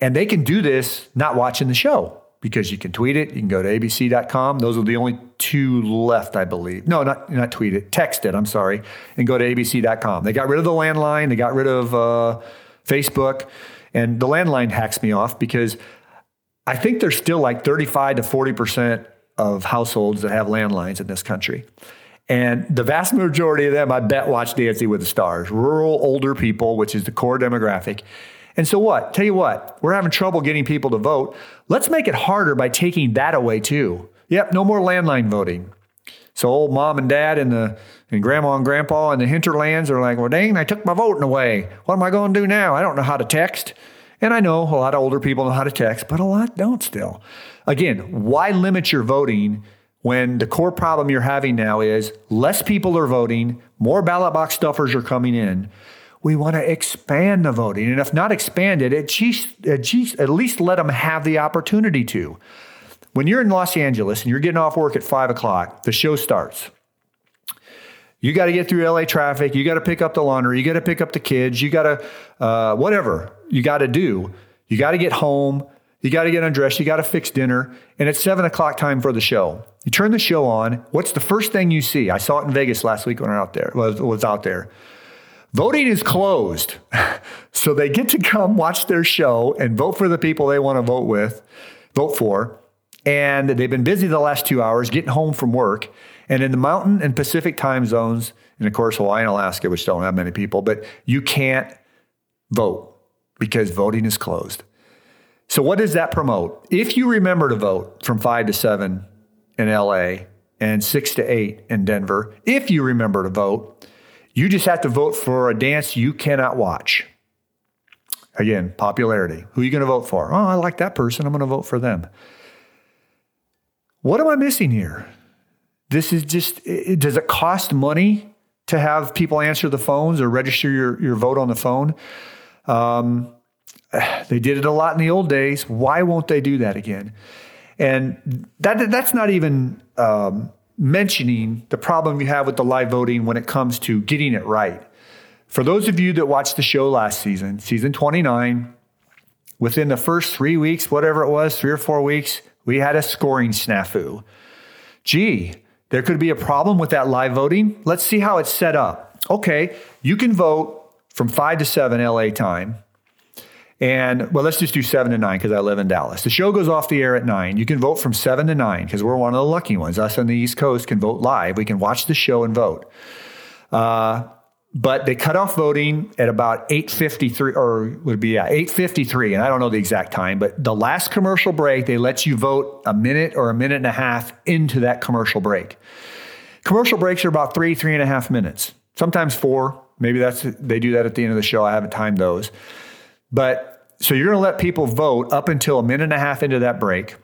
And they can do this not watching the show, because you can tweet it. You can go to A B C dot com. Those are the only two left, I believe. No, not not tweet it. Text it, I'm sorry, and go to A B C dot com. They got rid of the landline. They got rid of uh, Facebook. And the landline hacks me off, because I think there's still like thirty-five to forty percent of households that have landlines in this country. And the vast majority of them, I bet, watch Dancing with the Stars, rural, older people, which is the core demographic. And so what? Tell you what, we're having trouble getting people to vote. Let's make it harder by taking that away too. Yep, no more landline voting. So old mom and dad and the and grandma and grandpa and the hinterlands are like, well, dang, I took my voting away. What am I going to do now? I don't know how to text. And I know a lot of older people know how to text, but a lot don't still. Again, why limit your voting when the core problem you're having now is less people are voting, more ballot box stuffers are coming in? We want to expand the voting. And if not expand it, at least let them have the opportunity to. When you're in Los Angeles and you're getting off work at five o'clock, the show starts. You got to get through L A traffic. You got to pick up the laundry. You got to pick up the kids. You got to uh, whatever you got to do. You got to get home. You got to get undressed. You got to fix dinner. And it's seven o'clock time for the show. You turn the show on. What's the first thing you see? I saw it in Vegas last week when I was out there. Was, was out there. Voting is closed. So they get to come watch their show and vote for the people they want to vote with, vote for. And they've been busy the last two hours getting home from work. And in the mountain and Pacific time zones, and of course, Hawaii and Alaska, which don't have many people, but you can't vote because voting is closed. So what does that promote? If you remember to vote from five to seven in L A and six to eight in Denver, if you remember to vote, you just have to vote for a dance you cannot watch. Again, popularity. Who are you going to vote for? Oh, I like that person. I'm going to vote for them. What am I missing here? This is just, it, does it cost money to have people answer the phones or register your, your vote on the phone? Um, they did it a lot in the old days. Why won't they do that again? And that that's not even um, mentioning the problem you have with the live voting when it comes to getting it right. For those of you that watched the show last season, season twenty-nine, within the first three weeks, whatever it was, three or four weeks, we had a scoring snafu. Gee, there could be a problem with that live voting. Let's see how it's set up. Okay, you can vote from five to seven L A time. And, well, let's just do seven to nine because I live in Dallas. The show goes off the air at nine. You can vote from seven to nine because we're one of the lucky ones. Us on the East Coast can vote live. We can watch the show and vote. Uh, but they cut off voting at about eight fifty-three, or would be yeah, eight fifty-three, and I don't know the exact time, but the last commercial break, they let you vote a minute or a minute and a half into that commercial break. Commercial breaks are about three, three and a half minutes, sometimes four. Maybe that's they do that at the end of the show. I haven't timed those. But so you're going to let people vote up until a minute and a half into that break.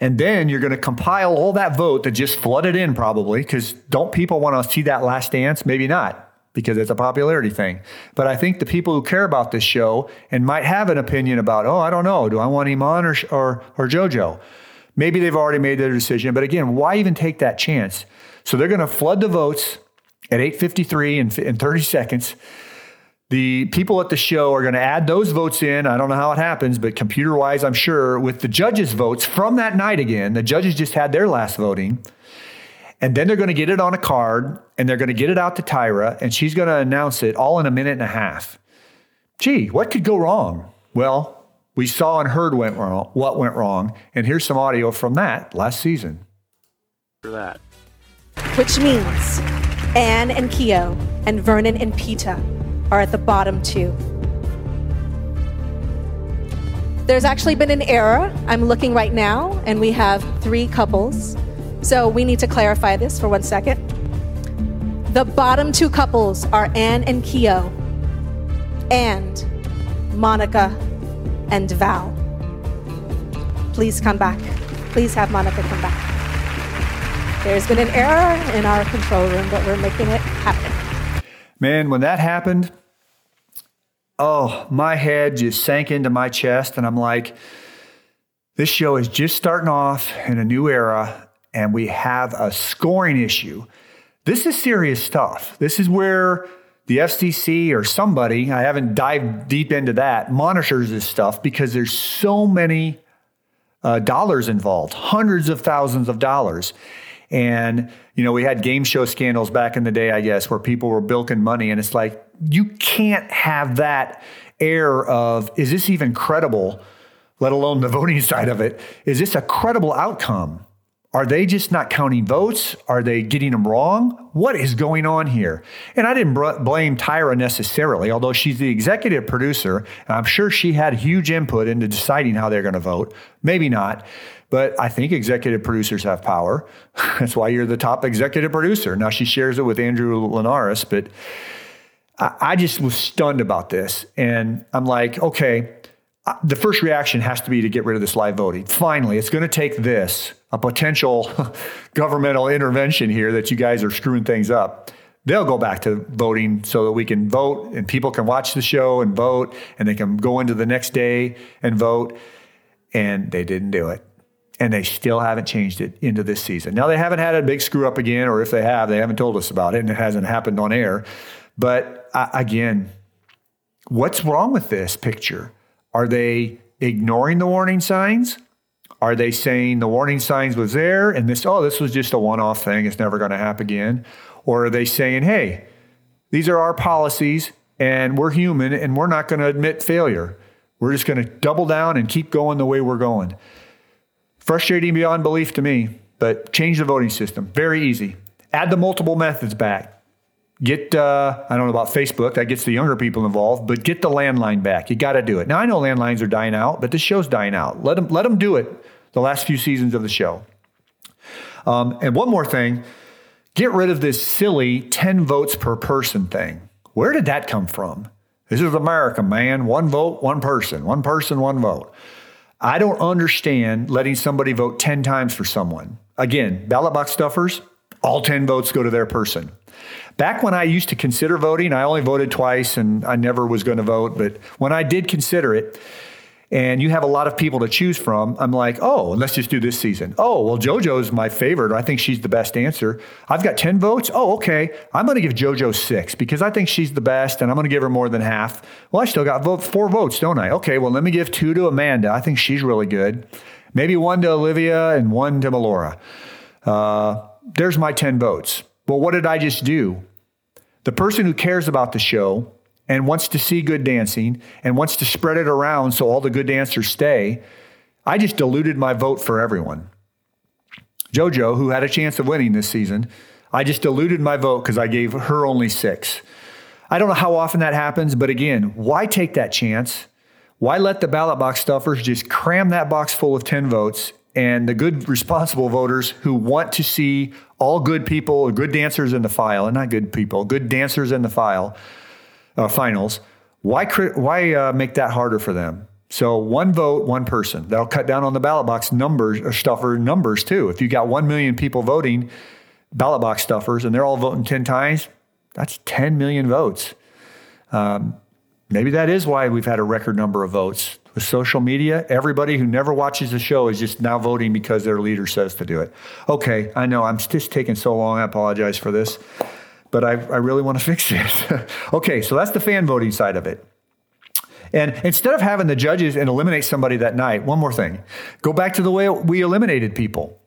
And then you're going to compile all that vote that just flooded in probably, because don't people want to see that last dance? Maybe not, because it's a popularity thing. But I think the people who care about this show and might have an opinion about, oh, I don't know, do I want Iman or, or, or JoJo? Maybe they've already made their decision. But again, why even take that chance? So they're going to flood the votes at eight fifty-three and, and thirty seconds. The people at the show are going to add those votes in. I don't know how it happens, but computer-wise, I'm sure, with the judges' votes from that night again. The judges just had their last voting. And then they're going to get it on a card, and they're going to get it out to Tyra, and she's going to announce it all in a minute and a half. Gee, what could go wrong? Well, we saw and heard went wrong, what went wrong, and here's some audio from that last season. For that. Which means Anne and Keo and Vernon and Pita are at the bottom two. There's actually been an error. I'm looking right now, and we have three couples. So we need to clarify this for one second. The bottom two couples are Anne and Keo, and Monica and Val. Please come back. Please have Monica come back. There's been an error in our control room, but we're making it happen. Man, when that happened, oh, my head just sank into my chest. And I'm like, this show is just starting off in a new era, and we have a scoring issue. This is serious stuff. This is where the F C C or somebody, I haven't dived deep into that, monitors this stuff because there's so many uh, dollars involved, hundreds of thousands of dollars. And, you know, we had game show scandals back in the day, I guess, where people were bilking money. And it's like, you can't have that air of, is this even credible, let alone the voting side of it? Is this a credible outcome? Are they just not counting votes? Are they getting them wrong? What is going on here? And I didn't br- blame Tyra necessarily, although she's the executive producer, and I'm sure she had huge input into deciding how they're going to vote. Maybe not. But I think executive producers have power. That's why you're the top executive producer. Now she shares it with Andrew Linares, but I, I just was stunned about this. And I'm like, okay, the first reaction has to be to get rid of this live voting. Finally, it's going to take this, a potential governmental intervention here that you guys are screwing things up. They'll go back to voting so that we can vote and people can watch the show and vote, and they can go into the next day and vote. And they didn't do it. And they still haven't changed it into this season. Now, they haven't had a big screw up again, or if they have, they haven't told us about it and it hasn't happened on air. But uh, again, what's wrong with this picture? Are they ignoring the warning signs? Are they saying the warning signs was there and this, oh, this was just a one-off thing, it's never going to happen again? Or are they saying, hey, these are our policies and we're human and we're not going to admit failure. We're just going to double down and keep going the way we're going. Frustrating beyond belief to me, but change the voting system. Very easy. Add the multiple methods back. Get, uh, I don't know about Facebook, that gets the younger people involved, but get the landline back. You got to do it. Now, I know landlines are dying out, but this show's dying out. Let them, let them do it the last few seasons of the show. Um, and one more thing, get rid of this silly ten votes per person thing. Where did that come from? This is America, man. One vote, one person. One person, one vote. I don't understand letting somebody vote ten times for someone. Again, ballot box stuffers, all ten votes go to their person. Back when I used to consider voting, I only voted twice and I never was going to vote. But when I did consider it, and you have a lot of people to choose from, I'm like, oh, let's just do this season. Oh, well, JoJo's my favorite. I think she's the best answer. I've got ten votes. Oh, okay. I'm going to give JoJo six because I think she's the best and I'm going to give her more than half. Well, I still got vote, four votes, don't I? Okay, well, let me give two to Amanda. I think she's really good. Maybe one to Olivia and one to Melora. Uh, there's my ten votes. Well, what did I just do? The person who cares about the show and wants to see good dancing and wants to spread it around so all the good dancers stay, I just diluted my vote for everyone. JoJo, who had a chance of winning this season, I just diluted my vote because I gave her only six. I don't know how often that happens, but again, why take that chance? Why let the ballot box stuffers just cram that box full of ten votes and the good, responsible voters who want to see all good people, good dancers in the file, and not good people, good dancers in the file, Uh, finals, why why uh, make that harder for them? So one vote, one person. That'll cut down on the ballot box numbers or stuffer numbers too. If you got one million people voting ballot box stuffers and they're all voting ten times, that's ten million votes. Um, maybe that is why we've had a record number of votes. With social media, everybody who never watches the show is just now voting because their leader says to do it. Okay, I know I'm just taking so long. I apologize for this. But I, I really want to fix this. Okay, so that's the fan voting side of it. And instead of having the judges and eliminate somebody that night, one more thing. Go back to the way we eliminated people.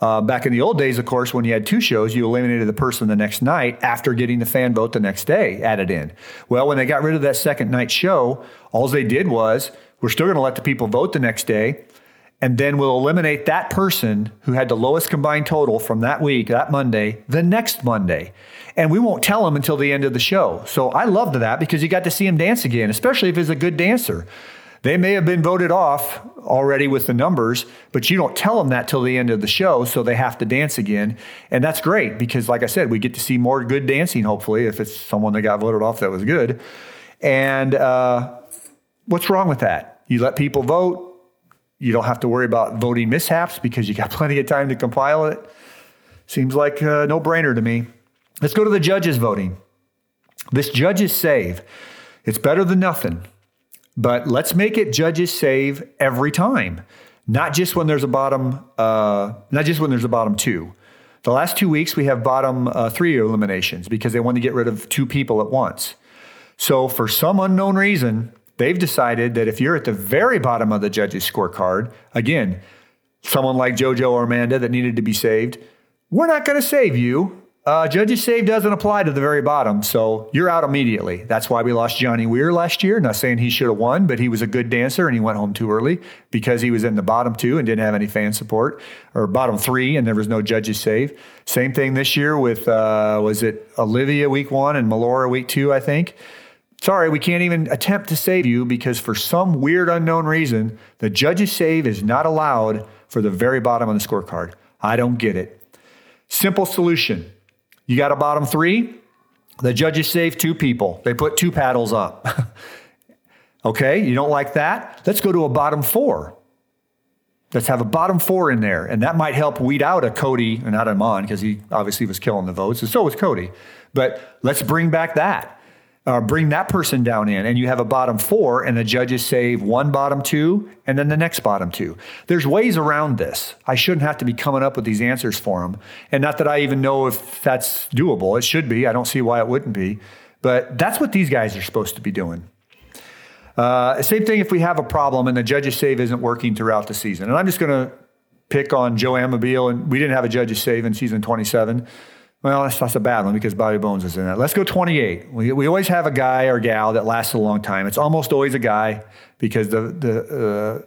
Uh, back in the old days, of course, when you had two shows, you eliminated the person the next night after getting the fan vote the next day added in. Well, when they got rid of that second night show, all they did was, we're still going to let the people vote the next day, and then we'll eliminate that person who had the lowest combined total from that week, that Monday, the next Monday. And we won't tell them until the end of the show. So I loved that because you got to see him dance again, especially if he's a good dancer. They may have been voted off already with the numbers, but you don't tell them that till the end of the show, so they have to dance again. And that's great because, like I said, we get to see more good dancing, hopefully, if it's someone that got voted off that was good. And uh, what's wrong with that? You let people vote. You don't have to worry about voting mishaps because you got plenty of time to compile it. Seems like a no-brainer to me. Let's go to the judges voting. This judges save. It's better than nothing. But let's make it judges save every time. Not just when there's a bottom, uh, not just when there's a bottom two. The last two weeks we have bottom uh, three eliminations because they want to get rid of two people at once. So for some unknown reason, they've decided that if you're at the very bottom of the judges' scorecard, again, someone like JoJo or Amanda that needed to be saved, we're not going to save you. Uh, judges' save doesn't apply to the very bottom, so you're out immediately. That's why we lost Johnny Weir last year. Not saying he should have won, but he was a good dancer and he went home too early because he was in the bottom two and didn't have any fan support, or bottom three and there was no judges' save. Same thing this year with, uh, was it Olivia week one and Melora week two, I think. Sorry, we can't even attempt to save you because for some weird unknown reason, the judges' save is not allowed for the very bottom of the scorecard. I don't get it. Simple solution. You got a bottom three, The judges saved two people. They put two paddles up. Okay, you don't like that? Let's go to a bottom four. Let's have a bottom four in there. And that might help weed out a Cody, not Iman, because he obviously was killing the votes, and so was Cody. But let's bring back that. Uh, bring that person down in, and you have a bottom four, and the judges save one bottom two, and then the next bottom two. There's ways around this. I shouldn't have to be coming up with these answers for them. And not that I even know if that's doable. It should be. I don't see why it wouldn't be. But that's what these guys are supposed to be doing. Uh, same thing if we have a problem and the judges save isn't working throughout the season. And I'm just going to pick on Joe Amabil, and we didn't have a judges save in season twenty-seven. Well, that's, that's a bad one because Bobby Bones is in that. Let's go twenty-eight. We we always have a guy or gal that lasts a long time. It's almost always a guy because the, the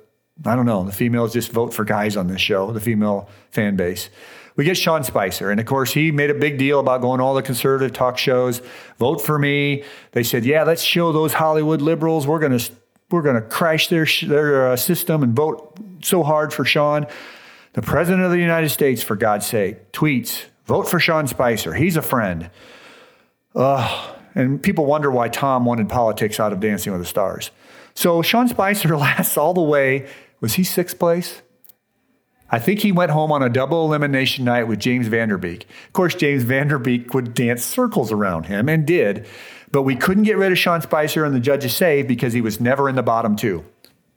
uh, I don't know, the females just vote for guys on this show, the female fan base. We get Sean Spicer, and of course, he made a big deal about going to all the conservative talk shows, vote for me. They said, yeah, let's show those Hollywood liberals. We're going to we're gonna crash their, their uh, system and vote so hard for Sean. The president of the United States, for God's sake, tweets, vote for Sean Spicer. He's a friend. Uh, and people wonder why Tom wanted politics out of Dancing with the Stars. So Sean Spicer lasts all the way. Was he sixth place? I think he went home on a double elimination night with James Vanderbeek. Of course, James Vanderbeek would dance circles around him and did. But we couldn't get rid of Sean Spicer and the judges save because he was never in the bottom two.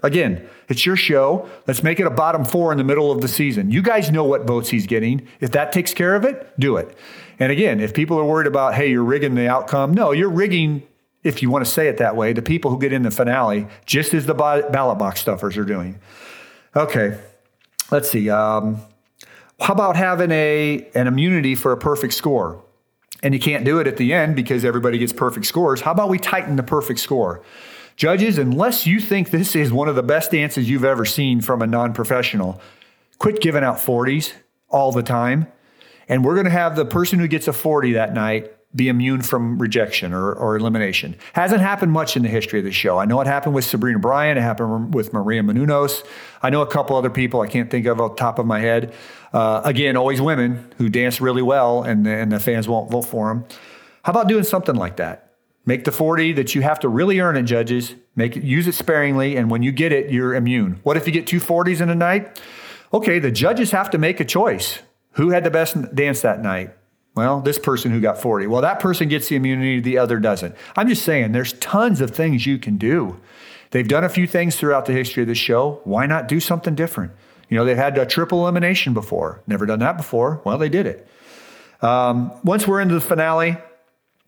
Again, it's your show. Let's make it a bottom four in the middle of the season. You guys know what votes he's getting. If that takes care of it, do it. And again, if people are worried about, hey, you're rigging the outcome. No, you're rigging, if you want to say it that way, the people who get in the finale, just as the ballot box stuffers are doing. Okay, let's see. Um, how about having a an immunity for a perfect score? And you can't do it at the end because everybody gets perfect scores. How about we tighten the perfect score? Judges, unless you think this is one of the best dances you've ever seen from a non-professional, quit giving out forties all the time. And we're going to have the person who gets a forty that night be immune from rejection or, or elimination. Hasn't happened much in the history of the show. I know it happened with Sabrina Bryant. It happened with Maria Menounos. I know a couple other people I can't think of off the top of my head. Uh, again, always women who dance really well and, and the fans won't vote for them. How about doing something like that? Make the forty that you have to really earn it, judges. Make it, use it sparingly, and when you get it, you're immune. What if you get two forties in a night? Okay, the judges have to make a choice. Who had the best dance that night? Well, this person who got forty. Well, that person gets the immunity, the other doesn't. I'm just saying, there's tons of things you can do. They've done a few things throughout the history of the show. Why not do something different? You know, they've had a triple elimination before. Never done that before. Well, they did it. Um, once we're into the finale,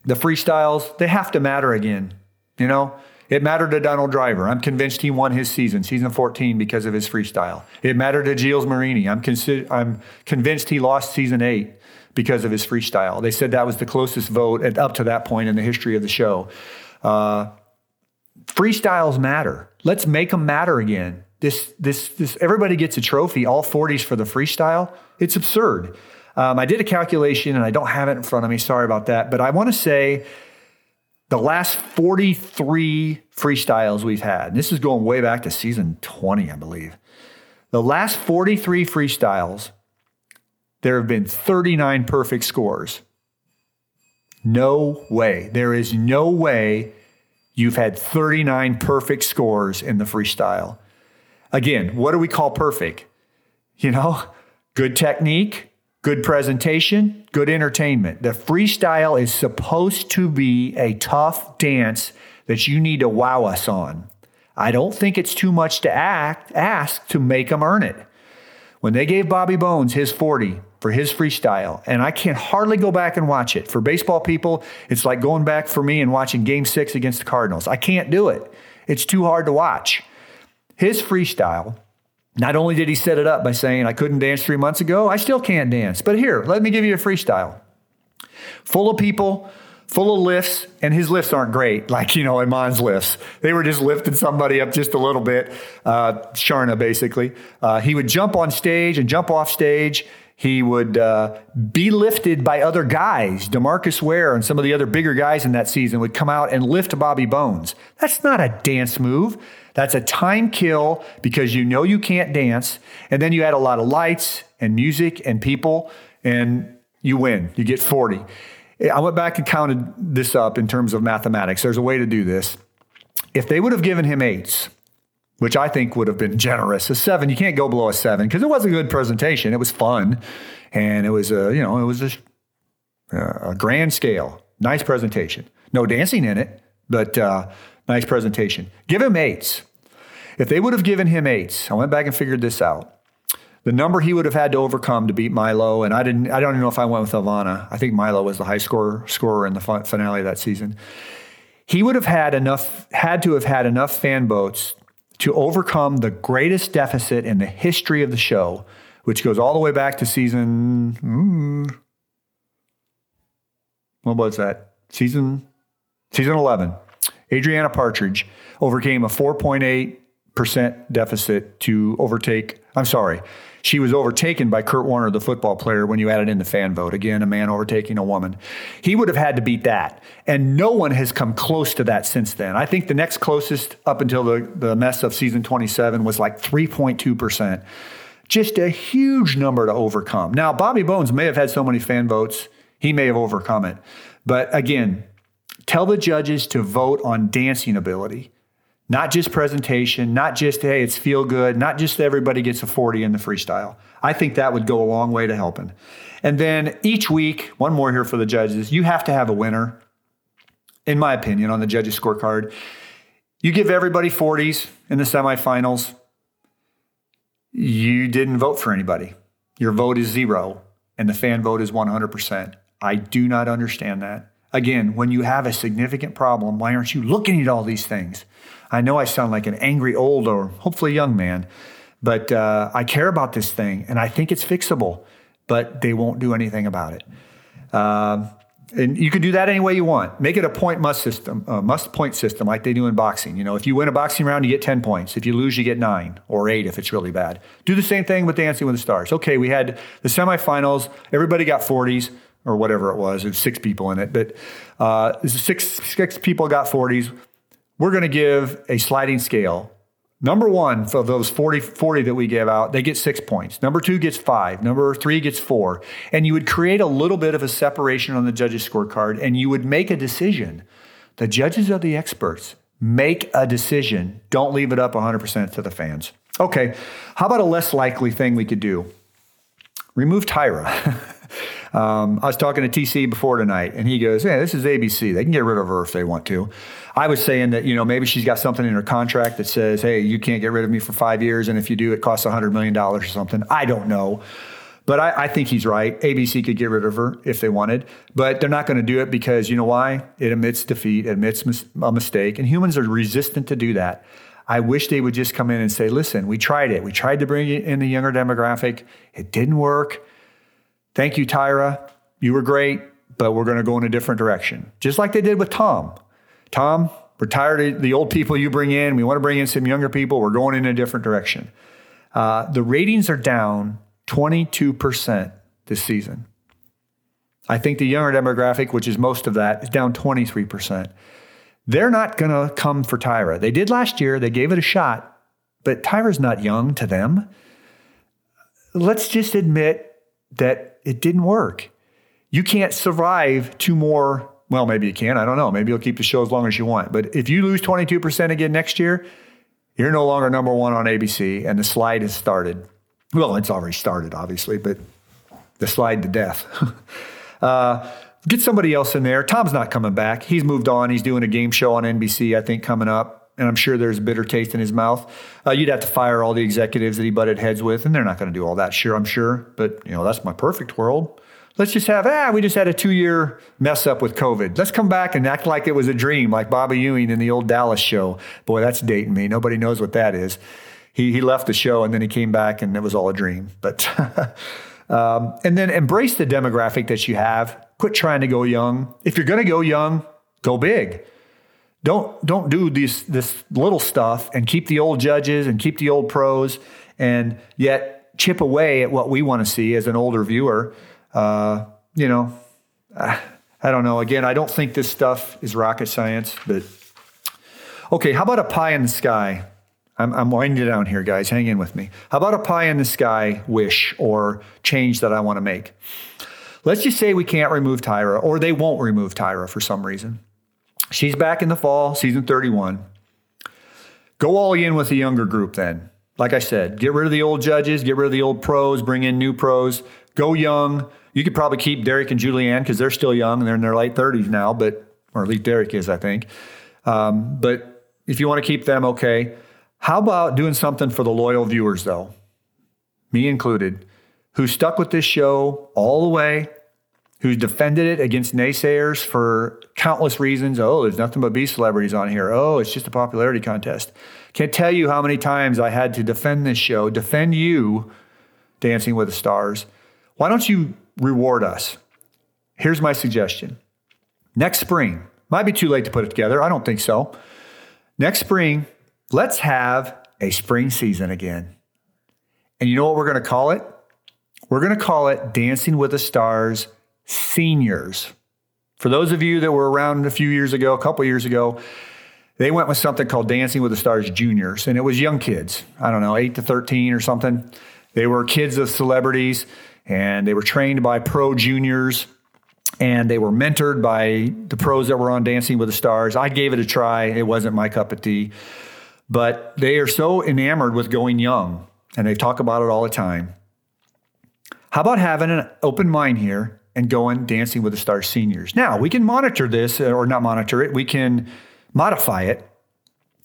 the freestyles, they have to matter again. You know, it mattered to Donald Driver. I'm convinced he won his season, season fourteen, because of his freestyle. It mattered to Gilles Marini. I'm, consi- I'm convinced he lost season eight because of his freestyle. They said that was the closest vote at, up to that point in the history of the show. Uh, freestyles matter. Let's make them matter again. This, this, this. Everybody gets a trophy, all forties for the freestyle. It's absurd. Um, I did a calculation, and I don't have it in front of me. Sorry about that. But I want to say the last forty-three freestyles we've had, and this is going way back to season twenty, I believe. The last forty-three freestyles, there have been thirty-nine perfect scores. No way. There is no way you've had thirty-nine perfect scores in the freestyle. Again, what do we call perfect? You know, good technique. Good presentation, good entertainment. The freestyle is supposed to be a tough dance that you need to wow us on. I don't think it's too much to act, ask to make them earn it. When they gave Bobby Bones his forty for his freestyle, and I can hardly go back and watch it. For baseball people, it's like going back for me and watching game six against the Cardinals. I can't do it. It's too hard to watch. His freestyle... Not only did he set it up by saying, I couldn't dance three months ago, I still can't dance. But here, let me give you a freestyle. Full of people, full of lifts, and his lifts aren't great, like, you know, Iman's lifts. They were just lifting somebody up just a little bit, uh, Sharna basically. Uh, he would jump on stage and jump off stage. He would uh, be lifted by other guys. DeMarcus Ware and some of the other bigger guys in that season would come out and lift Bobby Bones. That's not a dance move. That's a time kill because you know you can't dance. And then you add a lot of lights and music and people and you win. You get forty. I went back and counted this up in terms of mathematics. There's a way to do this. If they would have given him eights, which I think would have been generous, a seven, you can't go below a seven because it was a good presentation. It was fun. And it was a, you know, it was a, a grand scale, nice presentation. No dancing in it, but uh, nice presentation. Give him eights. If they would have given him eights, I went back and figured this out. The number he would have had to overcome to beat Milo, and I didn't. I don't even know if I went with Ivana. I think Milo was the high scorer scorer in the finale of that season. He would have had enough, had to have had enough fan votes to overcome the greatest deficit in the history of the show, which goes all the way back to season. Mm, what was that? Season, season eleven. Adriana Partridge overcame a four point eight percent deficit to overtake. I'm sorry. She was overtaken by Kurt Warner, the football player, when you added in the fan vote. Again, a man overtaking a woman. He would have had to beat that. And no one has come close to that since then. I think the next closest up until the, the mess of season twenty-seven was like three point two percent. Just a huge number to overcome. Now, Bobby Bones may have had so many fan votes, he may have overcome it. But again, tell the judges to vote on dancing ability. Not just presentation, not just, hey, it's feel good, not just everybody gets a forty in the freestyle. I think that would go a long way to helping. And then each week, one more here for the judges, you have to have a winner, in my opinion, on the judges' scorecard. You give everybody forties in the semifinals. You didn't vote for anybody. Your vote is zero, and the fan vote is one hundred percent. I do not understand that. Again, when you have a significant problem, why aren't you looking at all these things? I know I sound like an angry old or hopefully young man, but uh, I care about this thing, and I think it's fixable, but they won't do anything about it. Uh, and you can do that any way you want. Make it a point must system, a must point system like they do in boxing. You know, if you win a boxing round, you get ten points. If you lose, you get nine or eight if it's really bad. Do the same thing with Dancing with the Stars. Okay, we had the semifinals. Everybody got forties. Or whatever it was, there's six people in it, but uh, six six people got forties. We're going to give a sliding scale. Number one, for those forty, forty that we give out, they get six points. Number two gets five. Number three gets four. And you would create a little bit of a separation on the judges' scorecard, and you would make a decision. The judges are the experts. Make a decision. Don't leave it up one hundred percent to the fans. Okay, how about a less likely thing we could do? Remove Tyra. Um, I was talking to T C before tonight, and he goes, yeah, this is A B C. They can get rid of her if they want to. I was saying that, you know, maybe she's got something in her contract that says, hey, you can't get rid of me for five years, and if you do, it costs one hundred million dollars or something. I don't know. But I, I think he's right. A B C could get rid of her if they wanted, but they're not going to do it because, you know why? It admits defeat, it admits mis- a mistake, and humans are resistant to do that. I wish they would just come in and say, listen, we tried it. We tried to bring in the younger demographic. It didn't work. Thank you, Tyra. You were great, but we're going to go in a different direction. Just like they did with Tom. Tom, we're tired of the old people you bring in. We want to bring in some younger people. We're going in a different direction. Uh, the ratings are down twenty-two percent this season. I think the younger demographic, which is most of that, is down twenty-three percent. They're not going to come for Tyra. They did last year. They gave it a shot, but Tyra's not young to them. Let's just admit that it didn't work. You can't survive two more. Well, maybe you can. I don't know. Maybe you'll keep the show as long as you want. But if you lose twenty-two percent again next year, you're no longer number one on A B C, and the slide has started. Well, it's already started, obviously, but the slide to death. uh, get somebody else in there. Tom's not coming back. He's moved on. He's doing a game show on N B C, I think, coming up. And I'm sure there's a bitter taste in his mouth. Uh, you'd have to fire all the executives that he butted heads with, and they're not going to do all that, sure, I'm sure. But, you know, that's my perfect world. Let's just have, ah, we just had a two-year mess up with COVID. Let's come back and act like it was a dream, like Bobby Ewing in the old Dallas show. Boy, that's dating me. Nobody knows what that is. He he left the show, and then he came back, and it was all a dream. But um, and then embrace the demographic that you have. Quit trying to go young. If you're going to go young, go big. Don't don't do this this little stuff and keep the old judges and keep the old pros and yet chip away at what we want to see as an older viewer. Uh, you know, I, I don't know. Again, I don't think this stuff is rocket science. But okay, how about a pie in the sky? I'm, I'm winding it down here, guys. Hang in with me. How about a pie in the sky wish or change that I want to make? let's just say we can't remove Tyra, or they won't remove Tyra for some reason. She's back in the fall, season thirty-one. Go all in with the younger group then. Like I said, get rid of the old judges, get rid of the old pros, bring in new pros, go young. You could probably keep Derek and Julianne because they're still young and they're in their late thirties now, but or at least Derek is, I think. Um, but if you want to keep them, okay. How about doing something for the loyal viewers, though, me included, who stuck with this show all the way, who's defended it against naysayers for countless reasons. Oh, there's nothing but B celebrities on here. Oh, it's just a popularity contest. Can't tell you how many times I had to defend this show, defend you, Dancing with the Stars. Why don't you reward us? Here's my suggestion. Next spring, might be too late to put it together. I don't think so. Next spring, let's have a spring season again. And you know what we're going to call it? We're going to call it Dancing with the Stars Seniors. For those of you that were around a few years ago, a couple years ago, they went with something called Dancing with the Stars Juniors, and it was young kids. I don't know, eight to thirteen or something. They were kids of celebrities, and they were trained by pro juniors, and they were mentored by the pros that were on Dancing with the Stars. I gave it a try. It wasn't my cup of tea. But they are so enamored with going young, and they talk about it all the time. How about having an open mind here and going Dancing with the Stars Seniors? Now, we can monitor this, or not monitor it. We can modify it.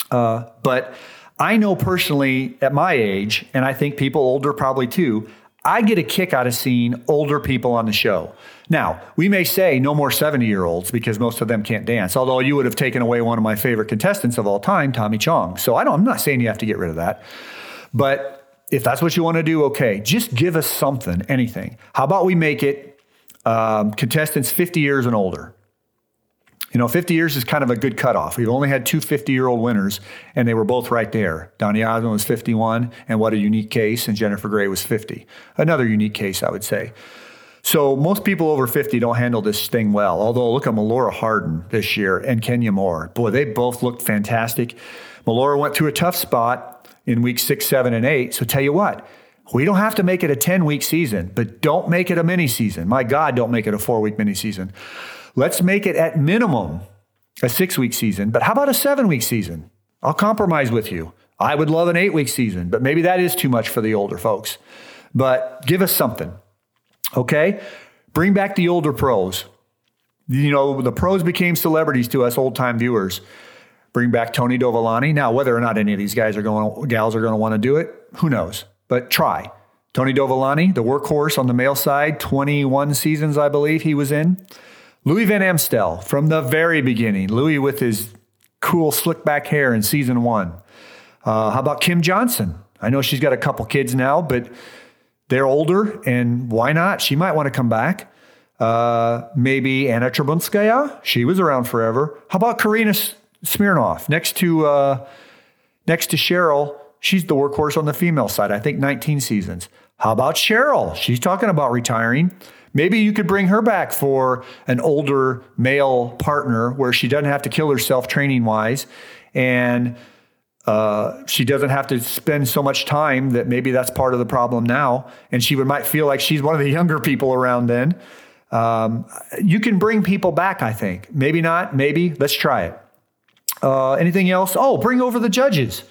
Uh, but I know personally at my age, and I think people older probably too, I get a kick out of seeing older people on the show. Now, we may say no more seventy-year-olds because most of them can't dance, although you would have taken away one of my favorite contestants of all time, Tommy Chong. So I don't, I'm not saying you have to get rid of that. But if that's what you want to do, okay, just give us something, anything. How about we make it um, contestants fifty years and older? You know, fifty years is kind of a good cutoff. We've only had two fifty-year-old winners, and they were both right there. Donny Osmond was fifty-one, and what a unique case, and Jennifer Grey was fifty. Another unique case, I would say. So most people over fifty don't handle this thing well, although look at Melora Hardin this year and Kenya Moore. Boy, they both looked fantastic. Melora went through a tough spot in week six, seven, and eight. So tell you what, we don't have to make it a ten-week season, but don't make it a mini-season. My God, don't make it a four-week mini-season. Let's make it at minimum a six-week season, but how about a seven-week season? I'll compromise with you. I would love an eight-week season, but maybe that is too much for the older folks. But give us something, okay? Bring back the older pros. You know, the pros became celebrities to us old-time viewers. Bring back Tony Dovolani. Now, whether or not any of these guys are going, gals are going to want to do it, who knows? But try. Tony Dovolani, the workhorse on the male side, twenty-one seasons, I believe he was in. Louis Van Amstel from the very beginning. Louis with his cool slick back hair in season one. Uh, how about Kim Johnson? I know she's got a couple kids now, but they're older, and why not? She might want to come back. Uh, maybe Anna Trebunskaya. She was around forever. How about Karina Smirnoff? Next to uh, next to Cheryl, she's the workhorse on the female side. I think nineteen seasons. How about Cheryl? She's talking about retiring. Maybe you could bring her back for an older male partner where she doesn't have to kill herself training-wise, and uh, she doesn't have to spend so much time that maybe that's part of the problem now, and she would, might feel like she's one of the younger people around then. Um, you can bring people back, I think. Maybe not. Maybe. Let's try it. Uh, anything else? Oh, bring over the judges.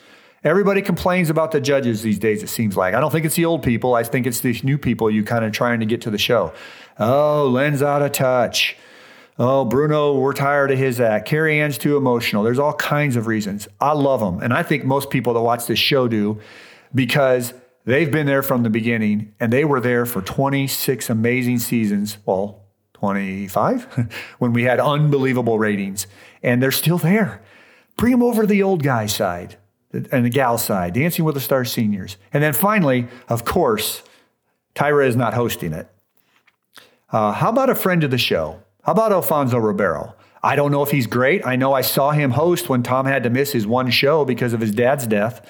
Everybody complains about the judges these days, it seems like. I don't think it's the old people. I think it's these new people you kind of trying to get to the show. Oh, Len's out of touch. Oh, Bruno, we're tired of his act. Carrie Ann's too emotional. There's all kinds of reasons. I love them. And I think most people that watch this show do because they've been there from the beginning, and they were there for twenty-six amazing seasons. Well, twenty-five when we had unbelievable ratings. And they're still there. Bring them over to the old guy side. And the gal side, Dancing with the Stars Seniors. And then finally, of course, Tyra is not hosting it. Uh, how about a friend of the show? How about Alfonso Ribeiro? I don't know if he's great. I know I saw him host when Tom had to miss his one show because of his dad's death.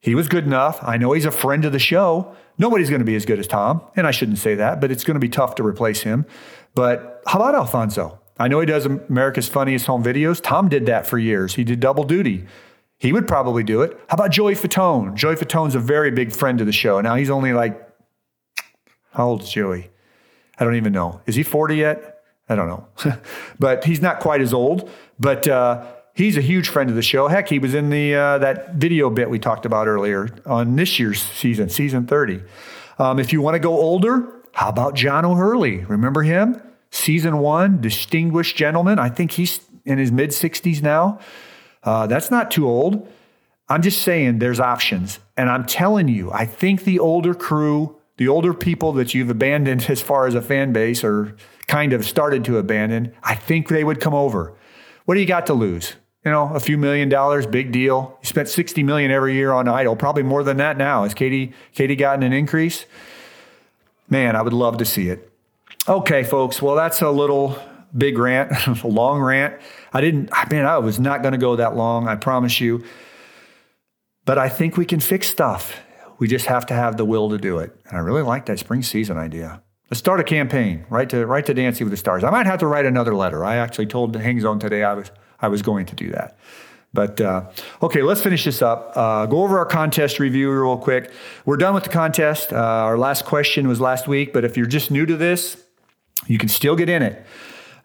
He was good enough. I know he's a friend of the show. Nobody's going to be as good as Tom. And I shouldn't say that, but it's going to be tough to replace him. But how about Alfonso? I know he does America's Funniest Home Videos. Tom did that for years. He did double duty. He would probably do it. How about Joey Fatone? Joey Fatone's a very big friend of the show. Now he's only like, how old is Joey? I I don't even know. Is he forty yet? I don't know. But he's not quite as old. But uh, he's a huge friend of the show. Heck, he was in the uh, that video bit we talked about earlier on this year's season, season thirty. Um, if you want to go older, how about John O'Hurley? Remember him? Season one, distinguished gentleman. I think he's in his mid-sixties now. Uh, that's not too old. I'm just saying there's options. And I'm telling you, I think the older crew, the older people that you've abandoned as far as a fan base or kind of started to abandon, I think they would come over. What do you got to lose? You know, a few million dollars, big deal. You spent sixty million dollars every year on Idol, probably more than that now. Has Katie, Katie gotten an increase? Man, I would love to see it. Okay, folks. Well, that's a little big rant, a long rant. I didn't, man, I was not going to go that long, I promise you. But I think we can fix stuff. We just have to have the will to do it. And I really like that spring season idea. Let's start a campaign, right to right to Dancing with the Stars. I might have to write another letter. I actually told Hang Zone today I was I was going to do that. But, uh, okay, let's finish this up. Uh, go over our contest review real quick. We're done with the contest. Uh, our last question was last week, but if you're just new to this, you can still get in it.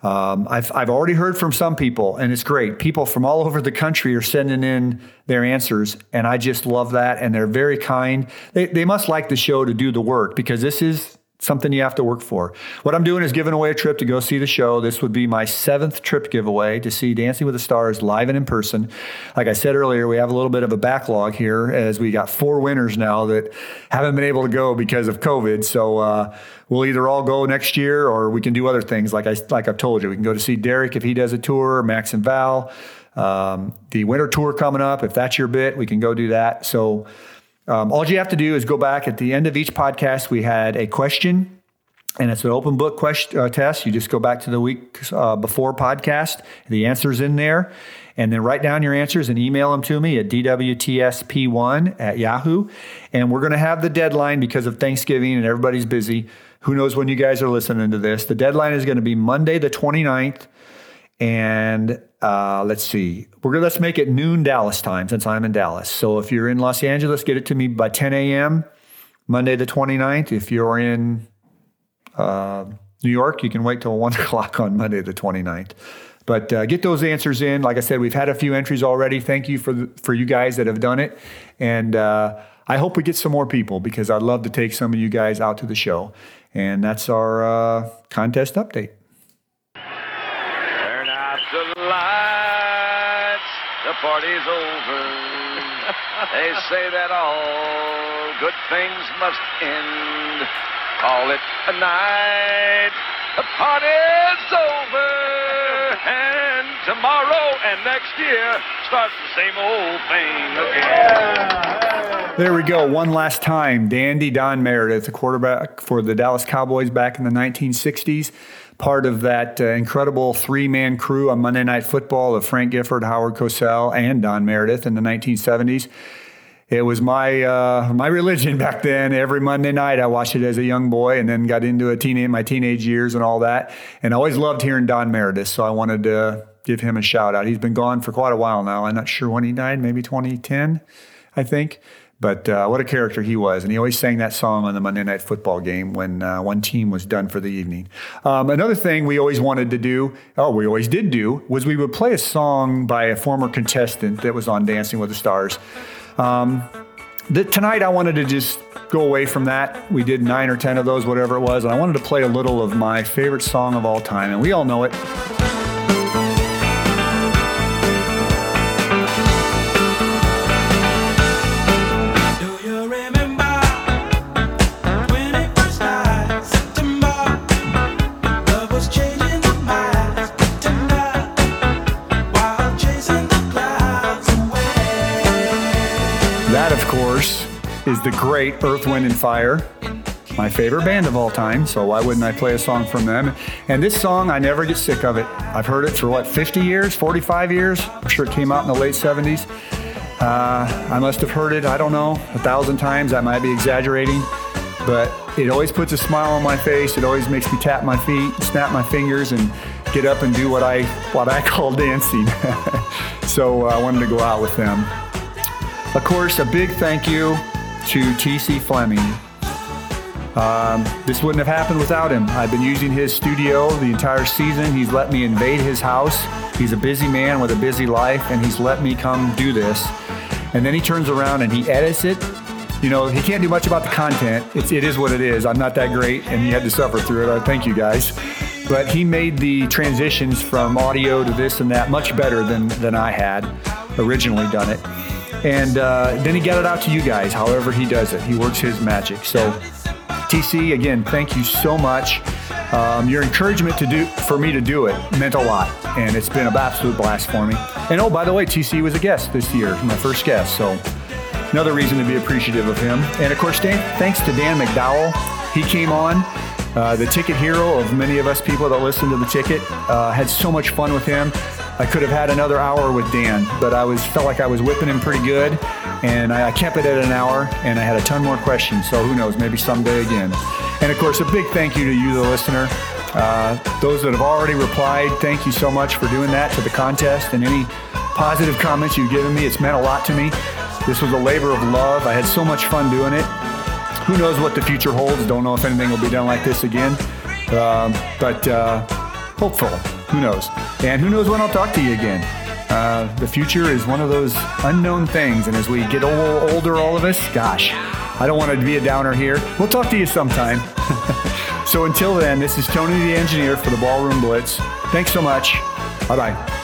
Um, I've, I've already heard from some people, and it's great. People from all over the country are sending in their answers, and I just love that, and they're very kind. They, they must like the show to do the work, because this is something you have to work for. What I'm doing is giving away a trip to go see the show. This would be my seventh trip giveaway to see Dancing with the Stars live and in person. Like I said earlier, we have a little bit of a backlog here as we got four winners now that haven't been able to go because of COVID. So uh, we'll either all go next year or we can do other things. Like, I, like I've told you, we can go to see Derek if he does a tour, Max and Val, um, the winter tour coming up. If that's your bit, we can go do that. So Um, all you have to do is go back at the end of each podcast. We had a question, and it's an open book question uh, test. You just go back to the week uh, before podcast. The answer's in there. And then write down your answers and email them to me at D W T S P one at Yahoo. And we're going to have the deadline because of Thanksgiving and everybody's busy. Who knows when you guys are listening to this. The deadline is going to be Monday the twenty-ninth. And uh, let's see, we're gonna let's make it noon Dallas time since I'm in Dallas. So if you're in Los Angeles, get it to me by ten a.m. Monday the twenty-ninth. If you're in uh, New York, you can wait till one o'clock on Monday the twenty-ninth. But uh, get those answers in. Like I said, we've had a few entries already. Thank you for the, for you guys that have done it. And uh, I hope we get some more people because I'd love to take some of you guys out to the show. And that's our uh, contest update. Lights, the party's over. They say that all good things must end. Call it a night. The party's over. And tomorrow and next year starts the same old thing again. There we go. One last time. Dandy Don Meredith, the quarterback for the Dallas Cowboys back in the nineteen sixties. Part of that uh, incredible three-man crew on Monday Night Football of Frank Gifford, Howard Cosell, and Don Meredith in the nineteen seventies. It was my uh, my religion back then. Every Monday night I watched it as a young boy and then got into a teen- my teenage years and all that. And I always loved hearing Don Meredith, so I wanted to give him a shout-out. He's been gone for quite a while now. I'm not sure when he died, maybe twenty ten, I think. But uh, what a character he was. And he always sang that song on the Monday Night Football game when uh, one team was done for the evening. Um, another thing we always wanted to do, or we always did do, was we would play a song by a former contestant that was on Dancing with the Stars. Um, the, tonight I wanted to just go away from that. We did nine or ten of those, whatever it was. And I wanted to play a little of my favorite song of all time. And we all know it. Is the great Earth, Wind and Fire, my favorite band of all time, so why wouldn't I play a song from them? And this song, I never get sick of it. I've heard it for, what, fifty years, forty-five years? I'm sure it came out in the late seventies. Uh, I must have heard it, I don't know, a thousand times. I might be exaggerating, but it always puts a smile on my face. It always makes me tap my feet, snap my fingers, and get up and do what I, what I call dancing. So uh, I wanted to go out with them. Of course, a big thank you to T C Fleming Um, this wouldn't have happened without him. I've been using his studio the entire season. He's let me invade his house. He's a busy man with a busy life, and he's let me come do this. And then he turns around and he edits it. You know, he can't do much about the content. It's, it is what it is. I'm not that great, and he had to suffer through it. I thank you guys. But he made the transitions from audio to this and that much better than, than I had originally done it. And uh, then he got it out to you guys, however he does it. He works his magic. So, T C, again, thank you so much. Um, your encouragement to do for me to do it meant a lot, and it's been an absolute blast for me. And oh, by the way, T C was a guest this year, my first guest, so another reason to be appreciative of him. And of course, Dan, thanks to Dan McDowell. He came on, uh, the ticket hero of many of us people that listen to the ticket. Uh, had so much fun with him. I could have had another hour with Dan, but I was felt like I was whipping him pretty good, and I kept it at an hour, and I had a ton more questions, so who knows, maybe someday again. And of course, a big thank you to you, the listener. Uh, those that have already replied, thank you so much for doing that to the contest, and any positive comments you've given me, it's meant a lot to me. This was a labor of love. I had so much fun doing it. Who knows what the future holds. Don't know if anything will be done like this again, um, but uh, hopeful. Who knows? And who knows when I'll talk to you again. Uh, the future is one of those unknown things. And as we get old, older, all of us, gosh, I don't want to be a downer here. We'll talk to you sometime. So until then, this is Tony the Engineer for the Ballroom Blitz. Thanks so much. Bye-bye.